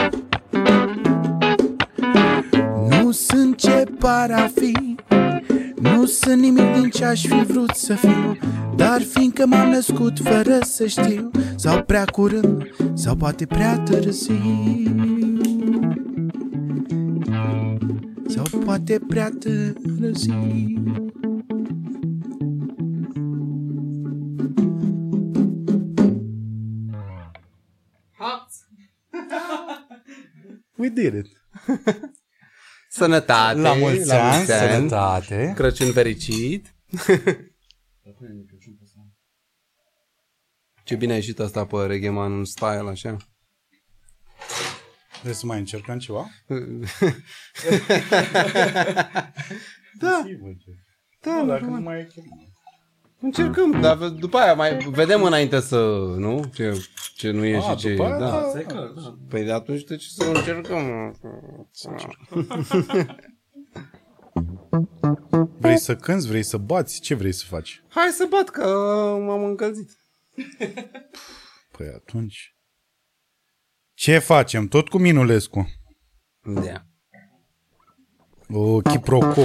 Nu sunt ce par a fi, nu sunt nimic din ce aș fi vrut să fiu, dar fiindcă m-am născut fără să știu, sau prea curând, sau poate prea târziu, sau poate prea târziu. We did it. Sănătate. La mulți ani. Sănătate. Crăciun fericit. Ce bine a ieșit asta pe Reggaeman în style așa. Trebuie să mai încercăm ceva? Da. Da, dacă nu mai e chemat. Încercăm, dar după aia mai vedem înainte să, nu? Ce nu e și ce e. Da. Da. Păi de atunci de ce să încercăm? Să încercăm. Vrei să cânți? Vrei să bați? Ce vrei să faci? Hai să bat, că m-am încălzit. Păi atunci... Ce facem? Tot cu Minulescu. Da. O chiprococă.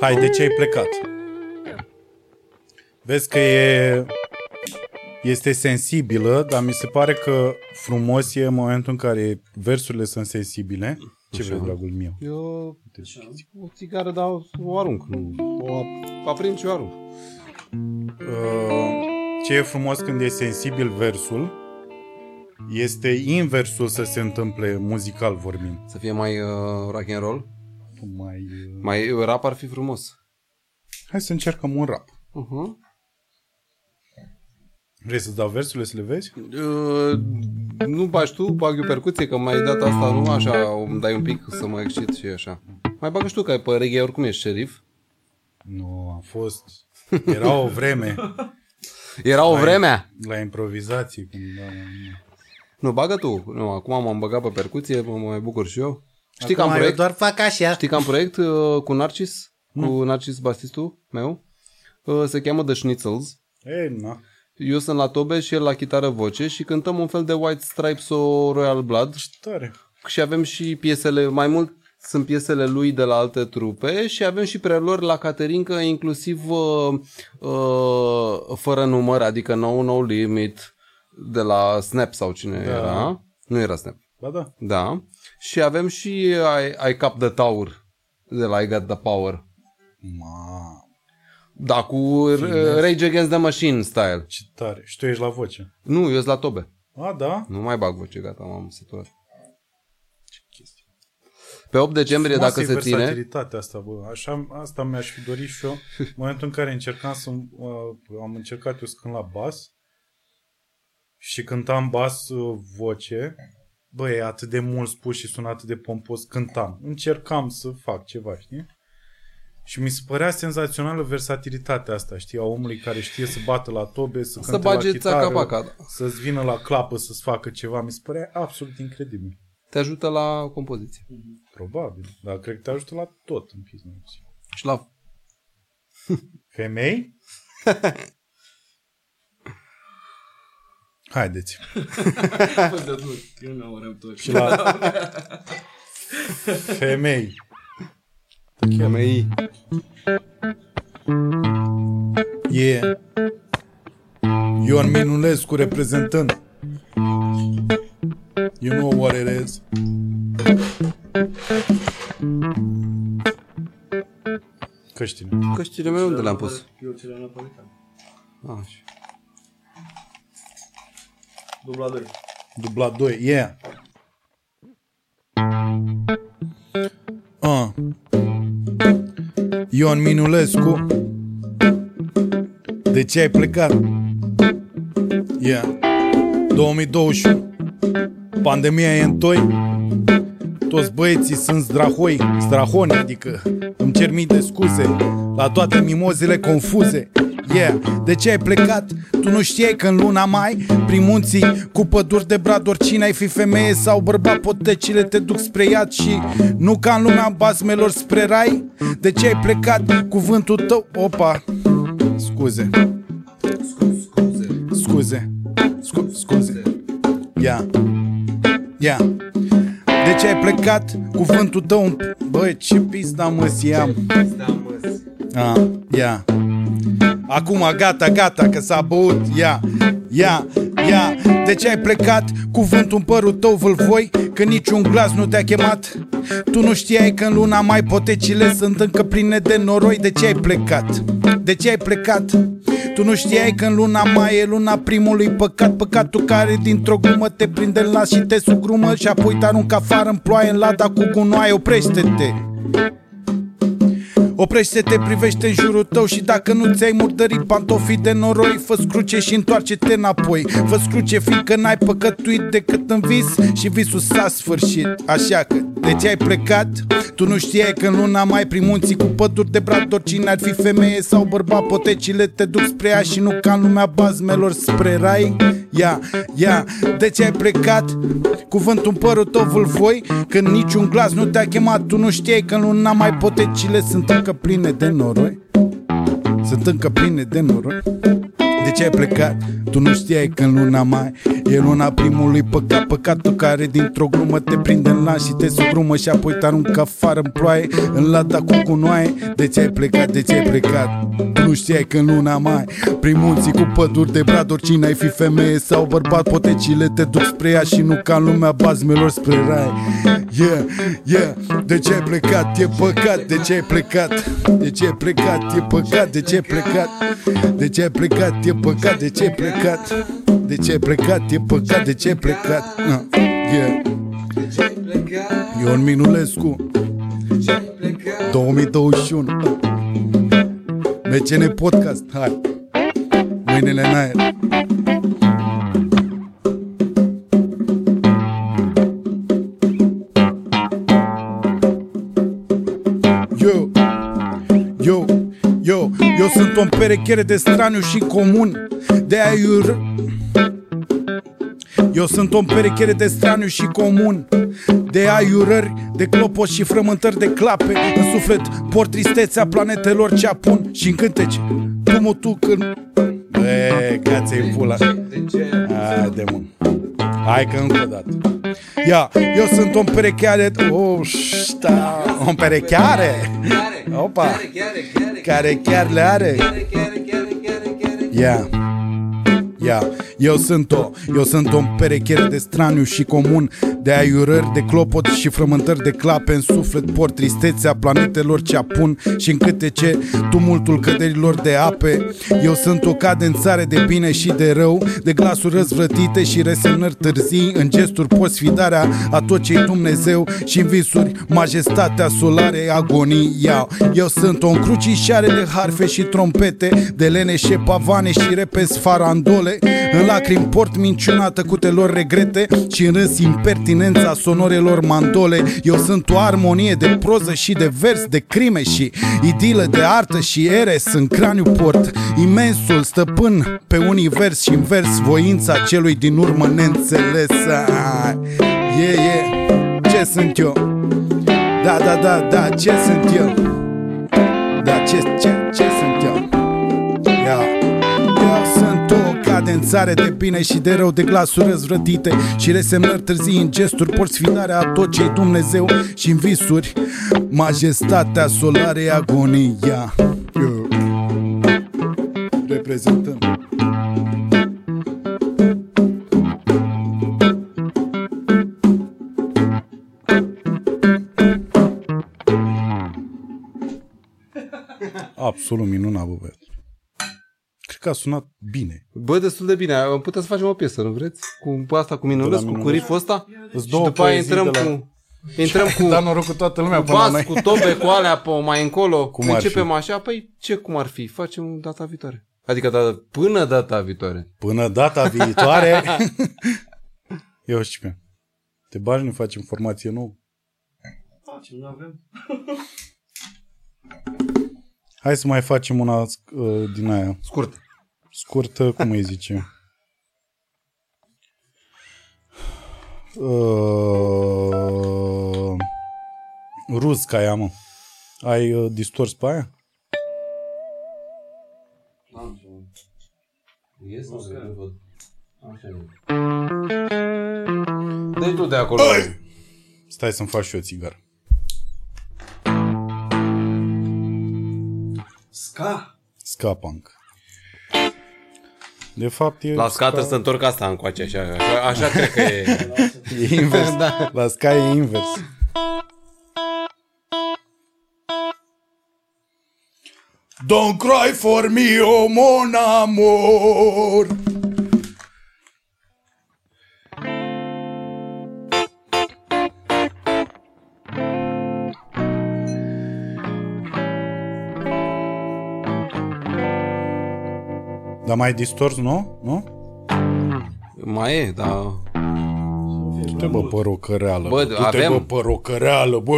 Hai, de ce ai plecat? Vezi că este sensibilă, dar mi se pare că frumos e în momentul în care versurile sunt sensibile. Ce vrei, dragul meu? Eu o țigară, dar o arunc. O aprind și o arunc. Ce e frumos când e sensibil versul, este inversul să se întâmple muzical vorbind. Să fie mai rock and roll? Mai rap ar fi frumos. Hai să încercăm un rap. Uh-huh. Vrei să-ți dau versurile să le vezi? Nu bagi tu, bag eu percuție, că mai ai dat asta, nu? Așa, îmi dai un pic să mă excit și așa. Mai bagă și tu, că pe reggae oricum ești șerif. Nu, a fost... Era o vreme... Era o vreme la improvizații când... Nu, bagă tu. Nu, acum m-am băgat pe percuție, mă mai bucur și eu. Știi că am proiect, doar fac așa. Știi că am proiect cu Narcis, cu Narcis, basistul meu. Se cheamă The Schnitzels. Ei, na. Eu sunt la tobe și el la chitară voce și cântăm un fel de White Stripes o Royal Blood. Tare. Și avem și piesele, mai mult sunt piesele lui de la alte trupe și avem și preluări la caterincă, inclusiv fără număr, adică No Limit de la Snap sau cine era. Nu era Snap. Ba da. Da. Și avem și I Cap the Tower de la I Got the Power. Ma. Da, cu Rage Against the Machine style. Ce tare. Și tu ești la voce. Nu, eu sunt la tobe. A, da? Nu mai bag voce, gata, m-am săturat. Pe 8 decembrie, dacă se ține... versatilitatea asta, bă. Asta mi-aș fi dorit și eu. În momentul în care am încercat eu să cânt la bas și cântam bas voce, bă, e atât de mult spus și sună atât de pompos, cântam. Încercam să fac ceva, știi? Și mi se părea senzațională versatilitatea asta, știi? A omului care știe să bată la tobe, să cânte la chitară, să-ți vină la clapă, să-ți facă ceva. Mi se părea absolut incredibil. Te ajută la compoziție. Probabil, dar cred că te ajută la tot în business. Și la femei? Haideți. Eu nu urăm tot. Și la femei. Femei. Yeah. Ion Minulescu reprezentând. You know what it is. Căștile mele unde le-am pus? Eu ce le-am napolitan. Așa. Dubla 2. Dubla 2, yeah. Ion Minulescu, de ce ai plecat? Yeah. 2021. Pandemia e întoi. Toți băieții sunt strahoni, adică îmi cer mii de scuze la toate mimozile confuze. Yeah. De ce ai plecat? Tu nu știai că în luna mai, prin munții, cu păduri de brad, oricine ai fi femeie sau bărbat, potecile te duc spre iad și nu ca în lumea basmelor spre rai. De ce ai plecat? Cuvântul tău, opa, scuze. Yeah. Yeah. De ce ai plecat? Cuvântul tău. Băi, ce pizda măs iam. Ah, yeah. Acum gata că s-a băut. Yeah. De ce ai plecat? Cuvântul în părul tău vă-l voi, că niciun glas nu te-a chemat. Tu nu știai că în luna mai potecile sunt încă pline de noroi. De ce ai plecat? Tu nu știai că în luna mai e luna primului păcat. Păcatul care dintr-o glumă te prinde în las și te sugrumă și apoi te aruncă afară în ploaie, în lada cu gunoaie. Oprește-te, privește în jurul tău și dacă nu ți-ai murdărit pantofii de noroi, fă-ți cruce și întoarce-te înapoi. Fă-ți cruce, fiindcă n-ai păcătuit decât în vis și visul s-a sfârșit. Așa că, de ce ai plecat? Tu nu știai că în luna mai, prin munții, cu păduri de brad, oricine ar fi femeie sau bărbat, potecile te duc spre ea și nu ca în lumea bazmelor spre rai. ia, de ce ai plecat? Cuvântul în părul tău îl voi, când niciun glas nu te-a chemat. Tu nu știai că în luna mai potecile sunt încă pline de noroi. Sunt încă pline de noroi. De ce ai plecat? Tu nu știai că în luna mai e luna primului păcat. Păcatul care dintr-o glumă te prinde în lan și te sugrumă și apoi te aruncă afară în ploaie, în lata cu cunoaie. De ce ai plecat? De ce ai plecat? Tu nu știai că în luna mai prin munții cu păduri de brad, oricine ai fi femeie sau bărbat, potecile te duc spre ea și nu ca în lumea bazmelor spre rai. De ce ai plecat? E păcat. De ce ai plecat? De ce ai plecat? E păcat. De ce ai plecat? De ce ai plecat? E păcat. De ce ai plecat? De ce ai plecat? E păcat. De ce ai plecat? Ion Minulescu 2021 MCN Podcast. Hai, mâinile în aer. Eu sunt o perechere de straniu și comun, de-aia eu sunt o perechere de straniu și comun, de aiurări, de clopoși și frământări de clape. În suflet port tristețea planetelor ce apun și în cânteci cum tu când... Băi, cață-i pula. Hai de mult. Hai că încă o dată. Ia, eu sunt o perecheare. O perecheare. Opa. Care chiar le are. Ia. Eu sunt o perechere de straniu și comun, de aiurări, de clopot și frământări de clape. În suflet port tristețea planetelor ce apun și în cântece tumultul căderilor de ape. Eu sunt o cadențare de bine și de rău, de glasuri răzvrătite și resemnări târzii. În gesturi poți fi darea a tot ce-i Dumnezeu și în visuri majestatea solare agonia. Eu sunt o încrucișare de harfe și trompete, de leneșe pavane și repezi farandole. În lacrimi port minciuna tăcutelor regrete și în râs impertinența sonorelor mandole. Eu sunt o armonie de proză și de vers, de crime și idilă, de artă și eres. În craniu port imensul stăpân pe univers și invers, voința celui din urmă neînțelesă. Ce sunt eu? Da, ce sunt eu? Da, ce sunt eu? Cadențare de bine și de rău, de glasuri răzvrătite și resemnări târzii. În gesturi porți sfidarea a tot ce-i Dumnezeu și în visuri majestatea solară agonia. Reprezentăm. Absolut minunat, bă, băiat. Cred că a sunat bine. Bă, destul de bine. Putem să facem o piesă, nu vreți? Cu asta, cu Minulescu, cu riff-ul ăsta? Și după aia intrăm cu... Da, noroc cu toată lumea până la noi. Cu tobe, cu alea, pe mai încolo. Cum începem așa, păi ce cum ar fi? Facem data viitoare. Adică până data viitoare. Până data viitoare. Eu știu pe. Te bagi, nu facem formație nouă? Facem, nu avem. Hai să mai facem una din aia. Scurtă, cum îi zice? Ruz ca aia, mă. Ai distors pe aia? Dă-i tu de acolo. Stai să-mi faci și eu țigară. Ska punk. De fapt e... La ska trebuie să întorc asta încoace așa cred că e. E invers. Da. La ska e invers. Don't cry for me, oh mon amour. Dar mai distorzi, nu? Mai e, dar... Du-te, bă, pe rocăreală. Bă, avem... bă, pe rocăreală, bă!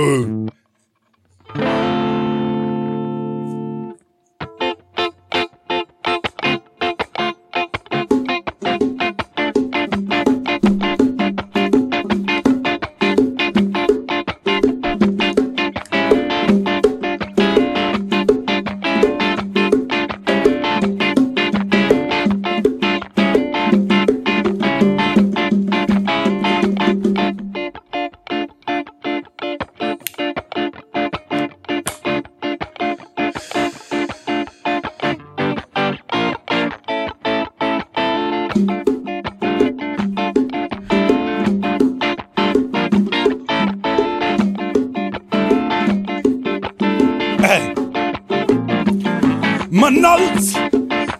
înalți,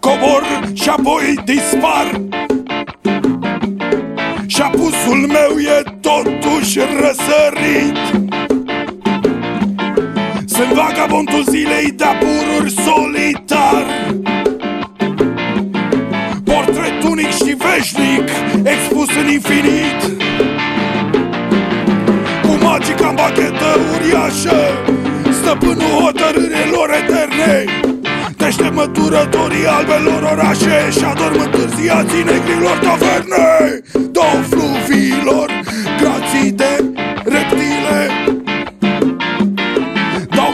cobor și apoi dispar. Și apusul meu e totuși răsărit. Sunt vagabondul zilei de-a pururi solitar. Portret unic și veșnic, expus în infinit, cu magica în bachetă uriașă, stăpânul hotărârilor eterne, deștemăturătorii albelor orașe și-a dormânt târziații negrilor taverne. Două fluviilor grații de reptile,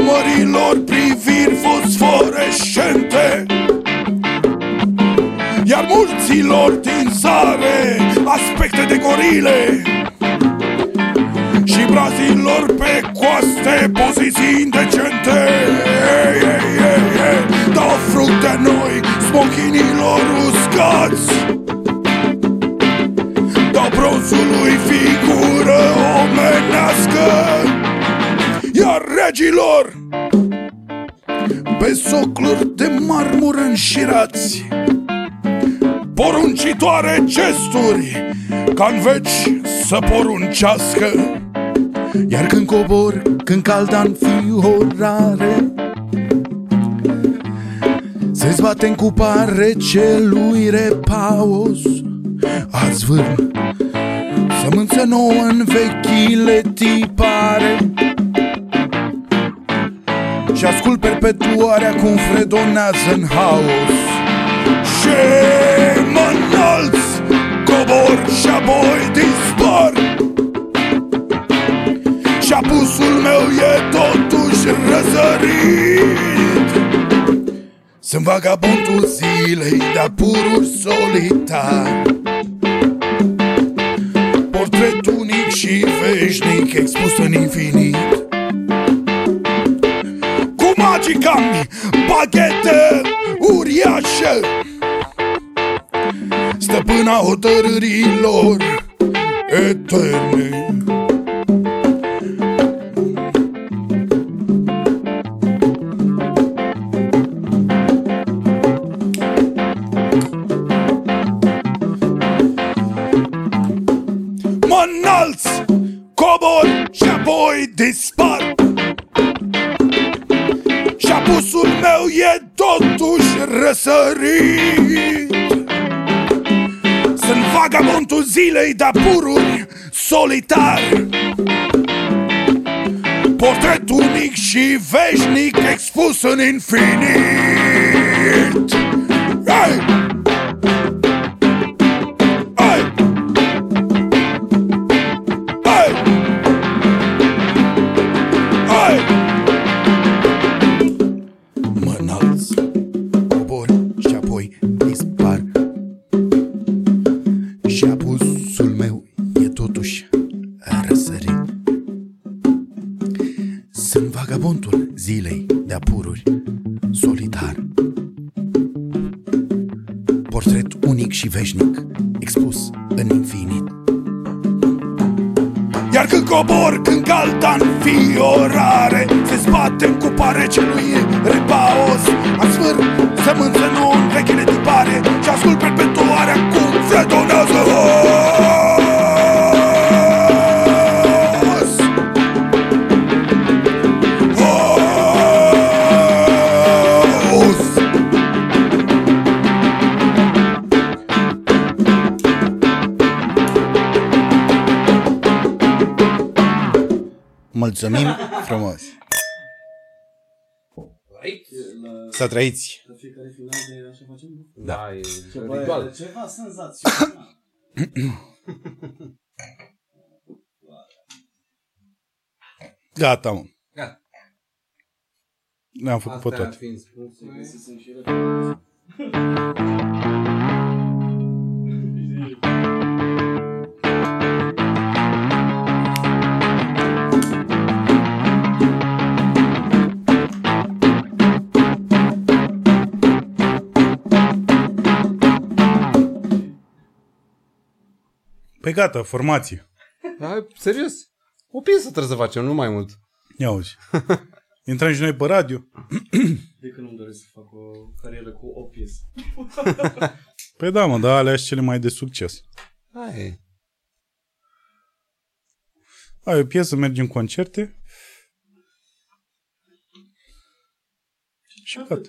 mărilor priviri fosforescente, iar mulților din zare aspecte de gorile, și brazilor pe coaste poziții indecente. Dau fructe noi smochinilor uscați, dau bronzului figură omenească, iar regilor pe socluri de marmură înșirați, poruncitoare gesturi ca-n veci să poruncească. Iar când cobor, când calda înfiorare se zbate în cupa recelui repaus, ați vârm sămânță nouă în vechile tipare, și ascult perpetuarea cum fredonează în haos. Și mă înalț, cobor și apoi dispar, și apusul meu e totuși răsărit. Sunt vagabondul zilei de-a pururi solitar, portret unic și veșnic expus în infinit, magicami, baghetă uriașă, stăpâna hotărârilor eterne. Mă înalț, cobor și apoi dispar, apusul meu e totuși răsărit. Sunt vagabondul zilei de-a pururi solitar, portret unic și veșnic expus în infinit. Hey! Cobor când calda înfiorare se zbate în cupa recelui repaos, asfâr sămânță nouă în vechile tipare, și ascult perpetuarea cum fredonează os. Mulțumim frumos! Să trăiți! La fiecare final de așa facem? Da, e ritual. Ceva senzațional. Gata, mă. Gata. Ne-am făcut pe tot. Păi gata, formație. Serios? O piesă trebuie să facem, nu mai mult. Ia uzi. Intrăm și noi pe radio. De când îmi doresc să fac o carieră cu o piesă. Păi da, mă, dar alea sunt cele mai de succes. Hai. Ai o piesă, mergi în concerte. Și gata.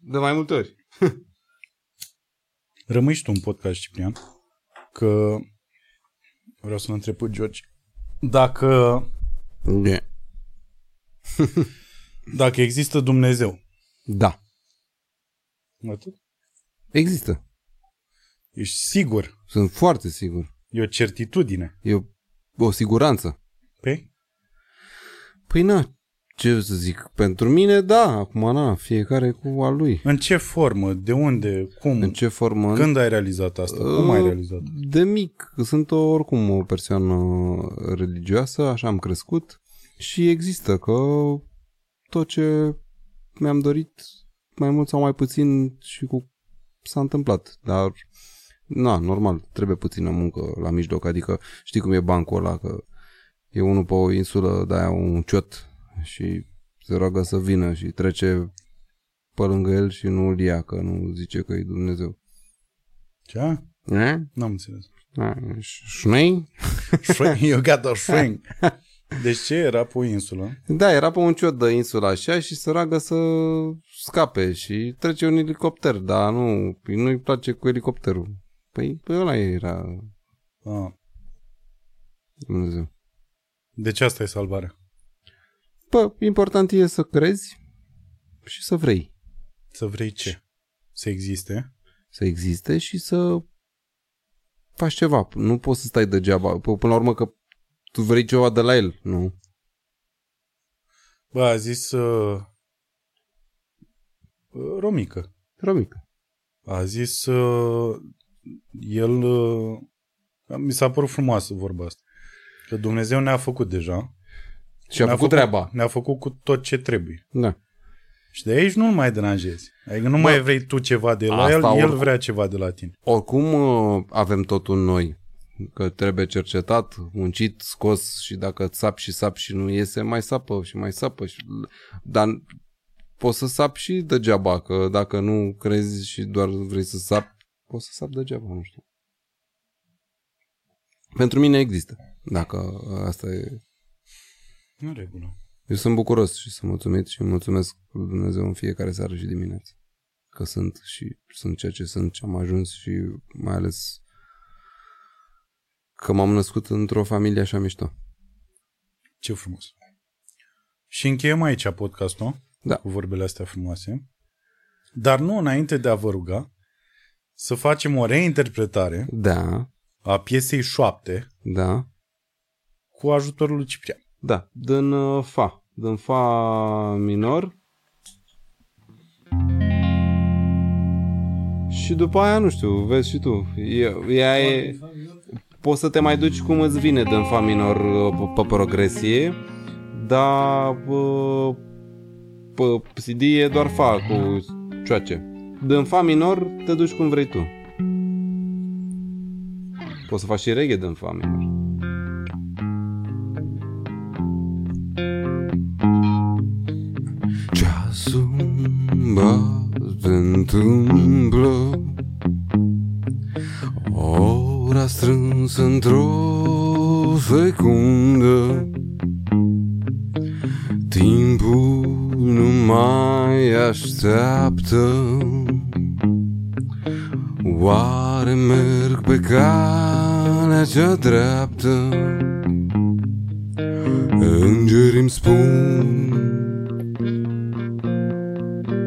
De mai multe ori. Rămâi și tu un podcast, Ciprian. Că vreau să-l întreb pe George. Dacă... Yeah. Dacă există Dumnezeu. Da. Atât? Există. Ești sigur? Sunt foarte sigur. E o certitudine. E o siguranță. Păi na, ce să zic, pentru mine, da, acum na, fiecare cu a lui. În ce formă, de unde, cum, în ce formă, când ai realizat asta, cum ai realizat? De mic, sunt oricum o persoană religioasă, așa am crescut și există că tot ce mi-am dorit, mai mult sau mai puțin și cu s-a întâmplat, dar... Na, normal, trebuie puțină muncă la mijloc, adică știi cum e bancul ăla, că e unul pe o insulă, de-aia un ciot și se roagă să vină și trece pe lângă el și nu îl ia, că nu zice că e Dumnezeu. Ce? N-am înțeles. Șmei? Eu gata șmei. Deci ce? Era pe o insulă? Da, era pe un ciot de insulă așa și se roagă să scape și trece un elicopter, dar nu-i place cu elicopterul. Păi ăla era... Ah. Dumnezeu. Deci asta e salvarea. Păi, important e să crezi și să vrei. Să vrei ce? Să existe? Să existe și să faci ceva. Nu poți să stai degeaba. Până la urmă că tu vrei ceva de la el, nu? Bă, a zis... Romică. Romică. A zis... El, mi s-a părut frumoasă vorba asta, că Dumnezeu ne-a făcut deja și ne-a făcut treaba. Ne-a făcut cu tot ce trebuie. Da. Și de aici nu-l mai deranjezi. Adică nu mai vrei tu ceva de la el, el vrea ceva de la tine. Oricum avem totul noi, că trebuie cercetat, muncit, scos și dacă sapi și sapi și nu iese, mai sapă și mai sapă. Și... Dar poți să sapi și degeaba, că dacă nu crezi și doar vrei să sapi, poți să sap degeaba, nu știu. Pentru mine există. Dacă asta e... În regulă. Eu sunt bucuros și sunt mulțumit și mulțumesc lui Dumnezeu în fiecare seară și dimineață. Că sunt și sunt ceea ce sunt și am ajuns și mai ales că m-am născut într-o familie așa mișto. Ce frumos. Și încheiem aici podcastul, da, cu vorbele astea frumoase. Dar nu înainte de a vă ruga să facem o reinterpretare, da, a piesei Șoapte, da, cu ajutorul lui Ciprian. Da, din fa. Din fa minor. Și după aia, nu știu, vezi și tu. E, poți să te mai duci cum îți vine din fa minor pe progresie, dar pe CD e doar fa cu cioace. Din fa minor te duci cum vrei tu. Poți să faci și reggae din fa minor. Ceasul bate întâmplă, ora strânsă într-o secundă, timpul nu mai așteaptă. Oare merg pe calea cea dreaptă? Îngerii îmi spun,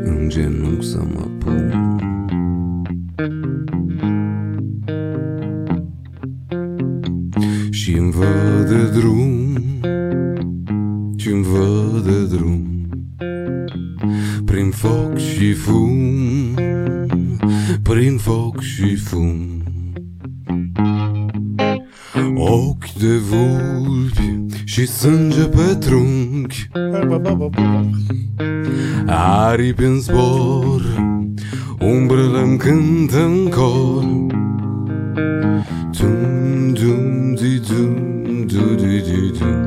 în genunchi să mă pun. Și-mi văd de drum, și-mi văd de drum, prin foc și fum, prin foc și fum. Ochi de vulpi și sânge pe trunchi, aripi în zbor, umbrele-mi cântă-n cor. Dum dum di dum du di di dum.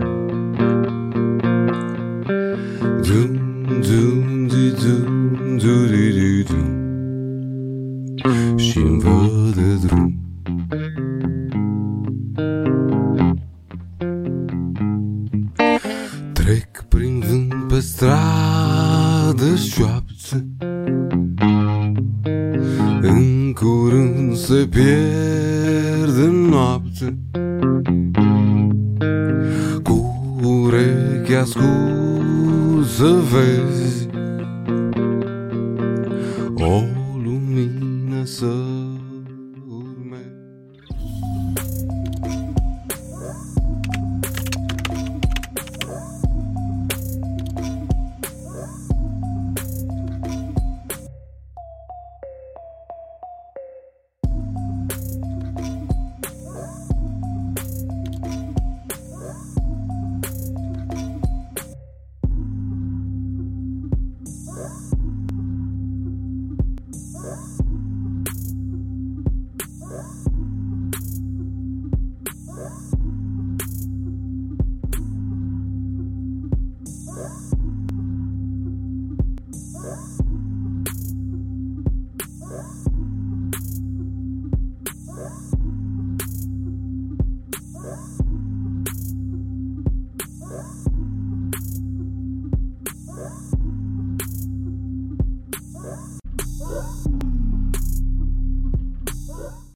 joapte, în curând se pierde noapte, cu urechea ascunsă vezi.